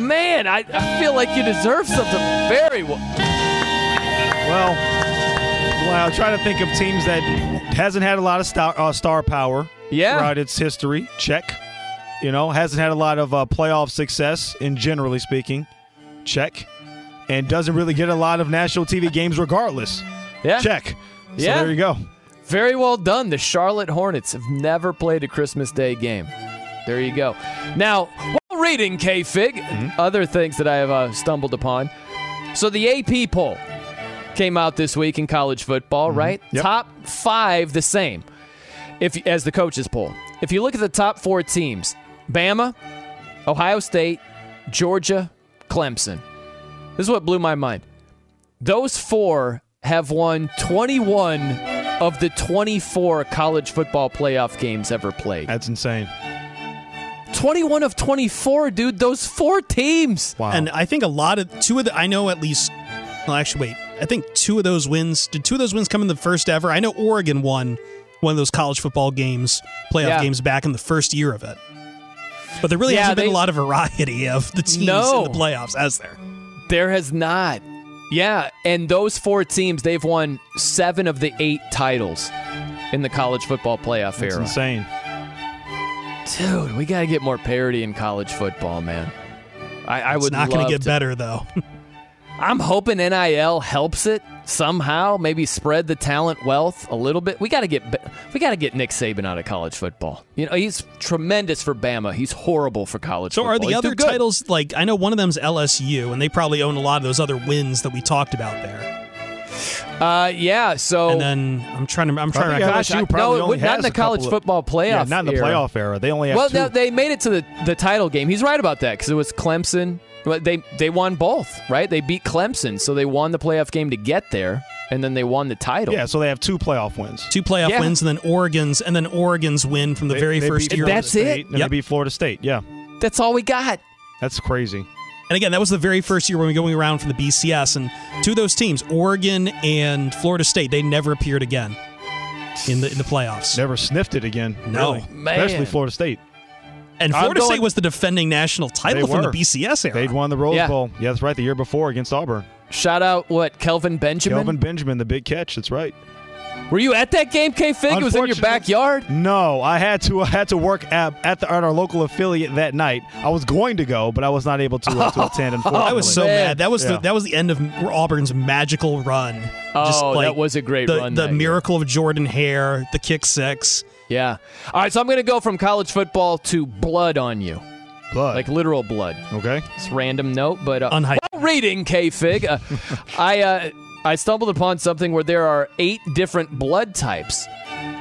Man, I, I feel like you deserve something very well. Well, well, I'm trying to think of teams that hasn't had a lot of star, uh, star power yeah. throughout its history. Check. You know, hasn't had a lot of uh, playoff success in generally speaking. Check. And doesn't really get a lot of national T V games regardless. Yeah. Check. So yeah. there you go. Very well done. The Charlotte Hornets have never played a Christmas Day game. There you go. Now, while reading K-Fig, mm-hmm. other things that I have uh, stumbled upon. So the A P poll came out this week in college football, mm-hmm. right? Yep. Top five the same if as the coaches poll. If you look at the top four teams, Bama, Ohio State, Georgia, Clemson. This is what blew my mind. Those four have won twenty-one of the twenty-four college football playoff games ever played. That's insane. twenty-one of twenty-four, dude. Those four teams. Wow. And I think a lot of two of the I know at least well actually wait. I think two of those wins did two of those wins come in the first ever? I know Oregon won one of those college football games, playoff yeah. games back in the first year of it. But there really yeah, hasn't they, been a lot of variety of the teams no. in the playoffs, has there? There has not. Yeah, and those four teams, they've won seven of the eight titles in the college football playoff era. That's insane. Dude, we got to get more parity in college football, man. I, I would It's not going to get better, though. I'm hoping N I L helps it somehow, maybe spread the talent wealth a little bit. We got to get we got to get Nick Saban out of college football. You know, he's tremendous for Bama. He's horrible for college so football. So are the other titles, like, I know one of them's L S U, and they probably own a lot of those other wins that we talked about there. Uh, yeah. So and then I'm trying to I'm trying to gosh, I, no, only not in the college football of, playoff. Yeah, not in the era. playoff era. They only have well, two. Well, they made it to the, the title game. He's right about that because it was Clemson. They they won both, right? They beat Clemson, so they won the playoff game to get there, and then they won the title. Yeah, so they have two playoff wins. Two playoff yeah. wins, and then Oregon's and then Oregon's win from the they, very they first beat, year. That's it. State, and yep. they beat Florida State. Yeah, that's all we got. That's crazy. And again, that was the very first year when we were going around from the B C S, and two of those teams, Oregon and Florida State, they never appeared again in the in the playoffs. Never sniffed it again. No, really. Man. Especially Florida State. And Florida going, State was the defending national title from the B C S era. They'd won the Rose yeah. Bowl. Yeah, that's right. The year before against Auburn. Shout out, what, Kelvin Benjamin? Kelvin Benjamin, the big catch. That's right. Were you at that game, K-Fig? It was in your backyard? No, I had to I had to work at at, the, at our local affiliate that night. I was going to go, but I was not able to, uh, to attend. Unfortunately. I was so Man. mad. That was yeah. the, that was the end of Auburn's magical run. Oh, Just like that was a great the, run. The miracle year. of Jordan Hare, the kick six. Yeah. All right, so I'm going to go from college football to blood on you. Blood. Like literal blood. Okay. It's a random note, but uh, Unhyped. Well, reading, K-Fig. Uh, I uh, I stumbled upon something where there are eight different blood types.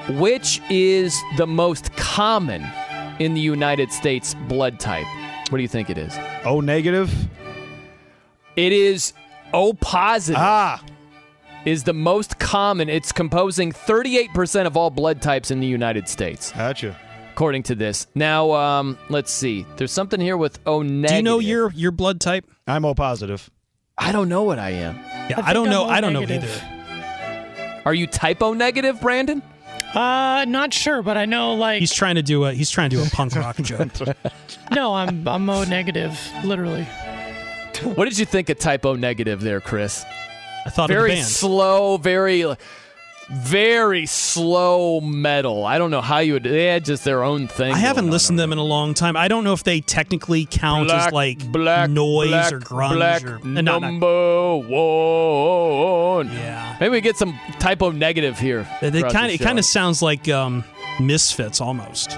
Which is the most common in the United States blood type? What do you think it is? O negative? It is O positive. Ah. Is the most common. It's composing thirty-eight percent of all blood types in the United States. Gotcha. According to this. Now, um, let's see. There's something here with O negative. Do you know your your blood type? I'm O positive. I don't know what I am. Yeah, I, I don't I'm know. O I don't negative. know either. Are you type O negative, Brandon? Uh, not sure, but I know like he's trying to do a he's trying to do a punk rock joke. No, I'm I'm O negative, literally. What did you think of type O negative there, Chris? I thought very of the band. slow, very, very slow metal. I don't know how you would. They had just their own thing. I haven't listened to them in a long time. I don't know if they technically count black, as like black, noise black, or grunge black or number no, no. one. Yeah, maybe we get some typo negative here. They, they kind of it kind of sounds like um, Misfits almost.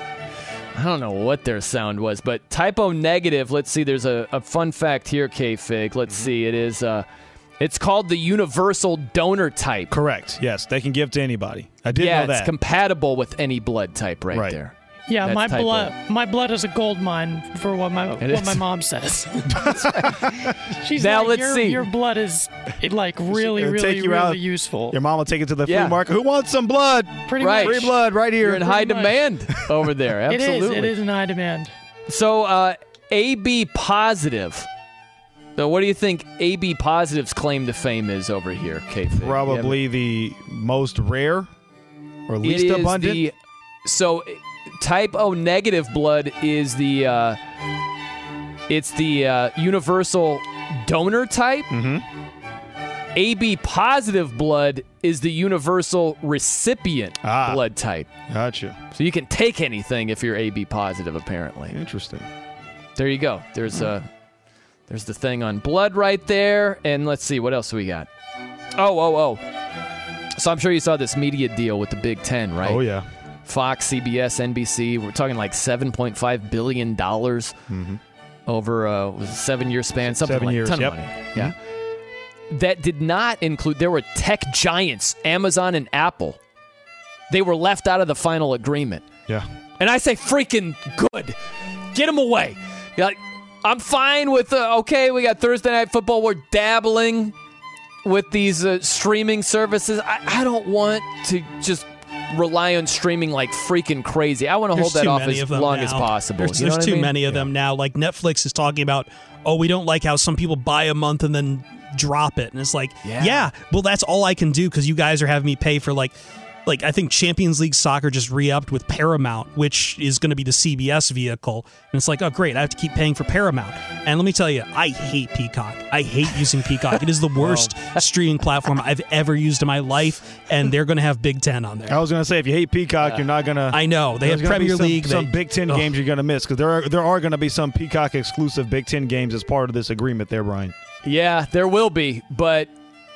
I don't know what their sound was, but typo negative. Let's see. There's a, a fun fact here, K-Fig. Let's mm-hmm. see. It is. Uh, It's called the universal donor type. Correct. Yes, they can give to anybody. I did yeah, know that. Yeah, it's compatible with any blood type right, right. there. Yeah, That's my blood of. my blood is a gold mine for what my it what is. my mom says. She's now like, let's your, see. Your blood is like really It'll really really out. useful. Your mom will take it to the yeah. flea market. Who wants some blood? Pretty right. much. Free blood right here. You're in Pretty high much. demand over there. Absolutely. It is. It is in high demand. So, uh, A B positive. So what do you think A B positive's claim to fame is over here, K-Fig? Probably yeah. the most rare or least abundant. The, so type O negative blood is the uh, it's the uh, universal donor type. Mm-hmm. A B positive blood is the universal recipient ah, blood type. Gotcha. So you can take anything if you're A B positive, apparently. Interesting. There you go. There's a... Uh, There's the thing on blood right there. And let's see, what else we got? Oh, oh, oh. So I'm sure you saw this media deal with the Big Ten, right? Oh, yeah. Fox, C B S, N B C. We're talking like seven point five billion dollars mm-hmm. over a, was a seven-year span. Something Seven like years, a ton yep. of money. Mm-hmm. Yeah. That did not include, there were tech giants, Amazon and Apple. They were left out of the final agreement. Yeah. And I say freaking good. Get them away. Yeah. I'm fine with, uh, okay, we got Thursday Night Football. We're dabbling with these uh, streaming services. I, I don't want to just rely on streaming like freaking crazy. I want to hold that off as long as possible. There's, there's too many of them now. Like Netflix is talking about, oh, we don't like how some people buy a month and then drop it. And it's like, yeah, yeah well, that's all I can do because you guys are having me pay for like... Like, I think Champions League Soccer just re-upped with Paramount, which is going to be the C B S vehicle. And it's like, oh, great, I have to keep paying for Paramount. And let me tell you, I hate Peacock. I hate using Peacock. It is the worst streaming platform I've ever used in my life, and they're going to have Big Ten on there. I was going to say, if you hate Peacock, yeah. you're not going to... I know. They have Premier some, League. Some they, Big Ten ugh. games you're going to miss, because there are, there are going to be some Peacock-exclusive Big Ten games as part of this agreement there, Brian. Yeah, there will be, but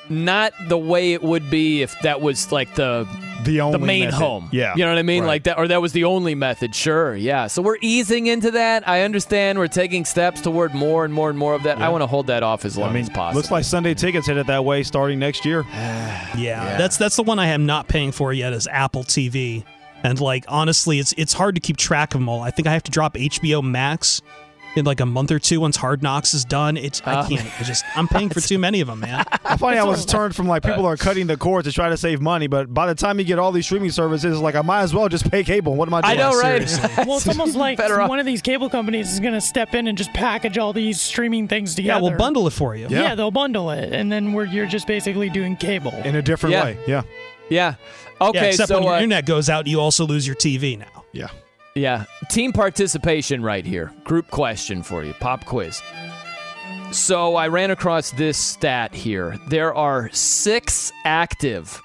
not the way it would be if that was, like, the... the only the main method. home. Yeah. You know what I mean? Right. Like that, or that was the only method. Sure. Yeah. So we're easing into that. I understand we're taking steps toward more and more and more of that. Yeah. I want to hold that off as long I mean, as possible. Looks like Sunday Tickets hit it that way starting next year. yeah. yeah. That's that's the one I am not paying for yet is Apple T V. And like honestly, it's it's hard to keep track of them all. I think I have to drop H B O Max in like a month or two once Hard Knocks is done. It's uh, I can't. I just I'm paying for too many of them, man. I find I was turned from like people are cutting the cord to try to save money, but by the time you get all these streaming services, like I might as well just pay cable. What am I doing? I know, right? Well, it's almost like one of these cable companies is going to step in and just package all these streaming things together. Yeah, we'll bundle it for you. Yeah, yeah they'll bundle it, and then we're you're just basically doing cable in a different yeah. way. Yeah. Yeah. Okay. Yeah, except so, when your uh, internet goes out, you also lose your T V now. Yeah. Yeah. Team participation right here. Group question for you. Pop quiz. So I ran across this stat here. There are six active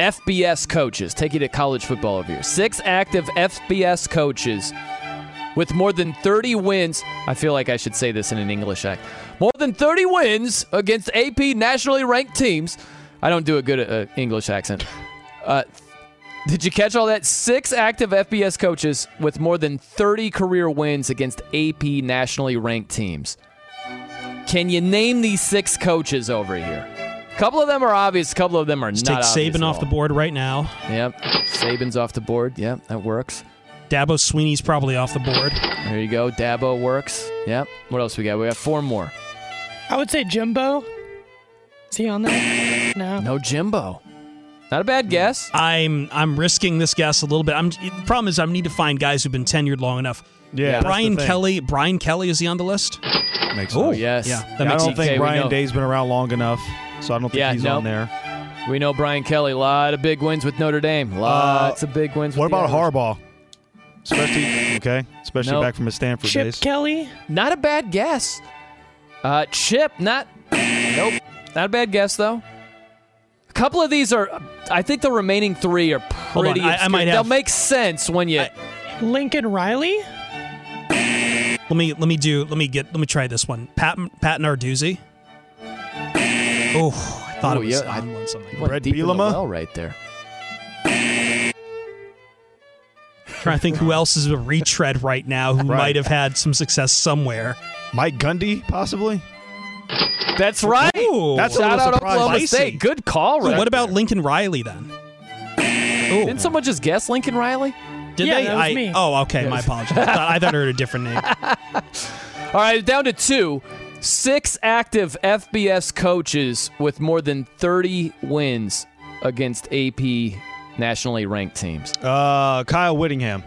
F B S coaches. Take you to college football over here. Six active F B S coaches with more than thirty wins. I feel like I should say this in an English act. More than thirty wins against A P nationally ranked teams. I don't do a good uh, English accent. Uh, did you catch all that? Six active F B S coaches with more than thirty career wins against A P nationally ranked teams. Can you name these six coaches over here? A couple of them are obvious. A couple of them are Just not obvious. Take Saban off the board right now. Yep. Saban's off the board. Yep, that works. Dabo Sweeney's probably off the board. There you go. Dabo works. Yep. What else we got? We got four more. I would say Jimbo. Is he on there? No. No Jimbo. Not a bad guess. I'm I'm risking this guess a little bit. I'm the problem is I need to find guys who've been tenured long enough. Yeah. Brian Kelly. Brian Kelly, is he on the list? Makes oh, sense. yes. Yeah. That yeah makes I don't sense. think Brian Day's been around long enough, so I don't think yeah, he's nope. on there. We know Brian Kelly. A lot of big wins with Notre Dame. Lots uh, of big wins. What with about Harbaugh? Especially okay, especially nope. back from his Stanford Chip days. Chip Kelly. Not a bad guess. Uh, Chip. Not. nope. Not a bad guess though. A couple of these are. I think the remaining three are pretty. I, I might have, They'll make sense when you. I, Lincoln Riley. Let me let me do let me get let me try this one. Pat Pat Narduzzi. Oh, I thought Ooh, it was yeah, on I, one something. Brett Bielema, well right there. Trying to think who else is a retread right now who right. might have had some success somewhere. Mike Gundy possibly. That's right. Ooh, That's shout out Oklahoma State. Good call, right? So what about Lincoln Riley then? Ooh. Didn't someone just guess Lincoln Riley? Did yeah, they? That was I, me. Oh, okay. Yes. My apologies. I thought, I thought I heard a different name. All right, down to two. Six active F B S coaches with more than thirty wins against A P nationally ranked teams. Uh, Kyle Whittingham.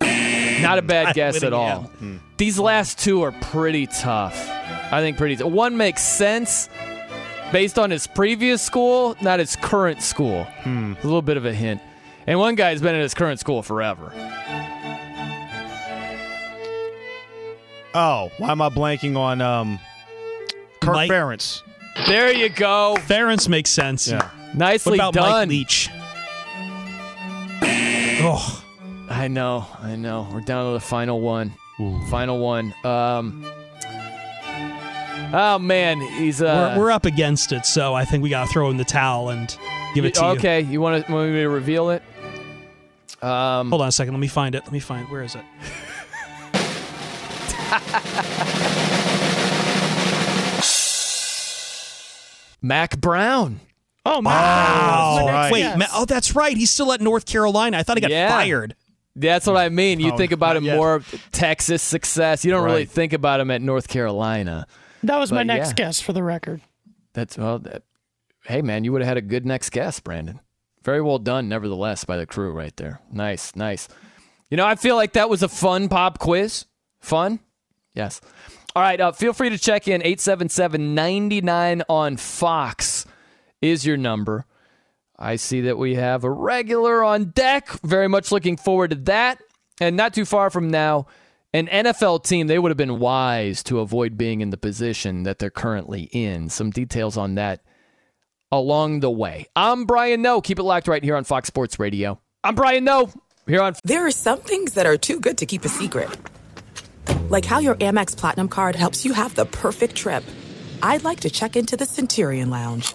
Not a bad guess at all. Hmm. These last two are pretty tough. I think pretty tough. One makes sense based on his previous school, not his current school. Hmm. A little bit of a hint. And one guy's been at his current school forever. Oh, why am I blanking on um, Kirk Mike. Ferentz? There you go. Ferentz makes sense. Yeah. Nicely done. What about Mike Leach? Oh. I know, I know. We're down to the final one. Ooh. Final one. Um, oh, man. he's. Uh, we're, we're up against it, so I think we got to throw in the towel and give it to okay. you. Okay, you want to, want me to reveal it? Um, Hold on a second. Let me find it. Let me find it. Where is it? Mac Brown. Oh, Mac wow. Brown. Right. Wait, yes. Ma- oh, that's right. He's still at North Carolina. I thought he got yeah. fired. That's what I mean. You oh, think about it yet. more Texas success. You don't right. really think about him at North Carolina. That was but my next yeah. guess for the record. That's well. That, hey, man, you would have had a good next guess, Brandon. Very well done, nevertheless, by the crew right there. Nice, nice. You know, I feel like that was a fun pop quiz. Fun? Yes. All right, uh, feel free to check in. eight seven seven, nine nine on Fox is your number. I see that we have a regular on deck. Very much looking forward to that. And not too far from now, an N F L team, they would have been wise to avoid being in the position that they're currently in. Some details on that along the way. I'm Brian Noe. Keep it locked right here on Fox Sports Radio. I'm Brian Noe. Here on. There are some things that are too good to keep a secret. Like how your Amex Platinum card helps you have the perfect trip. I'd like to check into the Centurion Lounge.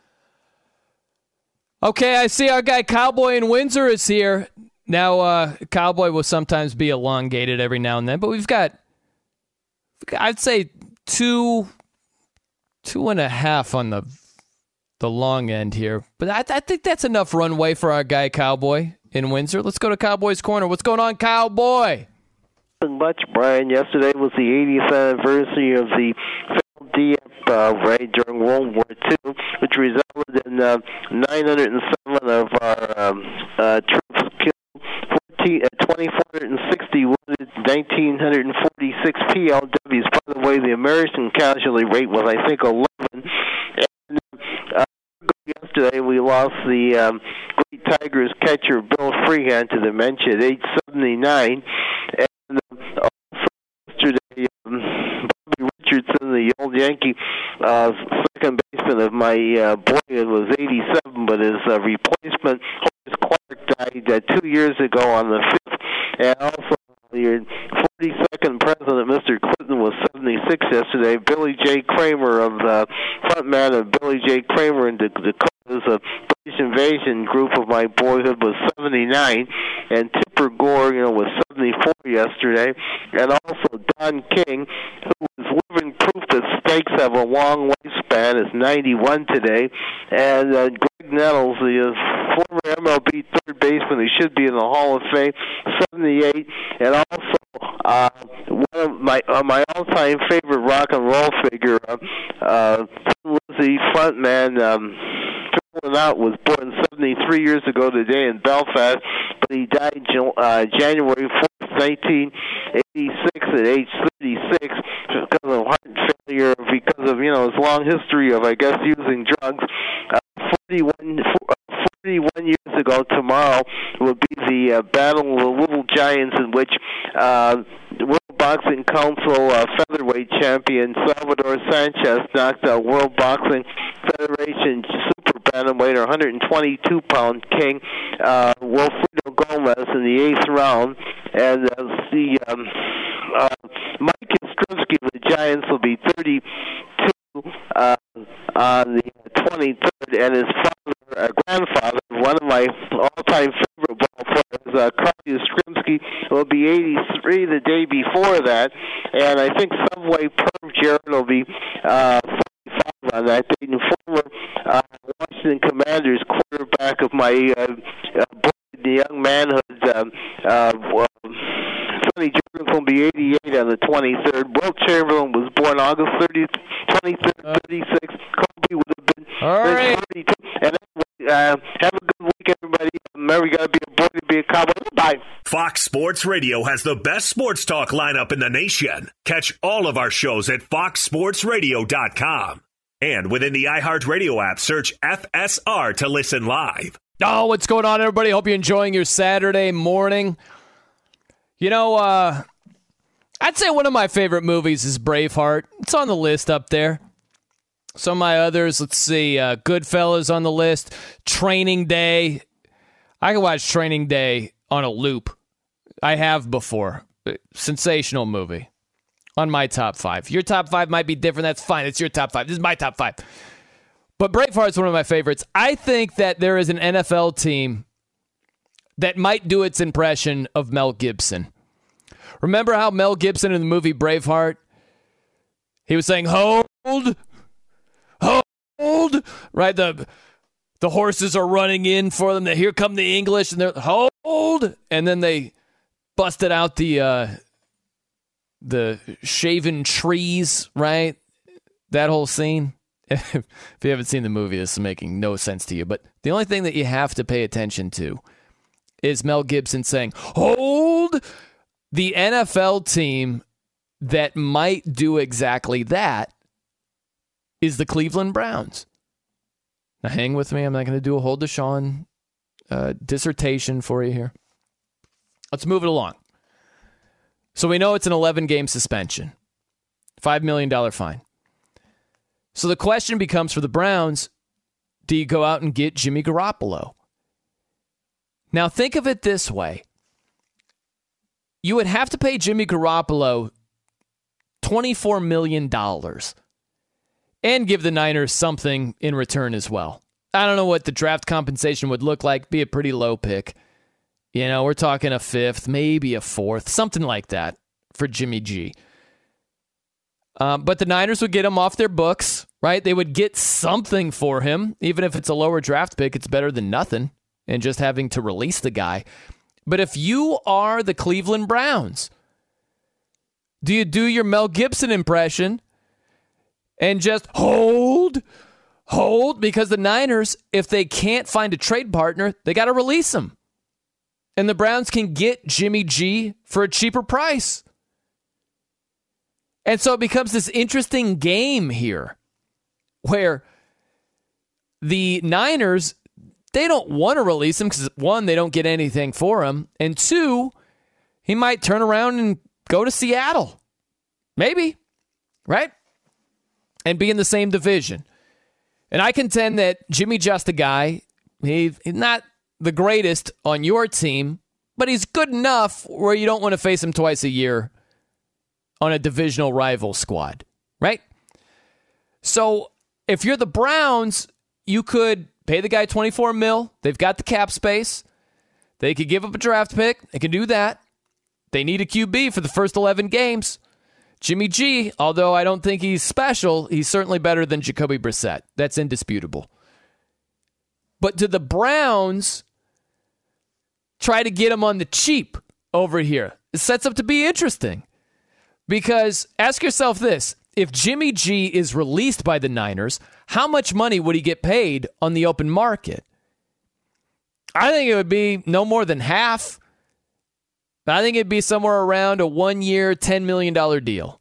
Okay, I see our guy Cowboy in Windsor is here. Now, uh, Cowboy will sometimes be elongated every now and then, but we've got, I'd say, two, two and a half on the the long end here. But I, I think that's enough runway for our guy Cowboy in Windsor. Let's go to Cowboy's Corner. What's going on, Cowboy? Nothing much, Brian. Yesterday was the eightieth anniversary of the Dieppe uh, raid during World War Two, which resulted in uh, nine hundred seven of our um, uh, troops killed, two thousand four hundred sixty wounded, one thousand nine hundred forty-six P L Ws. By the way, the American casualty rate was, I think, eleven. And uh, yesterday we lost the um, great Tigers catcher Bill Freehan to dementia at age seventy-nine. And uh, also yesterday, um, Richardson, the old Yankee uh, second baseman of my uh, boyhood, was eighty-seven, but his uh, replacement, Horace Clark, died uh, two years ago on the fifth. And also, the forty-second president, Mister Clinton, was seventy-six yesterday. Billy J. Kramer, of the frontman of Billy J. Kramer and the Dakota's uh, British Invasion group of my boyhood, was seventy-nine. And Tipper Gore, you know, was seventy-four yesterday. And also Don King, who was living proof that steaks have a long lifespan, is ninety-one today. And uh, Greg Nettles, the uh, former M L B third baseman, who should be in the Hall of Fame, seventy-eight. And also uh, one of my uh, my all-time favorite rock and roll figure, uh, uh, Lizzie frontman, um, out was born seventy-three years ago today in Belfast, but he died uh, January fourth, nineteen eighty-six at age thirty-six because of heart failure, because of, you know, his long history of, I guess, using drugs. Uh, forty-one, forty-one years ago tomorrow will be the uh, Battle of the Little Giants, in which uh, World Boxing Council uh, featherweight champion Salvador Sanchez knocked out World Boxing Federation super bantamweight or one hundred twenty-two pound king uh, Wilfredo Gomez in the eighth round, and uh, the um, uh, Mike Yastrzemski of the Giants will be thirty-two uh, on the twenty-third, and his father, uh, grandfather, one of my all-time favorite ball players, uh, Carl Yastrzemski, will be eighty-three the day before that, and I think some way Perv Jarrett will be uh, forty-five on that day, and former uh, Washington Commanders quarterback of my uh, uh, boy, the young manhood, um, uh, well, Sonny Jurgens will be eighty-eight on the twenty-third. Wilt Chamberlain was born August thirtieth, twenty-third, thirty-six. Kobe would have been thirty-two. And anyway, uh, have a good week, everybody. Remember, you got to be a boy to be a cowboy. Bye. Fox Sports Radio has the best sports talk lineup in the nation. Catch all of our shows at fox sports radio dot com. And within the iHeartRadio app, search F S R to listen live. Oh, what's going on, everybody? Hope you're enjoying your Saturday morning. You know, uh, I'd say one of my favorite movies is Braveheart. It's on the list up there. Some of my others, let's see, uh, Goodfellas on the list, Training Day. I can watch Training Day on a loop. I have before. Sensational movie. on my top five. Your top five might be different. That's fine. It's your top five. This is my top five. But Braveheart's one of my favorites. I think that there is an N F L team that might do its impression of Mel Gibson. Remember how Mel Gibson in the movie Braveheart, he was saying, hold, hold, right? The the horses are running in for them. Here come the English, and they're, hold. And then they busted out the uh, the shaven trees, right? That whole scene. If you haven't seen the movie, this is making no sense to you. But the only thing that you have to pay attention to is Mel Gibson saying, hold. The N F L team that might do exactly that is the Cleveland Browns. Now, hang with me. I'm not going to do a whole Deshaun uh, dissertation for you here. Let's move it along. So we know it's an eleven-game suspension, five million dollars fine. So the question becomes for the Browns, do you go out and get Jimmy Garoppolo? Now, think of it this way. You would have to pay Jimmy Garoppolo twenty-four million dollars and give the Niners something in return as well. I don't know what the draft compensation would look like. Be a pretty low pick. You know, we're talking a fifth, maybe a fourth, something like that for Jimmy G. Um, but the Niners would get him off their books, right? They would get something for him. Even if it's a lower draft pick, it's better than nothing and just having to release the guy. But if you are the Cleveland Browns, do you do your Mel Gibson impression and just hold, hold? Because the Niners, if they can't find a trade partner, they got to release him. And the Browns can get Jimmy G for a cheaper price. And so it becomes this interesting game here where the Niners, they don't want to release him because, one, they don't get anything for him. And two, he might turn around and go to Seattle. Maybe, right? And be in the same division. And I contend that Jimmy just a guy, he's not the greatest on your team, but he's good enough where you don't want to face him twice a year on a divisional rival squad, right? So if you're the Browns, you could pay the guy twenty-four mil. They've got the cap space. They could give up a draft pick. They can do that. They need a Q B for the first eleven games. Jimmy G, although I don't think he's special, he's certainly better than Jacoby Brissett. That's indisputable. But do the Browns try to get him on the cheap over here? It sets up to be interesting. Because ask yourself this. If Jimmy G is released by the Niners, how much money would he get paid on the open market? I think it would be no more than half. I think it'd be somewhere around a one-year, ten million dollars deal.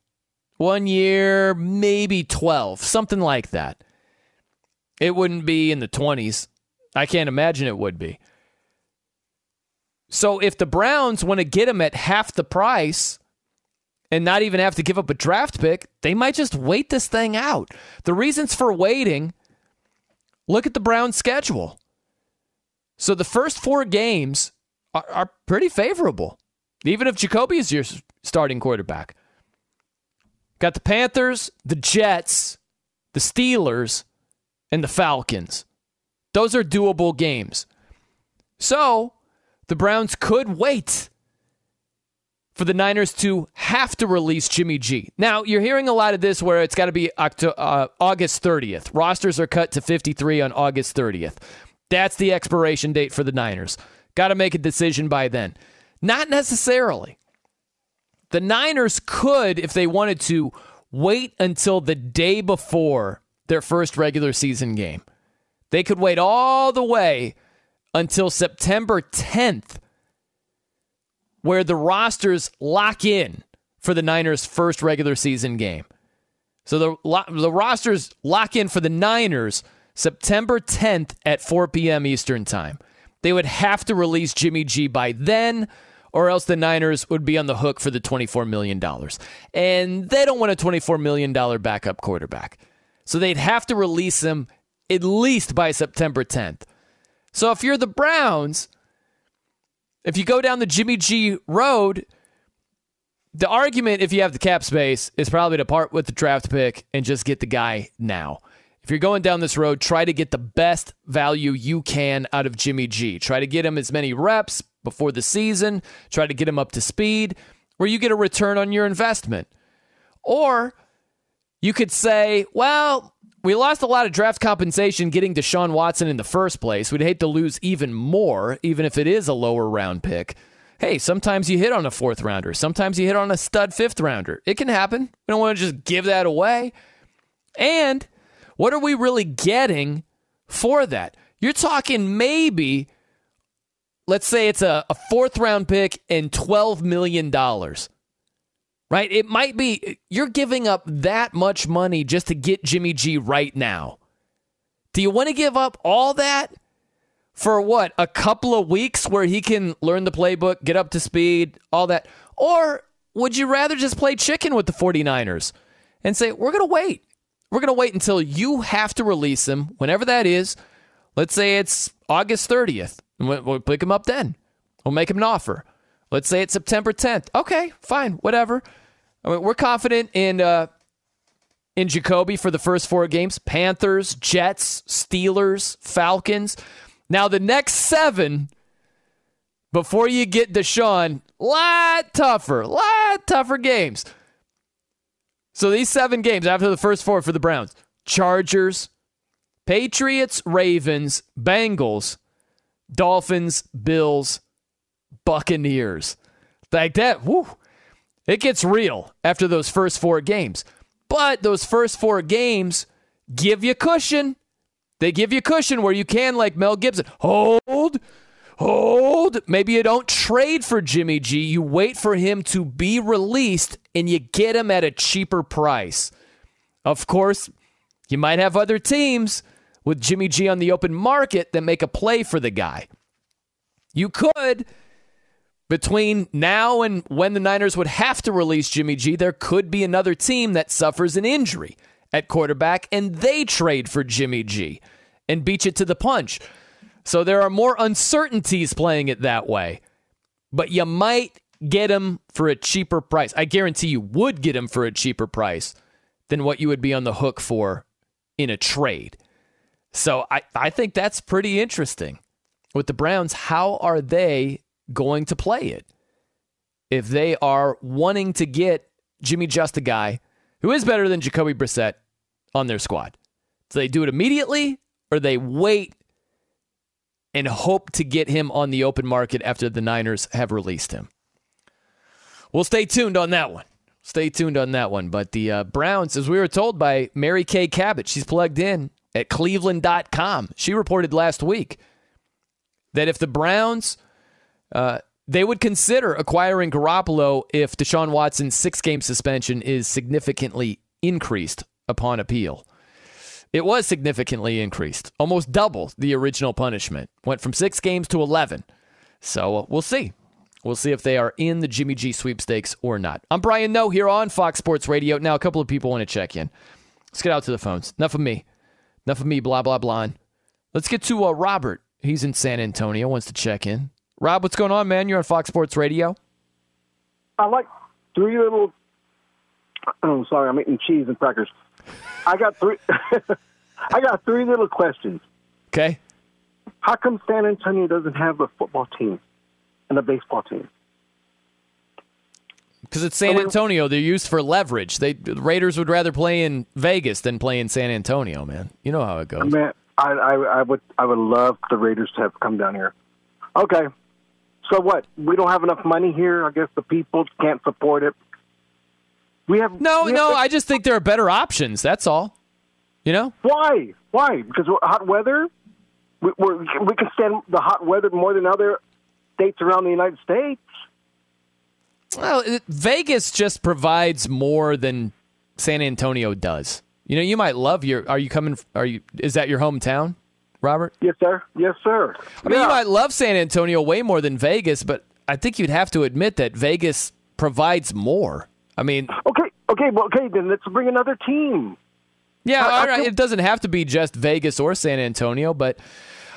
One year, maybe twelve, something like that. It wouldn't be in the twenties. I can't imagine it would be. So if the Browns want to get him at half the price and not even have to give up a draft pick, they might just wait this thing out. The reasons for waiting, look at the Browns' schedule. So the first four games are, are pretty favorable, even if Jacoby is your starting quarterback. Got the Panthers, the Jets, the Steelers, and the Falcons. Those are doable games. So the Browns could wait for the Niners to have to release Jimmy G. Now, you're hearing a lot of this where it's got to be Octo- uh, August thirtieth. Rosters are cut to fifty-three on August thirtieth. That's the expiration date for the Niners. Got to make a decision by then. Not necessarily. The Niners could, if they wanted to, wait until the day before their first regular season game. They could wait all the way until September tenth, where the rosters lock in for the Niners' first regular season game. So the lo- the rosters lock in for the Niners September tenth at four p.m. Eastern Time. They would have to release Jimmy G by then, or else the Niners would be on the hook for the twenty-four million dollars. And they don't want a twenty-four million dollars backup quarterback. So they'd have to release him at least by September tenth. So if you're the Browns, if you go down the Jimmy G road, the argument, if you have the cap space, is probably to part with the draft pick and just get the guy now. If you're going down this road, try to get the best value you can out of Jimmy G. Try to get him as many reps before the season. Try to get him up to speed where you get a return on your investment. Or you could say, well, we lost a lot of draft compensation getting Deshaun Watson in the first place. We'd hate to lose even more, even if it is a lower round pick. Hey, sometimes you hit on a fourth rounder. Sometimes you hit on a stud fifth rounder. It can happen. We don't want to just give that away. And what are we really getting for that? You're talking maybe, let's say it's a, a fourth round pick and twelve million dollars, right? It might be, you're giving up that much money just to get Jimmy G right now. Do you want to give up all that for what? A couple of weeks where he can learn the playbook, get up to speed, all that? Or would you rather just play chicken with the 49ers and say, we're going to wait? We're going to wait until you have to release him, whenever that is. Let's say it's August thirtieth, and we'll pick him up then. We'll make him an offer. Let's say it's September tenth. Okay, fine, whatever. I mean, we're confident in uh, in Jacoby for the first four games. Panthers, Jets, Steelers, Falcons. Now the next seven, before you get Deshaun, lot tougher, lot tougher games. So these seven games after the first four for the Browns: Chargers, Patriots, Ravens, Bengals, Dolphins, Bills, Buccaneers. Like that, whew, it gets real after those first four games. But those first four games give you cushion. They give you cushion where you can, like Mel Gibson, hold, hold. Maybe you don't trade for Jimmy G. You wait for him to be released, and you get him at a cheaper price. Of course, you might have other teams with Jimmy G on the open market that make a play for the guy. You could, between now and when the Niners would have to release Jimmy G, there could be another team that suffers an injury at quarterback, and they trade for Jimmy G and beat you to the punch. So there are more uncertainties playing it that way. But you might get him for a cheaper price. I guarantee you would get him for a cheaper price than what you would be on the hook for in a trade. So I, I think that's pretty interesting. With the Browns, how are they going to play it? If they are wanting to get Jimmy just a guy who is better than Jacoby Brissett on their squad. Do they do it immediately, or they wait and hope to get him on the open market after the Niners have released him? Well, stay tuned on that one. Stay tuned on that one. But the uh, Browns, as we were told by Mary Kay Cabot, she's plugged in at Cleveland dot com. She reported last week that if the Browns, uh, they would consider acquiring Garoppolo if Deshaun Watson's six-game suspension is significantly increased upon appeal. It was significantly increased, almost double the original punishment. Went from six games to eleven. So uh, we'll see. We'll see if they are in the Jimmy G sweepstakes or not. I'm Brian Noe here on Fox Sports Radio. Now, a couple of people want to check in. Let's get out to the phones. Enough of me. Enough of me, blah, blah, blah. Let's get to uh, Robert. He's in San Antonio, wants to check in. Rob, what's going on, man? You're on Fox Sports Radio. I like three little... Oh, sorry, I'm eating cheese and crackers. I got three I got three little questions. Okay. How come San Antonio doesn't have a football team? And a baseball team. Because it's San Antonio. They're used for leverage. They the Raiders would rather play in Vegas than play in San Antonio, man. You know how it goes. Man, I, I, I would I would love the Raiders to have come down here. Okay. So what? We don't have enough money here? I guess the people can't support it. We have No, we no. Have I just think there are better options. That's all. You know? Why? Why? Because we're hot weather? We, we're, we can stand the hot weather more than other states around the United States. Well, it, Vegas just provides more than San Antonio does. You know, you might love your. Are you coming? Are you? Is that your hometown, Robert? Yes, sir. Yes, sir. I mean, yeah. You might love San Antonio way more than Vegas, but I think you'd have to admit that Vegas provides more. I mean, okay, okay, well, okay. Then let's bring another team. Yeah, I, all right. I feel- it doesn't have to be just Vegas or San Antonio, but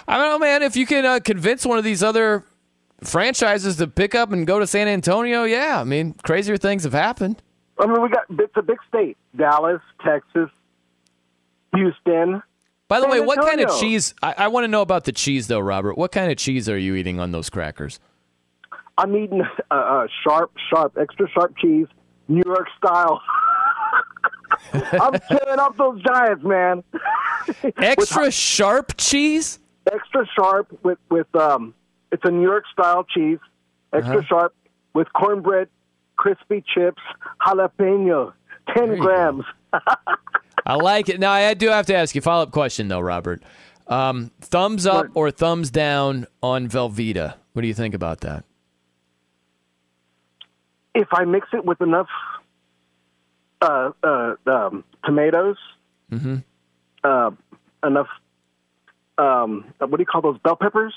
I don't know, man. If you can uh, convince one of these other franchises to pick up and go to San Antonio, yeah, I mean, crazier things have happened. I mean, we got it's a big state. Dallas, Texas, Houston. By the San way, what Antonio. kind of cheese? I, I want to know about the cheese, though, Robert. What kind of cheese are you eating on those crackers? I'm eating a, a sharp, sharp, extra sharp cheese, New York style. I'm tearing up those Giants, man. Extra with, sharp cheese? Extra sharp with, with um, it's a New York style cheese, extra uh-huh. sharp with cornbread, crispy chips, jalapeno, ten grams. I like it. Now, I do have to ask you a follow-up question, though, Robert. Um, thumbs up or thumbs down on Velveeta? What do you think about that? If I mix it with enough uh, uh, um, tomatoes, mm-hmm. uh, enough, um, what do you call those, bell peppers?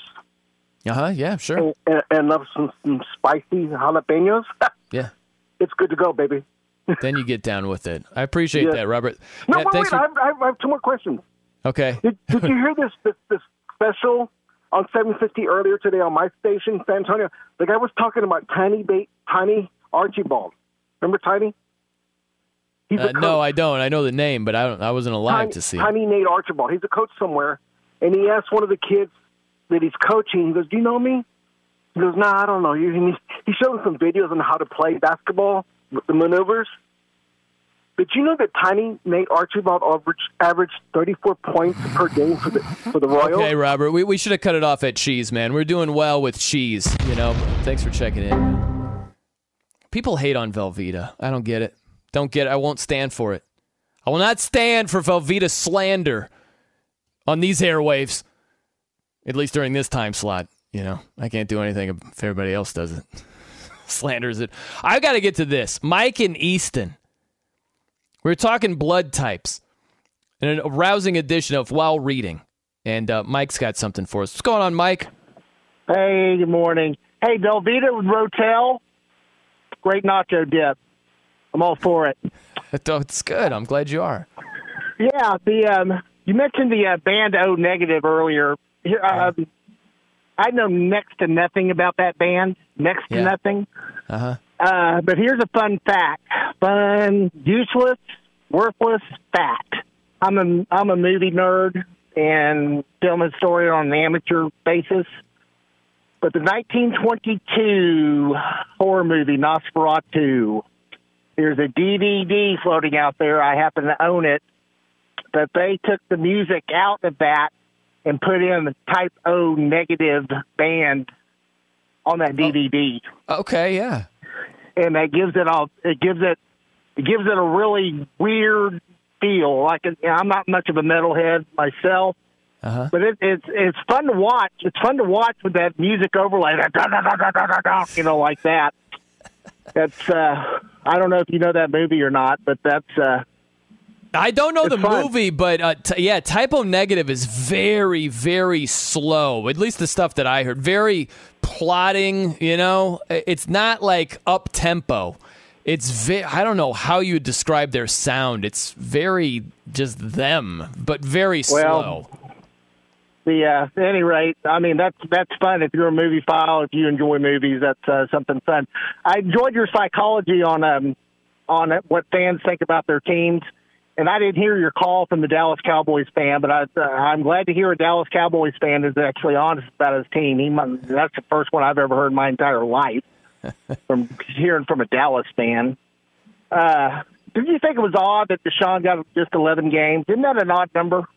Uh-huh, yeah, sure. And, and, and enough some, some spicy jalapenos. Yeah. It's good to go, baby. Then you get down with it. I appreciate yeah. that, Robert. No, Matt, wait, wait. For... I, have, I have two more questions. Okay. Did, did you hear this, this this special on seven fifty earlier today on my station, San Antonio? The guy was talking about Tiny Bait, Tiny Archibald. Remember Tiny? He's uh, a coach. No, I don't. I know the name, but I don't. I wasn't alive Tiny, to see. Tiny Nate Archibald. He's a coach somewhere, and he asked one of the kids that he's coaching. He goes, "Do you know me?" He goes, "No, nah, I don't know you." And he, he showed him some videos on how to play basketball. The maneuvers. Did you know that Tiny Nate Archibald averaged, averaged thirty-four points per game for the for the Royals? Okay, Robert, we, we should have cut it off at cheese, man. We're doing well with cheese, you know. Thanks for checking in. People hate on Velveeta. I don't get it. Don't get it. I won't stand for it. I will not stand for Velveeta slander on these airwaves, at least during this time slot. You know, I can't do anything if everybody else does it. Slanders it. I've got to get to this. Mike and Easton. We were talking blood types in an arousing edition of While Reading. And uh, Mike's got something for us. What's going on, Mike? Hey, good morning. Hey, Velveeta with Rotel. Great nacho dip. I'm all for it. It's good. I'm glad you are. Yeah. the um, You mentioned the uh, band O Negative earlier. Uh, yeah. I know next to nothing about that band, next to yeah. nothing. Uh-huh. Uh, but here's a fun fact, fun, useless, worthless fact. I'm a, I'm a movie nerd and film historian on an amateur basis. But the nineteen twenty-two horror movie Nosferatu, there's a D V D floating out there. I happen to own it. But they took the music out of that and put in the type O negative band on that D V D. Oh, okay, yeah, and that gives it all. It gives it, it gives it a really weird feel. Like it, I'm not much of a metalhead myself, uh-huh. but it, it's it's fun to watch. It's fun to watch with that music overlay, you know, like that. That's uh, I don't know if you know that movie or not, but that's. Uh, I don't know it's the fun. movie, but uh, t- yeah, type O negative is very, very slow. At least the stuff that I heard, very plotting. You know, it's not like up tempo. It's ve- I don't know how you describe their sound. It's very just them, but very well, slow. The uh, at any rate, I mean that's that's fun. If you're a movie file, if you enjoy movies, that's uh, something fun. I enjoyed your psychology on um, on what fans think about their teams. And I didn't hear your call from the Dallas Cowboys fan, but I, uh, I'm glad to hear a Dallas Cowboys fan is actually honest about his team. He might, that's the first one I've ever heard in my entire life from hearing from a Dallas fan. Uh, did you think it was odd that Deshaun got just eleven games? Isn't that an odd number?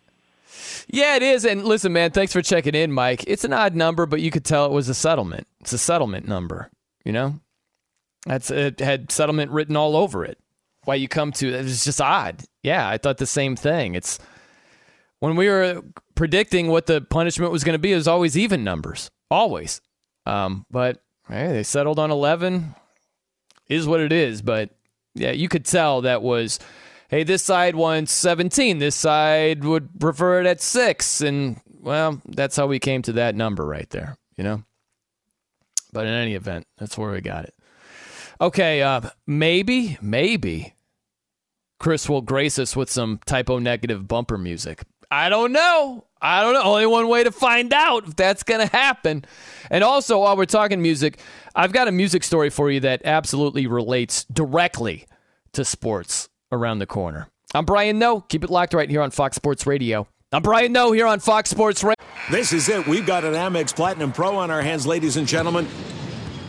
Yeah, it is. And listen, man, thanks for checking in, Mike. It's an odd number, but you could tell it was a settlement. It's a settlement number, you know? That's it had settlement written all over it. Why you come to it's just odd. Yeah, I thought the same thing. It's when we were predicting what the punishment was going to be, it was always even numbers, always. Um, but hey, they settled on eleven. Is what it is. But yeah, you could tell that was, hey, this side wants seventeen. This side would prefer it at six, and well, that's how we came to that number right there. You know. But in any event, that's where we got it. Okay, uh, maybe, maybe Chris will grace us with some typo negative bumper music. I don't know. I don't know. Only one way to find out if that's going to happen. And also, while we're talking music, I've got a music story for you that absolutely relates directly to sports around the corner. I'm Brian Noe. Keep it locked right here on Fox Sports Radio. I'm Brian Noe here on Fox Sports Radio. This is it. We've got an Amex Platinum Pro on our hands, ladies and gentlemen.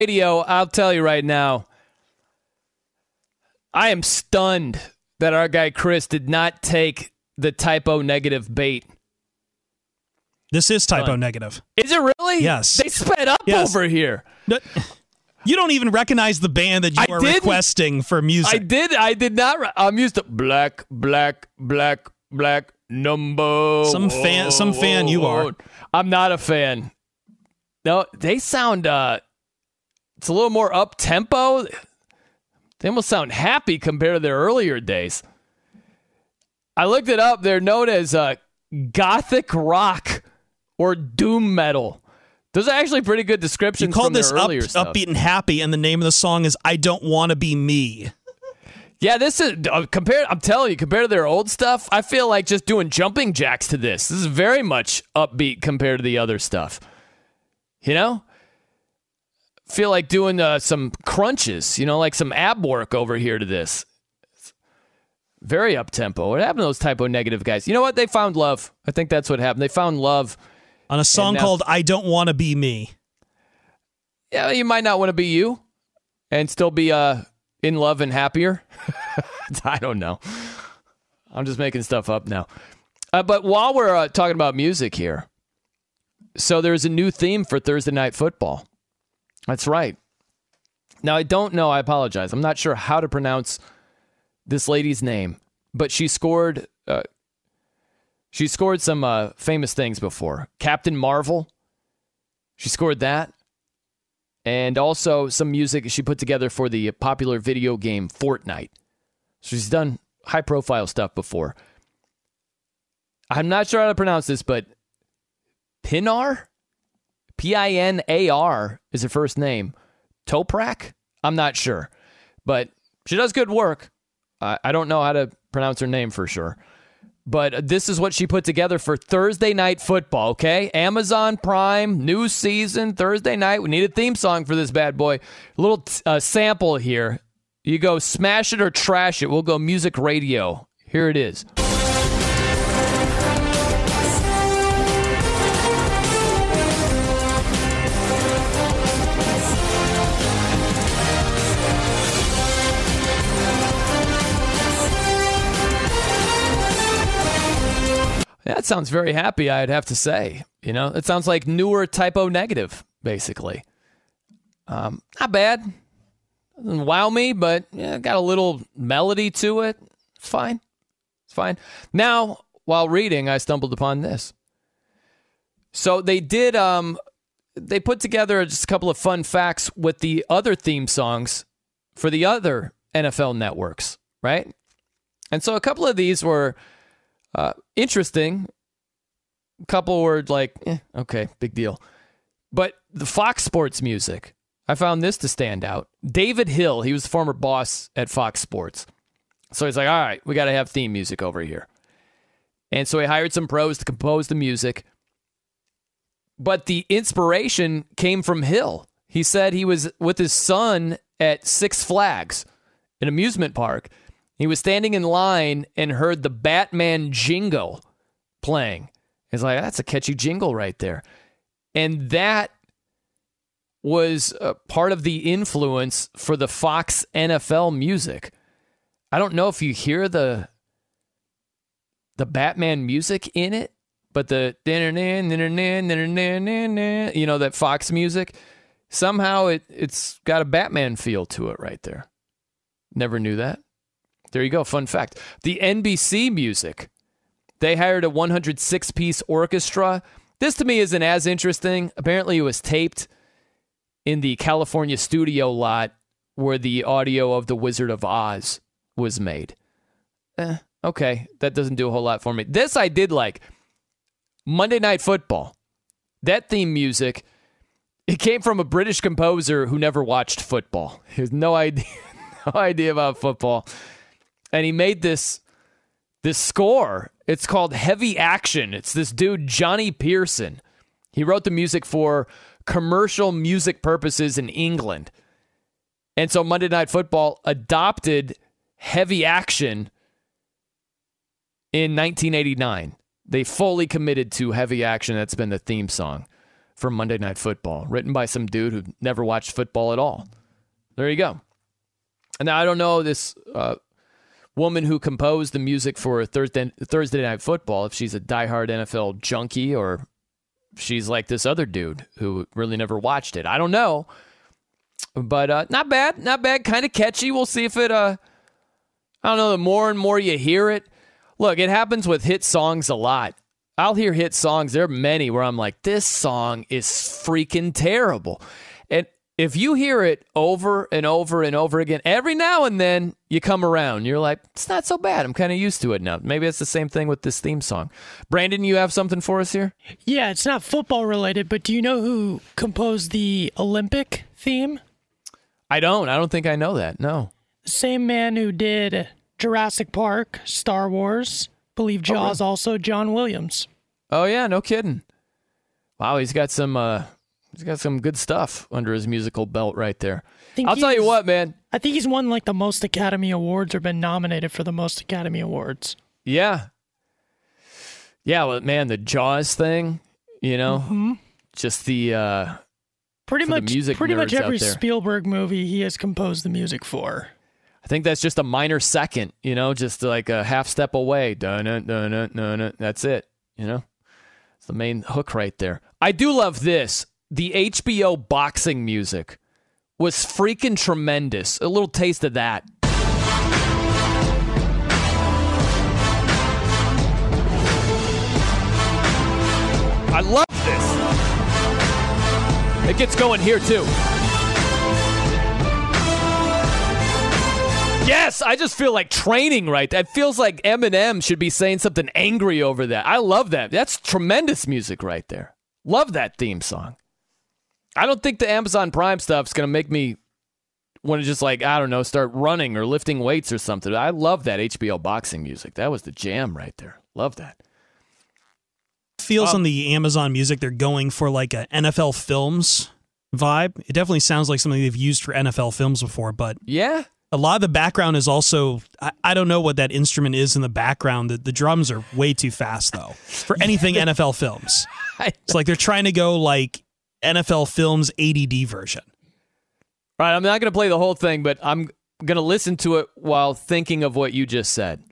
Radio, I'll tell you right now, I am stunned that our guy Chris did not take the typo negative bait. This is typo negative. Is it really? Yes. They sped up yes. over here. No, you don't even recognize the band that you I are didn't. requesting for music. I did. I did not. Re- I'm used to black, black, black, black number. Some fan. Oh, some fan. Oh, you are. I'm not a fan. No, they sound. Uh, It's a little more up-tempo. They almost sound happy compared to their earlier days. I looked it up. They're known as uh, gothic rock or doom metal. Those are actually pretty good descriptions. You called this up, upbeat and happy, and the name of the song is I Don't Want to Be Me. Yeah, this is, uh, compared, I'm telling you, compared to their old stuff, I feel like just doing jumping jacks to this. This is very much upbeat compared to the other stuff. You know? Feel like doing uh, some crunches, you know, like some ab work over here to this. It's very up-tempo. What happened to those typo-negative guys? You know what? They found love. I think that's what happened. They found love. On a song now, called I Don't Want to Be Me. Yeah, you might not want to be you and still be uh, in love and happier. I don't know. I'm just making stuff up now. Uh, but while we're uh, talking about music here, so there's a new theme for Thursday Night Football. That's right. Now, I don't know. I apologize. I'm not sure how to pronounce this lady's name, but she scored uh, she scored some uh, famous things before. Captain Marvel, she scored that. And also some music she put together for the popular video game Fortnite. So she's done high-profile stuff before. I'm not sure how to pronounce this, but Pinar? P I N A R is her first name. Toprak? I'm not sure. But she does good work. Uh, I don't know how to pronounce her name for sure. But this is what she put together for Thursday Night Football, okay? Amazon Prime, new season, Thursday night. We need a theme song for this bad boy. A little t- uh, sample here. You go smash it or trash it. We'll go music radio. Here it is. That sounds very happy, I'd have to say. You know, it sounds like newer typo negative, basically. Um, not bad. Doesn't wow me, but yeah, got a little melody to it. It's fine. It's fine. Now, while reading, I stumbled upon this. So they did, um, they put together just a couple of fun facts with the other theme songs for the other N F L networks, right? And so a couple of these were... Uh, interesting. A couple were like, eh, okay, big deal. But the Fox Sports music, I found this to stand out. David Hill, he was the former boss at Fox Sports. So he's like, all right, we got to have theme music over here. And so he hired some pros to compose the music. But the inspiration came from Hill. He said he was with his son at Six Flags, an amusement park. He was standing in line and heard the Batman jingle playing. He's like, that's a catchy jingle right there. And that was uh, part of the influence for the Fox N F L music. I don't know if you hear the the Batman music in it, but the you know that Fox music, somehow it it's got a Batman feel to it right there. Never knew that. There you go. Fun fact. The N B C music, they hired a one hundred six piece orchestra. This to me isn't as interesting. Apparently it was taped in the California studio lot where the audio of The Wizard of Oz was made. Eh, okay, that doesn't do a whole lot for me. This I did like. Monday Night Football. That theme music, it came from a British composer who never watched football. He has no idea, no idea about football. And he made this this score. It's called Heavy Action. It's this dude, Johnny Pearson. He wrote the music for commercial music purposes in England. And so Monday Night Football adopted Heavy Action in nineteen eighty-nine. They fully committed to Heavy Action. That's been the theme song for Monday Night Football, written by some dude who never watched football at all. There you go. And now I don't know this uh, woman who composed the music for Thursday, Thursday Night Football, if she's a diehard N F L junkie or she's like this other dude who really never watched it. I don't know. But uh, not bad. Not bad. Kind of catchy. We'll see if it... Uh, I don't know. The more and more you hear it. Look, it happens with hit songs a lot. I'll hear hit songs. There are many where I'm like, this song is freaking terrible. And if you hear it over and over and over again, every now and then you come around. You're like, it's not so bad. I'm kind of used to it now. Maybe it's the same thing with this theme song. Brandon, you have something for us here? Yeah, it's not football related, but do you know who composed the Olympic theme? I don't. I don't think I know that. No. Same man who did Jurassic Park, Star Wars, believe Jaws, oh, really? Also John Williams. Oh yeah, no kidding. Wow, he's got some uh, he's got some good stuff under his musical belt right there. I'll tell you what, man. I think he's won like the most Academy Awards or been nominated for the most Academy Awards. Yeah. Yeah, well, man, the Jaws thing, you know, mm-hmm. just the uh, pretty much music pretty much every Spielberg movie he has composed the music for. I think that's just a minor second, you know, just like a half step away. Dun, dun, dun, dun, dun, dun. That's it, you know. It's the main hook right there. I do love this. The H B O boxing music was freaking tremendous. A little taste of that. I love this. It gets going here, too. Yes, I just feel like training right there. It feels like Eminem should be saying something angry over that. I love that. That's tremendous music right there. Love that theme song. I don't think the Amazon Prime stuff is going to make me want to just like, I don't know, start running or lifting weights or something. I love that H B O boxing music. That was the jam right there. Love that. Feels um, on the Amazon music, they're going for like a N F L Films vibe. It definitely sounds like something they've used for N F L Films before, but... Yeah. A lot of the background is also, I, I don't know what that instrument is in the background. The, the drums are way too fast, though, for anything N F L Films. It's like they're trying to go like N F L Films A D D version. All right, I'm not going to play the whole thing, but I'm going to listen to it while thinking of what you just said.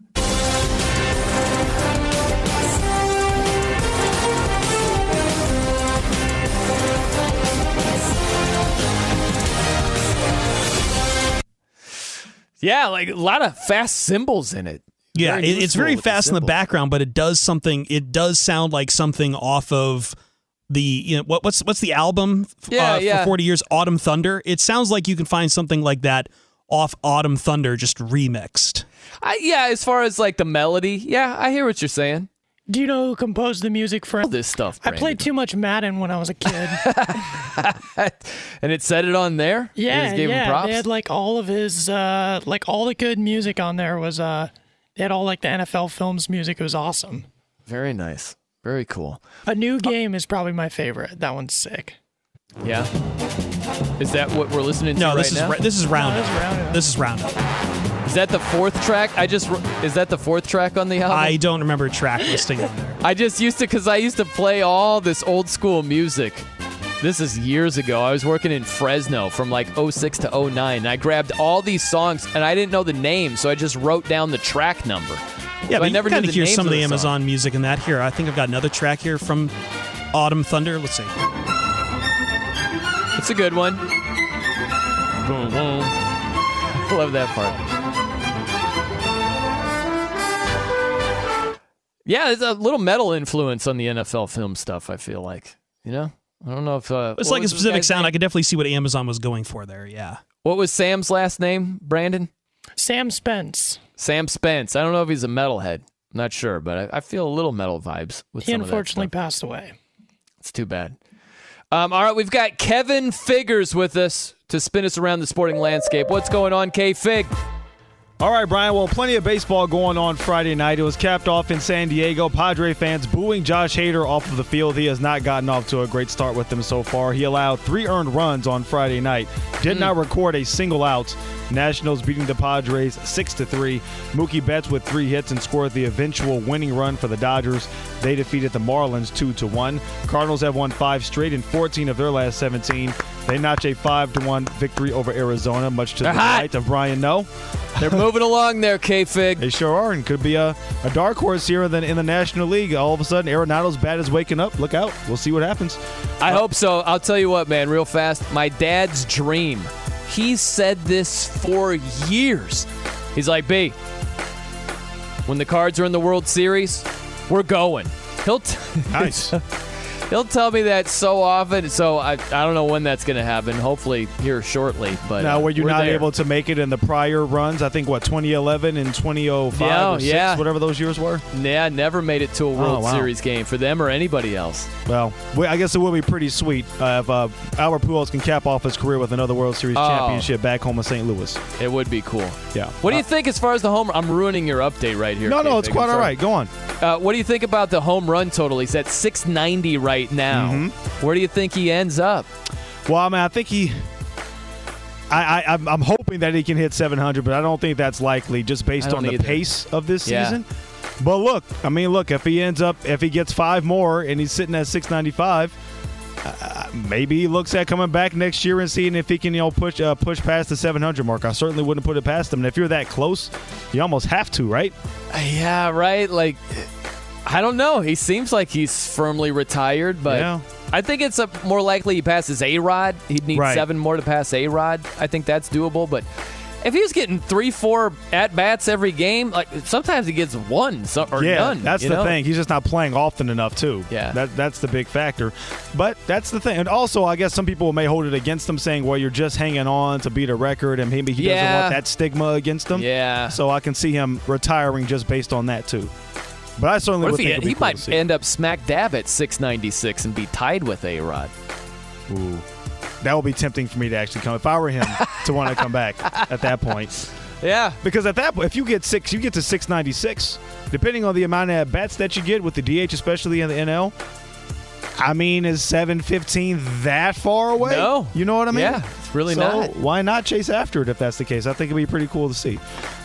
Yeah, like a lot of fast cymbals in it. Yeah, very it's very fast the in the background, but it does something. It does sound like something off of the, you know, what, what's what's the album yeah, uh, yeah. for forty years, Autumn Thunder? It sounds like you can find something like that off Autumn Thunder, just remixed. I, yeah, as far as like the melody, yeah, I hear what you're saying. Do you know who composed the music for all this stuff? Brandon. I played too much Madden when I was a kid. And it said it on there? Yeah, they just gave yeah. him props? They had like all of his, uh, like all the good music on there was, uh, they had all like the N F L Films music. It was awesome. Very nice. Very cool. A New Game oh. is probably my favorite. That one's sick. Yeah. Is that what we're listening to no, right this is now? No, ra- this is Round Up. No, this is Round Up. Is that the fourth track? I just is that the fourth track on the album? I don't remember track listing on there. I just used to because I used to play all this old school music. This is years ago. I was working in Fresno from like oh six to oh nine. And I grabbed all these songs and I didn't know the name, so I just wrote down the track number. Yeah, so but I never you kind of hear some of the, the Amazon music in that here. I think I've got another track here from Autumn Thunder. Let's see. It's a good one. I love that part. Yeah, there's a little metal influence on the N F L Film stuff, I feel like. You know? I don't know if... Uh, it's like a specific sound. Name? I could definitely see what Amazon was going for there, yeah. What was Sam's last name, Brandon? Sam Spence. Sam Spence. I don't know if he's a metalhead. I'm not sure, but I, I feel a little metal vibes with he some of that. He unfortunately passed away. It's too bad. Um, all right, we've got Kevin Figures with us to spin us around the sporting landscape. What's going on, K-Fig? All right, Brian. Well, plenty of baseball going on Friday night. It was capped off in San Diego. Padre fans booing Josh Hader off of the field. He has not gotten off to a great start with them so far. He allowed three earned runs on Friday night. Did mm. not record a single out. Nationals beating the Padres six to three. Mookie Betts with three hits and scored the eventual winning run for the Dodgers. They defeated the Marlins two to one. Cardinals have won five straight and fourteen of their last seventeen. They notch a five to one victory over Arizona, much to They're the hot. Right of Brian No. They're moving along there, K-Fig. They sure are, and could be a, a dark horse here in the, in the National League. All of a sudden, Arenado's bat is waking up. Look out. We'll see what happens. I uh, hope so. I'll tell you what, man, real fast. My dad's dream. He said this for years. He's like, B, when the Cards are in the World Series, we're going. He'll t- Nice. He'll tell me that so often, so I I don't know when that's going to happen. Hopefully here shortly. But now, were you not there. able to make it in the prior runs? I think, what, twenty eleven and twenty oh five yeah, or six, yeah. whatever those years were? Yeah, never made it to a World oh, wow. Series game for them or anybody else. Well, I guess it would be pretty sweet uh, if uh, Albert Pujols can cap off his career with another World Series oh. championship back home in Saint Louis. It would be cool. Yeah. What uh, do you think as far as the home run? I'm ruining your update right here. No, K-Fig. no, it's quite all right. Go on. Uh, what do you think about the home run total? He's at six ninety right now. Mm-hmm. Where do you think he ends up? Well, I mean, I think he I, I, I'm, I'm hoping that he can hit seven hundred, but I don't think that's likely just based on the either. pace of this yeah. season. But look, I mean, look, if he ends up, if he gets five more and he's sitting at six ninety-five, uh, maybe he looks at coming back next year and seeing if he can, you know, push uh, push past the seven hundred mark. I certainly wouldn't put it past him. And if you're that close, you almost have to, right? Yeah, right? Like... I don't know. He seems like he's firmly retired, but yeah. I think it's a more likely he passes A-Rod. He'd need right. seven more to pass A-Rod. I think that's doable, but if he was getting three, four at-bats every game, like sometimes he gets one or yeah, none. Yeah, that's the know? thing. He's just not playing often enough, too. Yeah. That, that's the big factor. But that's the thing. And also, I guess some people may hold it against him saying, well, you're just hanging on to beat a record, and maybe he yeah. doesn't want that stigma against him. Yeah. So I can see him retiring just based on that, too. But I certainly would think he, it'd be he cool might end up smack dab at six ninety-six and be tied with A-Rod. Ooh, that would be tempting for me to actually come if I were him to want to come back at that point. Yeah, because at that point, if you get six, you get to six ninety-six. Depending on the amount of at bats that you get with the D H, especially in the N L. I mean, is seven fifteen that far away? No, you know what I mean. Yeah, it's really so not. Why not chase after it if that's the case? I think it'd be pretty cool to see.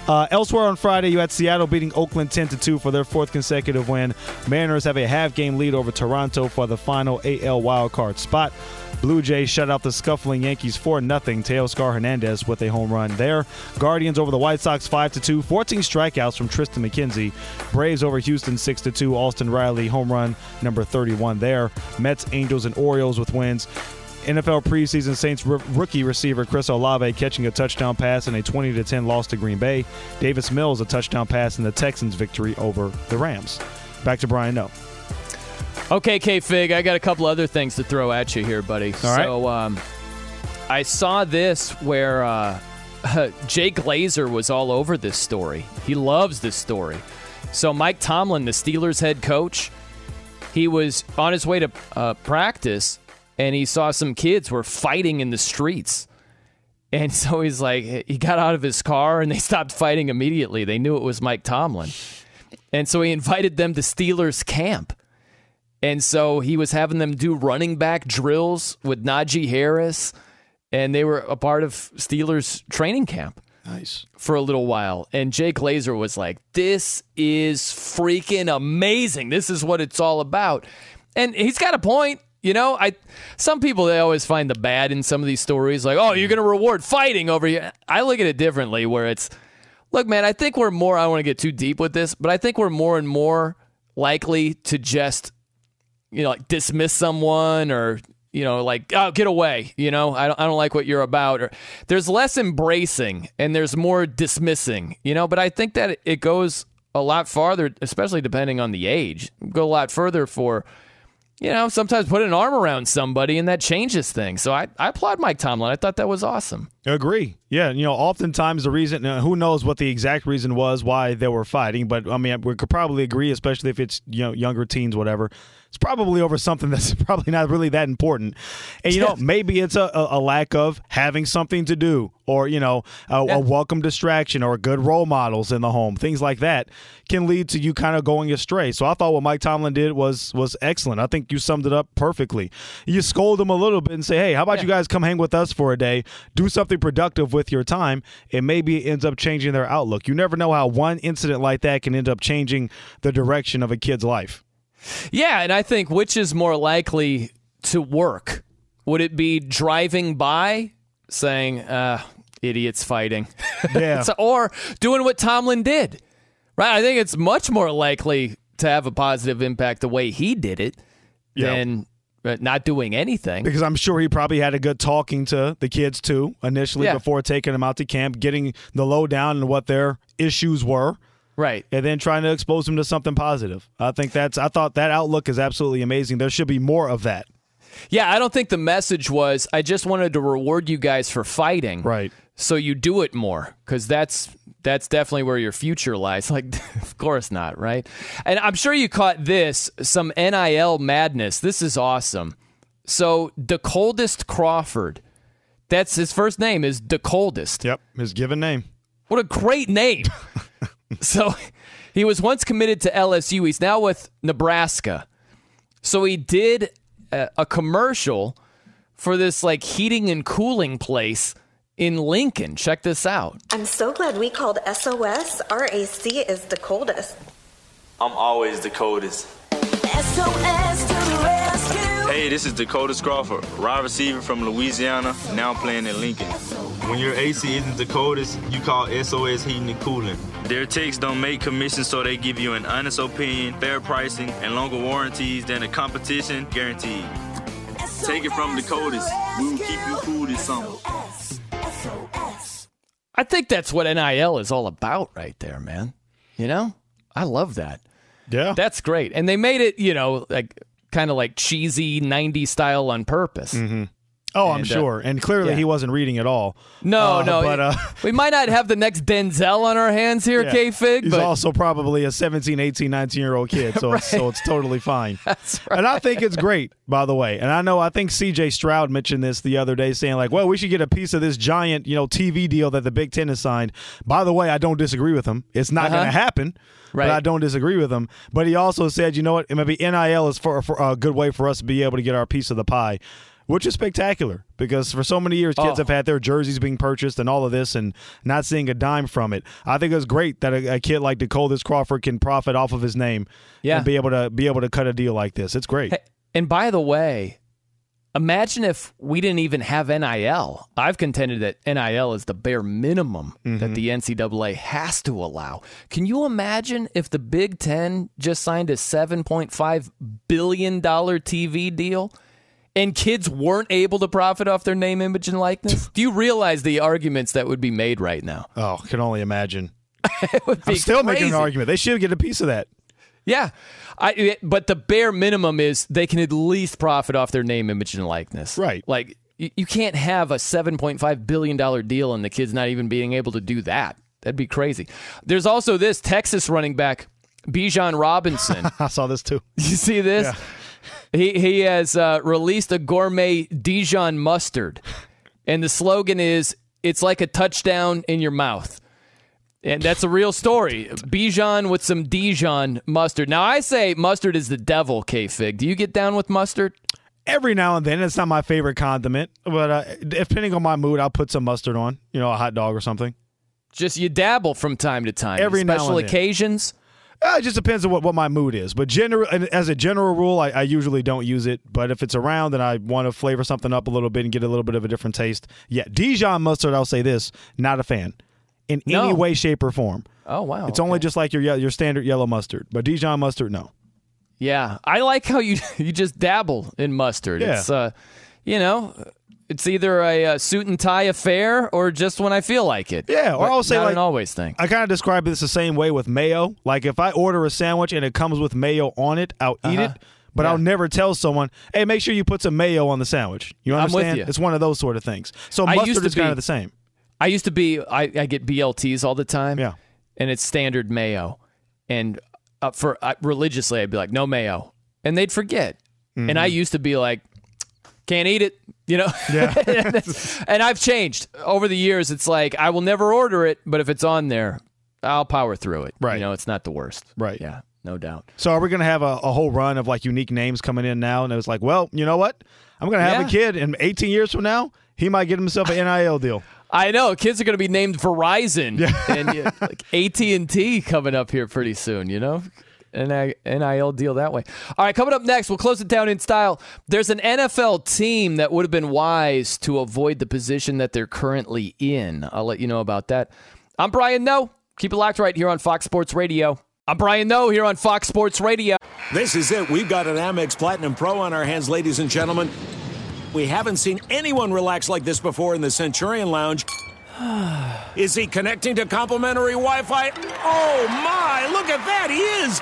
Uh, elsewhere on Friday, you had Seattle beating Oakland ten to two for their fourth consecutive win. Mariners have a half-game lead over Toronto for the final A L wildcard spot. Blue Jays shut out the scuffling Yankees four nothing. Teoscar Hernandez with a home run there. Guardians over the White Sox five to two. fourteen strikeouts from Tristan McKenzie. Braves over Houston six to two. Austin Riley home run number thirty-one there. Mets, Angels, and Orioles with wins. N F L preseason Saints r- rookie receiver Chris Olave catching a touchdown pass in a twenty to ten loss to Green Bay. Davis Mills a touchdown pass in the Texans' victory over the Rams. Back to Brian No. Okay, K-Fig, I got a couple other things to throw at you here, buddy. All right. So um, I saw this where uh, Jay Glazer was all over this story. He loves this story. So Mike Tomlin, the Steelers head coach, he was on his way to uh, practice, and he saw some kids were fighting in the streets. And so he's like, he got out of his car, and they stopped fighting immediately. They knew it was Mike Tomlin. And so he invited them to Steelers camp. And so he was having them do running back drills with Najee Harris, and they were a part of Steelers training camp. Nice. For a little while. And Jake Laser was like, this is freaking amazing. This is what it's all about. And he's got a point. You know, I some people, they always find the bad in some of these stories. Like, oh, you're going to reward fighting over here. I look at it differently where it's, look, man, I think we're more, I don't want to get too deep with this, but I think we're more and more likely to just, you know, like dismiss someone or, you know, like, oh, get away. You know, I don't, I don't like what you're about. Or there's less embracing and there's more dismissing, you know, but I think that it goes a lot farther, especially depending on the age, go a lot further for, you know, sometimes put an arm around somebody and that changes things. So I, I applaud Mike Tomlin. I thought that was awesome. I agree. Yeah. You know, oftentimes the reason, who knows what the exact reason was why they were fighting, but I mean, we could probably agree, especially if it's, you know, younger teens, whatever. It's probably over something that's probably not really that important. And, you know, maybe it's a, a lack of having something to do or, you know, a, yeah. a welcome distraction or good role models in the home. Things like that can lead to you kind of going astray. So I thought what Mike Tomlin did was was excellent. I think you summed it up perfectly. You scold them a little bit and say, hey, how about yeah. you guys come hang with us for a day, do something productive with your time, and maybe it ends up changing their outlook. You never know how one incident like that can end up changing the direction of a kid's life. Yeah, and I think which is more likely to work? Would it be driving by saying, uh, idiots fighting? Yeah. So, or doing what Tomlin did, right? I think it's much more likely to have a positive impact the way he did it yep. than not doing anything. Because I'm sure he probably had a good talking to the kids, too, initially yeah. before taking them out to camp, getting the lowdown on what their issues were. Right. And then trying to expose them to something positive. I think that's, I thought that outlook is absolutely amazing. There should be more of that. Yeah. I don't think the message was, I just wanted to reward you guys for fighting. Right. So you do it more. Cause that's, that's definitely where your future lies. Like, of course not. Right. And I'm sure you caught this, some N I L madness. This is awesome. So DeColdest Crawford, that's his first name is DeColdest. Yep. His given name. What a great name. So he was once committed to L S U. He's now with Nebraska. So he did a, a commercial for this like heating and cooling place in Lincoln. Check this out. I'm so glad we called S O S. Our A C is the coldest. I'm always the coldest. S O S to the rescue. Hey, this is DeColdest Crawford, wide receiver from Louisiana, now playing in Lincoln. When your A C isn't the coldest, you call S O S Heating and Cooling. Their techs don't make commissions, so they give you an honest opinion, fair pricing, and longer warranties than the competition guaranteed. Take it from DeColdest. We will keep you cool this summer. I think that's what N I L is all about right there, man. You know? I love that. Yeah. That's great. And they made it, you know, like kind of like cheesy nineties style on purpose. Mm-hmm. Oh, I'm and, sure. Uh, and clearly yeah. he wasn't reading at all. No, uh, no. But, uh, we might not have the next Denzel on our hands here, yeah. K-Fig. He's but... also probably a seventeen, eighteen, nineteen-year-old kid, so, right. it's, so it's totally fine. That's right. And I think it's great, by the way. And I know, I think C J Stroud mentioned this the other day, saying like, well, we should get a piece of this giant, you know, T V deal that the Big Ten has signed. By the way, I don't disagree with him. It's not uh-huh. going to happen. Right. But I don't disagree with him. But he also said, you know what, maybe N I L is for, for a good way for us to be able to get our piece of the pie. Which is spectacular because for so many years, kids oh. have had their jerseys being purchased and all of this and not seeing a dime from it. I think it's great that a, a kid like DeColdest Crawford can profit off of his name yeah. and be able to be able to cut a deal like this. It's great. Hey, and by the way, imagine if we didn't even have N I L. I've contended that N I L is the bare minimum mm-hmm. that the N C double A has to allow. Can you imagine if the Big Ten just signed a seven point five billion dollars T V deal? And kids weren't able to profit off their name, image, and likeness? Do you realize the arguments that would be made right now? Oh, I can only imagine. It would be I'm still crazy. Making an argument. They should get a piece of that. Yeah. I, but the bare minimum is they can at least profit off their name, image, and likeness. Right. Like, you, you can't have a seven point five billion dollars deal and the kid's not even being able to do that. That'd be crazy. There's also this Texas running back, Bijan Robinson. I saw this too. You see this? Yeah. He he has uh, released a gourmet Dijon mustard, and the slogan is, "It's like a touchdown in your mouth." And that's a real story. Bijan with some Dijon mustard. Now, I say mustard is the devil, K-Fig. Do you get down with mustard? Every now and then. It's not my favorite condiment, but uh, depending on my mood, I'll put some mustard on, you know, a hot dog or something. Just you dabble from time to time. Every now and then. Special occasions? Uh, it just depends on what, what my mood is. But general, as a general rule, I, I usually don't use it. But if it's around and I want to flavor something up a little bit and get a little bit of a different taste, yeah, Dijon mustard, I'll say this, not a fan. In no. any way, shape, or form. Oh, wow. It's okay. Only just like your your standard yellow mustard. But Dijon mustard, no. Yeah. I like how you, you just dabble in mustard. Yeah. It's, uh, you know, it's either a, a suit and tie affair or just when I feel like it. Yeah. Or but I'll say, like, an always thing. I kind of describe this the same way with mayo. Like, if I order a sandwich and it comes with mayo on it, I'll eat uh-huh. it. But yeah. I'll never tell someone, hey, make sure you put some mayo on the sandwich. You understand? I'm with you. It's one of those sort of things. So mustard is kind of the same. I used to be, I, I get B L Ts all the time, yeah, and it's standard mayo. And uh, for uh, religiously, I'd be like, no mayo. And they'd forget. Mm-hmm. And I used to be like, can't eat it, you know? Yeah. And I've changed. Over the years, it's like, I will never order it, but if it's on there, I'll power through it. Right. You know, it's not the worst. Right. Yeah, no doubt. So are we going to have a, a whole run of, like, unique names coming in now? And it was like, well, you know what? I'm going to have yeah. a kid, and eighteen years from now, he might get himself an N I L deal. I know. Kids are going to be named Verizon yeah. and yeah, like A T and T coming up here pretty soon, you know? An N I L deal that way. All right, coming up next, we'll close it down in style. There's an N F L team that would have been wise to avoid the position that they're currently in. I'll let you know about that. I'm Brian Ngo. Keep it locked right here on Fox Sports Radio. I'm Brian Ngo here on Fox Sports Radio. This is it. We've got an Amex Platinum Pro on our hands, ladies and gentlemen. We haven't seen anyone relax like this before in the Centurion Lounge. Is he connecting to complimentary Wi-Fi? Oh, my. Look at that. He is.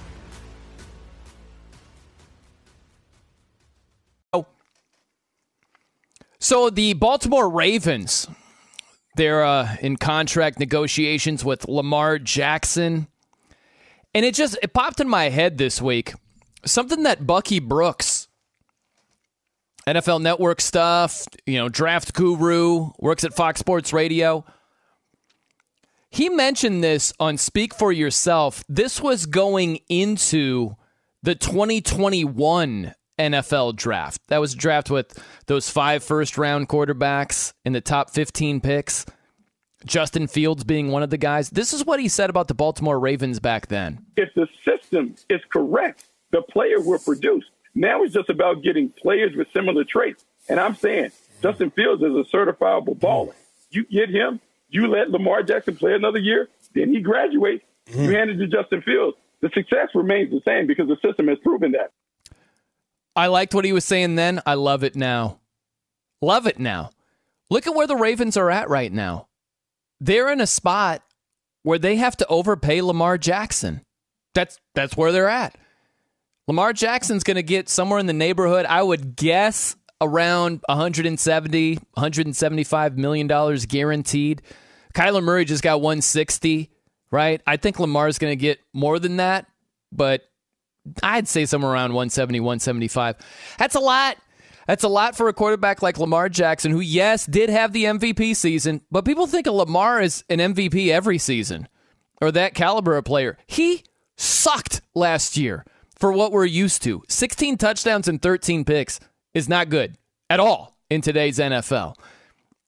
So the Baltimore Ravens, they're uh, in contract negotiations with Lamar Jackson. And it just it popped in my head this week, something that Bucky Brooks, N F L Network stuff, you know, draft guru, works at Fox Sports Radio. He mentioned this on Speak for Yourself. This was going into the twenty twenty-one N F L draft. That was a draft with those five first-round quarterbacks in the top fifteen picks, Justin Fields being one of the guys. This is what he said about the Baltimore Ravens back then. If the system is correct, the player will produce. Now it's just about getting players with similar traits. And I'm saying Justin Fields is a certifiable baller. You get him, you let Lamar Jackson play another year, then he graduates, mm. you hand it to Justin Fields. The success remains the same because the system has proven that. I liked what he was saying then. I love it now. Love it now. Look at where the Ravens are at right now. They're in a spot where they have to overpay Lamar Jackson. That's that's where they're at. Lamar Jackson's going to get somewhere in the neighborhood, I would guess, around one seventy, one seventy-five million dollars guaranteed. Kyler Murray just got one sixty, right? I think Lamar's going to get more than that, but I'd say somewhere around one seventy, one seventy-five. That's a lot. That's a lot for a quarterback like Lamar Jackson, who, yes, did have the M V P season, but people think of Lamar as an M V P every season or that caliber of player. He sucked last year for what we're used to. sixteen touchdowns and thirteen picks is not good at all in today's N F L.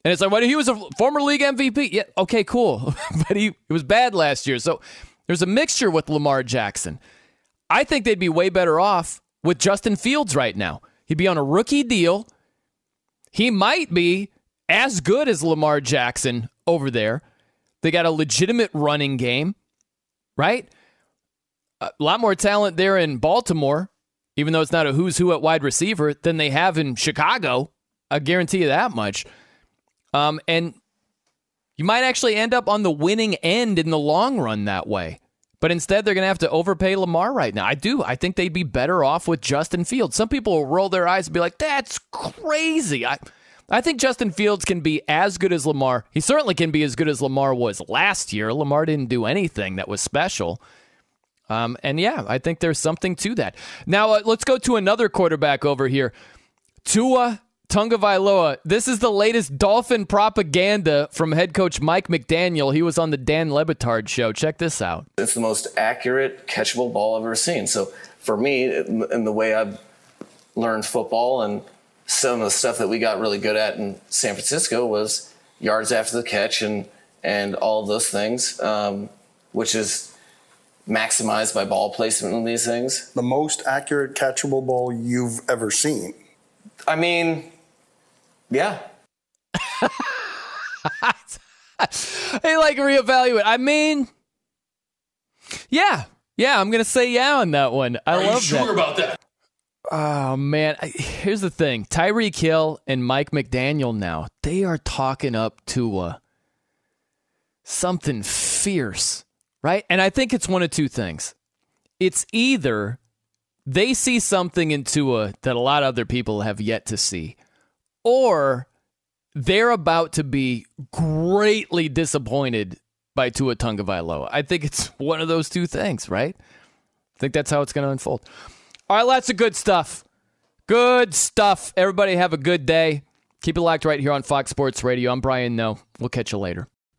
And it's like, well, he was a former league M V P. Yeah, okay, cool. But he it was bad last year. So there's a mixture with Lamar Jackson. I think they'd be way better off with Justin Fields right now. He'd be on a rookie deal. He might be as good as Lamar Jackson over there. They got a legitimate running game, right? A lot more talent there in Baltimore, even though it's not a who's who at wide receiver, than they have in Chicago. I guarantee you that much. Um, and you might actually end up on the winning end in the long run that way. But instead, they're going to have to overpay Lamar right now. I do. I think they'd be better off with Justin Fields. Some people will roll their eyes and be like, that's crazy. I, I think Justin Fields can be as good as Lamar. He certainly can be as good as Lamar was last year. Lamar didn't do anything that was special. Um, and yeah, I think there's something to that. Now, uh, let's go to another quarterback over here. Tua Tagovailoa. This is the latest Dolphin propaganda from head coach Mike McDaniel. He was on the Dan Le Batard show. Check this out. It's the most accurate, catchable ball I've ever seen. So for me, in the way I've learned football and some of the stuff that we got really good at in San Francisco was yards after the catch and, and all those things, um, which is maximized by ball placement in these things. The most accurate, catchable ball you've ever seen. I mean... Yeah. They like reevaluate. I mean, yeah. Yeah, I'm going to say yeah on that one. I Are love you sure that. about that? Oh, man. Here's the thing. Tyreek Hill and Mike McDaniel now, they are talking up Tua. Something fierce, right? And I think it's one of two things. It's either they see something in Tua that a lot of other people have yet to see, or they're about to be greatly disappointed by Tua Tagovailoa. I think it's one of those two things, right? I think that's how it's going to unfold. All right, lots of good stuff. Good stuff. Everybody have a good day. Keep it locked right here on Fox Sports Radio. I'm Brian Ngo. We'll catch you later.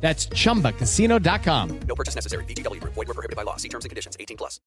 That's chumba casino dot com. No purchase necessary. V G W Group. Void where prohibited by law. See terms and conditions. eighteen plus.